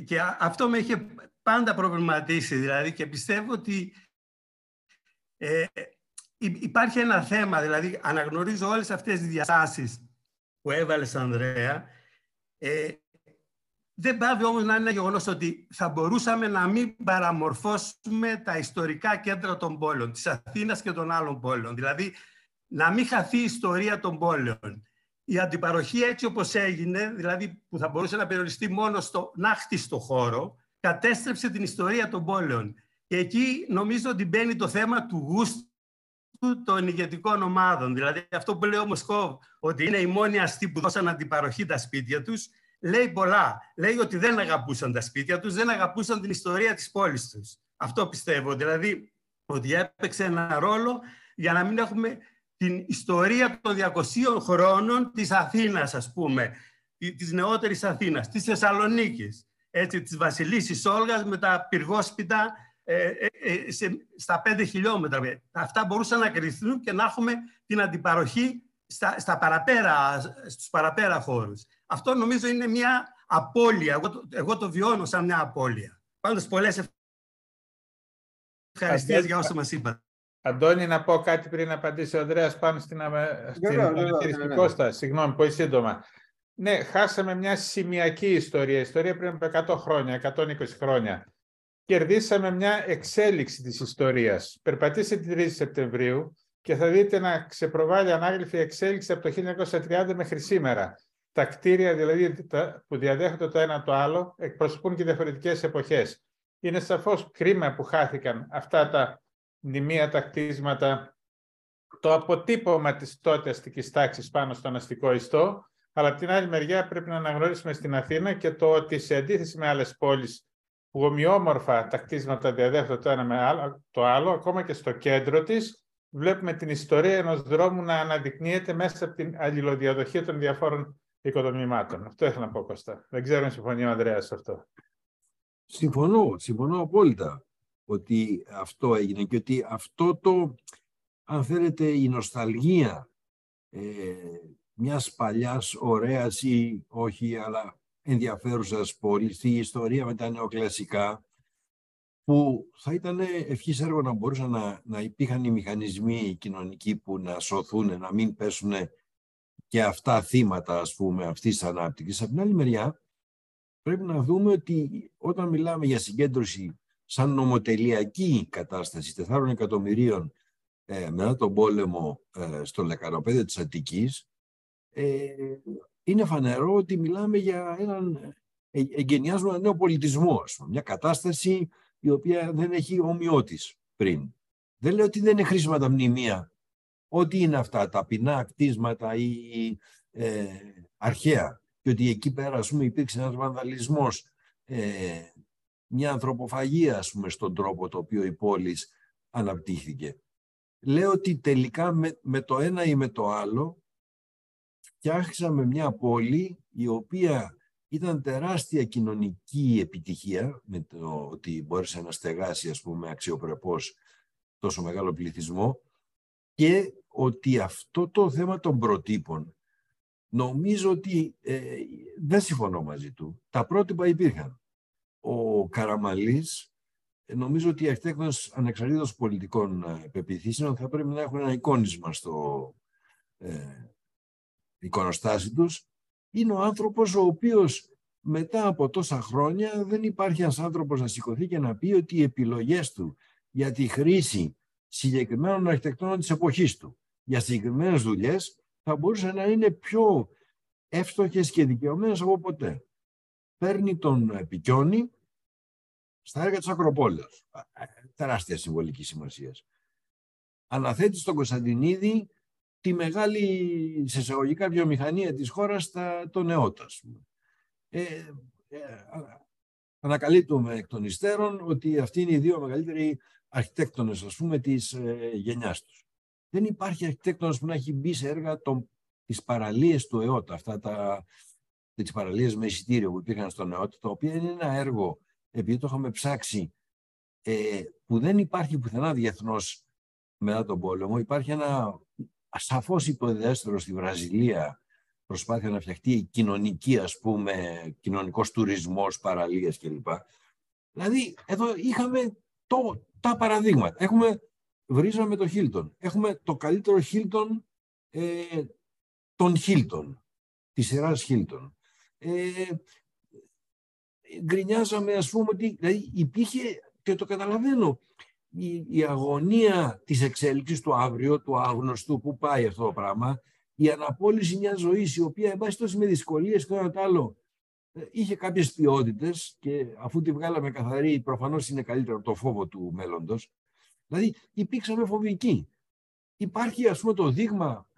Και αυτό με είχε πάντα προβληματίσει, δηλαδή, και πιστεύω ότι υπάρχει ένα θέμα, δηλαδή αναγνωρίζω όλες αυτές τις διαστάσεις που έβαλες, Ανδρέα, Δεν πάβει όμως να είναι ένα γεγονός ότι θα μπορούσαμε να μην παραμορφώσουμε τα ιστορικά κέντρα των πόλεων, της Αθήνας και των άλλων πόλεων. Δηλαδή, να μην χαθεί η ιστορία των πόλεων. Η αντιπαροχή έτσι όπως έγινε, δηλαδή που θα μπορούσε να περιοριστεί μόνο στο νάχτιστο χώρο, κατέστρεψε την ιστορία των πόλεων. Και εκεί νομίζω ότι μπαίνει το θέμα του γούστου των ηγετικών ομάδων. Δηλαδή αυτό που λέει ο Μοσκόβ, ότι είναι οι μόνοι αστεί που δώσαν αντιπαροχή τα σπίτια τους, λέει πολλά. Λέει ότι δεν αγαπούσαν τα σπίτια τους, δεν αγαπούσαν την ιστορία της πόλης τους. Αυτό πιστεύω, δηλαδή ότι έπαιξε ένα ρόλο για να μην έχουμε την ιστορία των 200 χρόνων της Αθήνας, ας πούμε, της νεότερης Αθήνας, της Θεσσαλονίκης, έτσι, της Βασιλίσσης Όλγας με τα πυργόσπιτα στα 5 χιλιόμετρα. Αυτά μπορούσαν να κρυθούν και να έχουμε την αντιπαροχή στους παραπέρα χώρους. Αυτό νομίζω είναι μια απώλεια. Εγώ το βιώνω σαν μια απώλεια. Πάντως πολλές ευχαριστίες για όσα μας είπατε. Αντώνη, να πω κάτι πριν να απαντήσει ο Ανδρέας πάνω στην ανατηριστική Κώστα. Συγγνώμη, πολύ σύντομα. Ναι, χάσαμε μια σημειακή ιστορία. Ιστορία πριν από 100 χρόνια, 120 χρόνια. Κερδίσαμε μια εξέλιξη της ιστορίας. Περπατήστε την 3η Σεπτεμβρίου και θα δείτε να ξεπροβάλλει ανάγλυφη εξέλιξη από το 1930 μέχρι σήμερα. Τα κτίρια δηλαδή που διαδέχονται το ένα το άλλο εκπροσωπούν και διαφορετικές εποχές. Είναι σαφώς κρίμα που χάθηκαν αυτά τα μνημεία, τα κτίσματα, το αποτύπωμα της τότε αστικής τάξης πάνω στον αστικό ιστό, αλλά από την άλλη μεριά πρέπει να αναγνωρίσουμε στην Αθήνα και το ότι σε αντίθεση με άλλες πόλεις που ομοιόμορφα τα κτίσματα διαδέχονται το ένα με το άλλο, ακόμα και στο κέντρο της, βλέπουμε την ιστορία ενός δρόμου να αναδεικνύεται μέσα από την αλληλοδιαδοχή των διαφόρων οικοδομημάτων. Αυτό έχω να πω, Κώστα. Δεν ξέρω αν συμφωνεί ο Ανδρέας σε αυτό. Συμφωνώ απόλυτα ότι αυτό έγινε και ότι αυτό το, αν θέλετε, η νοσταλγία μιας παλιάς ωραίας ή όχι, αλλά ενδιαφέρουσας πόλης, η ιστορία με τα νεοκλασικά, που θα ήταν ευχής έργο να μπορούσαν να υπήρχαν οι μηχανισμοί κοινωνικοί που να σωθούν, να μην πέσουν και αυτά θύματα, ας πούμε, αυτής της ανάπτυξης. Από την άλλη μεριά, πρέπει να δούμε ότι όταν μιλάμε για συγκέντρωση σαν νομοτελειακή κατάσταση 4 εκατομμυρίων μετά τον πόλεμο στο Λεκανοπέδιο της Αττικής, είναι φανερό ότι μιλάμε για έναν εγγενιάζοντα νέο πολιτισμό, μια κατάσταση η οποία δεν έχει ομοιότης πριν. Δεν λέω ότι δεν είναι χρήσιμα τα μνημεία, ό,τι είναι αυτά, τα πεινά κτίσματα ή αρχαία, και ότι εκεί πέρα, ας πούμε, υπήρξε ένας βανδαλισμός, μια ανθρωποφαγία, ας πούμε, στον τρόπο το οποίο η πόλη αναπτύχθηκε. Λέω ότι τελικά με το ένα ή με το άλλο φτιάξαμε μια πόλη η οποία ήταν τεράστια κοινωνική επιτυχία με το ότι μπόρεσε να στεγάσει, ας πούμε, αξιοπρεπώς τόσο μεγάλο πληθυσμό, και ότι αυτό το θέμα των προτύπων νομίζω ότι δεν συμφωνώ μαζί του. Τα πρότυπα υπήρχαν. Ο Καραμαλής, νομίζω ότι οι αρχιτέκτονες ανεξαρτήτως πολιτικών πεποιθήσεων θα πρέπει να έχουν ένα εικόνισμα στο εικονοστάσι τους. Είναι ο άνθρωπος ο οποίος μετά από τόσα χρόνια δεν υπάρχει ένας άνθρωπος να σηκωθεί και να πει ότι οι επιλογές του για τη χρήση συγκεκριμένων αρχιτεκτονών της εποχής του για συγκεκριμένες δουλειές θα μπορούσαν να είναι πιο εύστοχες και δικαιωμένες από ποτέ. Παίρνει τον Πικιώνη στα έργα της Ακροπόλεως. Τεράστια συμβολική σημασία. Αναθέτει στον Κωνσταντινίδη τη μεγάλη, σε εισαγωγικά, βιομηχανία της χώρας, τον ΕΟΤΑ. Ανακαλύπτουμε εκ των υστέρων ότι αυτοί είναι οι δύο μεγαλύτεροι αρχιτέκτονες, ας πούμε, της γενιάς τους. Δεν υπάρχει αρχιτέκτονας που να έχει μπει σε έργα τις παραλίες του ΕΟΤΑ, αυτά τα... τις παραλίες με εισιτήριο που υπήρχαν στον ΕΟΤ, το οποίο είναι ένα έργο, επειδή το είχαμε ψάξει, που δεν υπάρχει πουθενά διεθνώς μετά τον πόλεμο. Υπάρχει ένα σαφώς υποδέστερο στη Βραζιλία προσπάθεια να φτιαχτεί η κοινωνική, ας πούμε, κοινωνικός τουρισμός, παραλίες κλπ. Δηλαδή, εδώ είχαμε τα παραδείγματα. Βρίζαμε το Χίλτον. Έχουμε το καλύτερο Χίλτον των Χίλτον, της σειράς Χίλτον. γκρινιάζαμε, ας πούμε, ότι δηλαδή, υπήρχε, και το καταλαβαίνω, η αγωνία της εξέλιξης του αύριο, του άγνωστου, που πάει αυτό το πράγμα, η αναπόλυση μιας ζωής, η οποία, εν πάση τόσο με δυσκολίες, τώρα το άλλο, είχε κάποιες ποιότητες και αφού τη βγάλαμε καθαρή, προφανώς είναι καλύτερο το φόβο του μέλλοντος. Δηλαδή, υπήρξαμε φοβικοί. Υπάρχει, ας πούμε, το δείγμα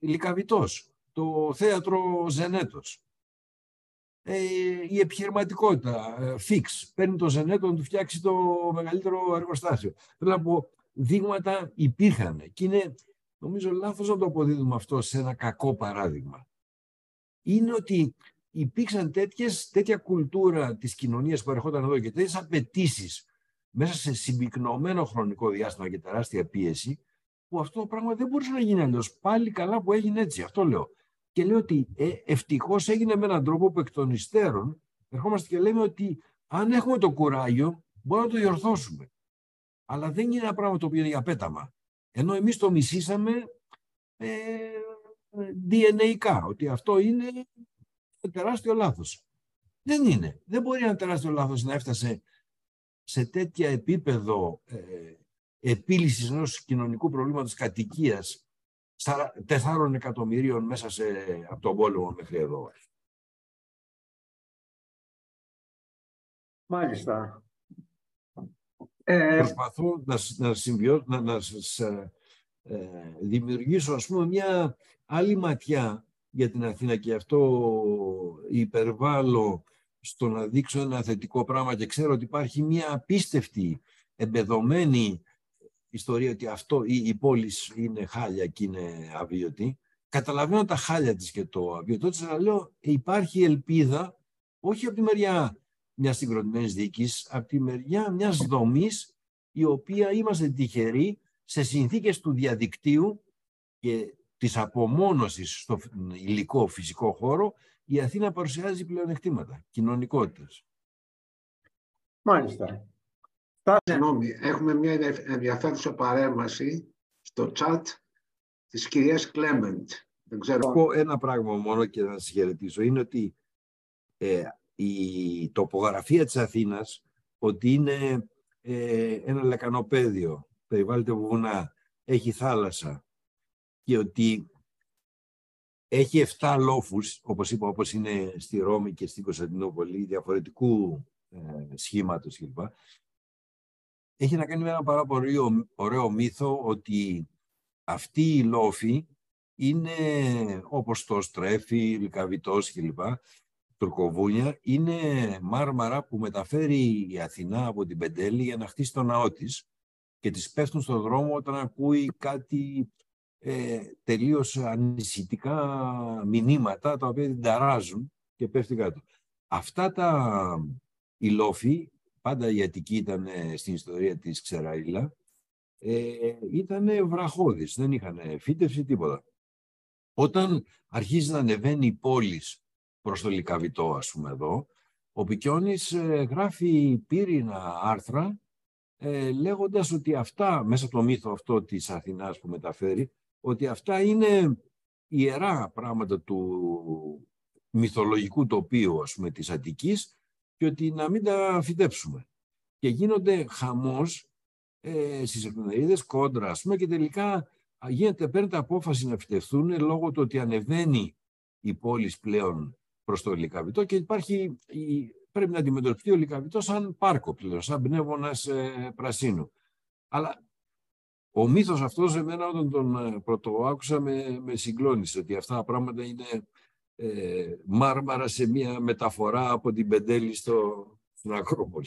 Λυκαβητός, το θέατρο Ζενέτος. Η επιχειρηματικότητα, Φίξ, παίρνει το Ζενέτο να του φτιάξει το μεγαλύτερο εργοστάσιο. Θέλω να πω, δείγματα υπήρχαν και είναι, νομίζω, λάθος να το αποδίδουμε αυτό σε ένα κακό παράδειγμα. Είναι ότι υπήρξαν τέτοια κουλτούρα της κοινωνίας που ερχόταν εδώ και τέτοιες απαιτήσεις μέσα σε συμπυκνωμένο χρονικό διάστημα και τεράστια πίεση, που αυτό το πράγμα δεν μπορούσε να γίνει αλλιώς. Πάλι καλά που έγινε έτσι, αυτό λέω. Και λέω ότι ευτυχώς έγινε με έναν τρόπο που εκ των υστέρων ερχόμαστε και λέμε ότι αν έχουμε το κουράγιο μπορούμε να το διορθώσουμε. Αλλά δεν είναι ένα πράγμα το οποίο είναι για πέταμα. Ενώ εμείς το μισήσαμε DNA-ικά, ότι αυτό είναι τεράστιο λάθος. Δεν είναι. Δεν μπορεί ένα τεράστιο λάθος να έφτασε σε τέτοια επίπεδο επίλυσης ενός κοινωνικού προβλήματος κατοικίας 4 εκατομμυρίων μέσα από τον πόλεμο μέχρι εδώ. Μάλιστα. Προσπαθώ να σας δημιουργήσω, ας πούμε, μια άλλη ματιά για την Αθήνα και αυτό υπερβάλλω στο να δείξω ένα θετικό πράγμα και ξέρω ότι υπάρχει μια απίστευτη εμπεδωμένη ιστορία ότι αυτό η πόλη είναι χάλια και είναι αβίωτη. Καταλαβαίνω τα χάλια της και το αβίωτό της, αλλά λέω υπάρχει ελπίδα όχι από τη μεριά μιας συγκροτημένης διοίκησης, από τη μεριά μιας δομής η οποία είμαστε τυχεροί σε συνθήκες του διαδικτύου και της απομόνωσης στο υλικό φυσικό χώρο, η Αθήνα παρουσιάζει πλεονεκτήματα, κοινωνικότητες. Μάλιστα. Συγγνώμη, έχουμε μια ενδιαφέρουσα παρέμβαση στο chat της κυρίας Κλέμεντ. Δεν ξέρω. Έχω ένα πράγμα μόνο και να σας χαιρετήσω. Είναι ότι η τοπογραφία της Αθήνας, ότι είναι ένα λεκανοπέδιο, περιβάλλεται από βουνά, έχει θάλασσα και ότι έχει 7 λόφους, όπως είπα, όπως είναι στη Ρώμη και στην Κωνσταντινούπολη, διαφορετικού σχήματος κλπ. Έχει να κάνει με ένα πάρα πολύ ωραίο μύθο ότι αυτοί οι λόφοι είναι, όπως το Στρέφι, Λυκαβητός κλπ, Τουρκοβούνια, είναι μάρμαρα που μεταφέρει η Αθηνά από την Πεντέλη για να χτίσει το ναό της και τις πέφτουν στον δρόμο όταν ακούει κάτι τελείως ανησυχητικά μηνύματα τα οποία την ταράζουν και πέφτει κάτω. Αυτά οι λόφοι, πάντα η Αττική ήταν στην ιστορία της Ξεραΐλα, ήταν βραχώδης, δεν είχαν φύτευση τίποτα. Όταν αρχίζει να ανεβαίνει η πόλη προς το Λυκαβητό, ας πούμε εδώ, ο Πικιώνης γράφει πύρινα άρθρα λέγοντας ότι αυτά, μέσα από το μύθο αυτό της Αθηνάς που μεταφέρει, ότι αυτά είναι ιερά πράγματα του μυθολογικού τοπίου, ας πούμε, της Αττικής, και ότι να μην τα φυτέψουμε. Και γίνονται χαμός στις εφημερίδες, κόντρα, ας πούμε, και τελικά παίρνεται απόφαση να φυτευθούν λόγω του ότι ανεβαίνει η πόλη πλέον προς το Λυκαβητό και υπάρχει, πρέπει να αντιμετωπιστεί ο Λυκαβητός σαν πάρκο πλέον, σαν πνεύμονας πρασίνου. Αλλά ο μύθος αυτός, εμένα όταν τον πρωτοάκουσα, με συγκλώνησε ότι αυτά τα πράγματα είναι μάρμαρα σε μια μεταφορά από την Πεντέλη στην Ακρόπολη.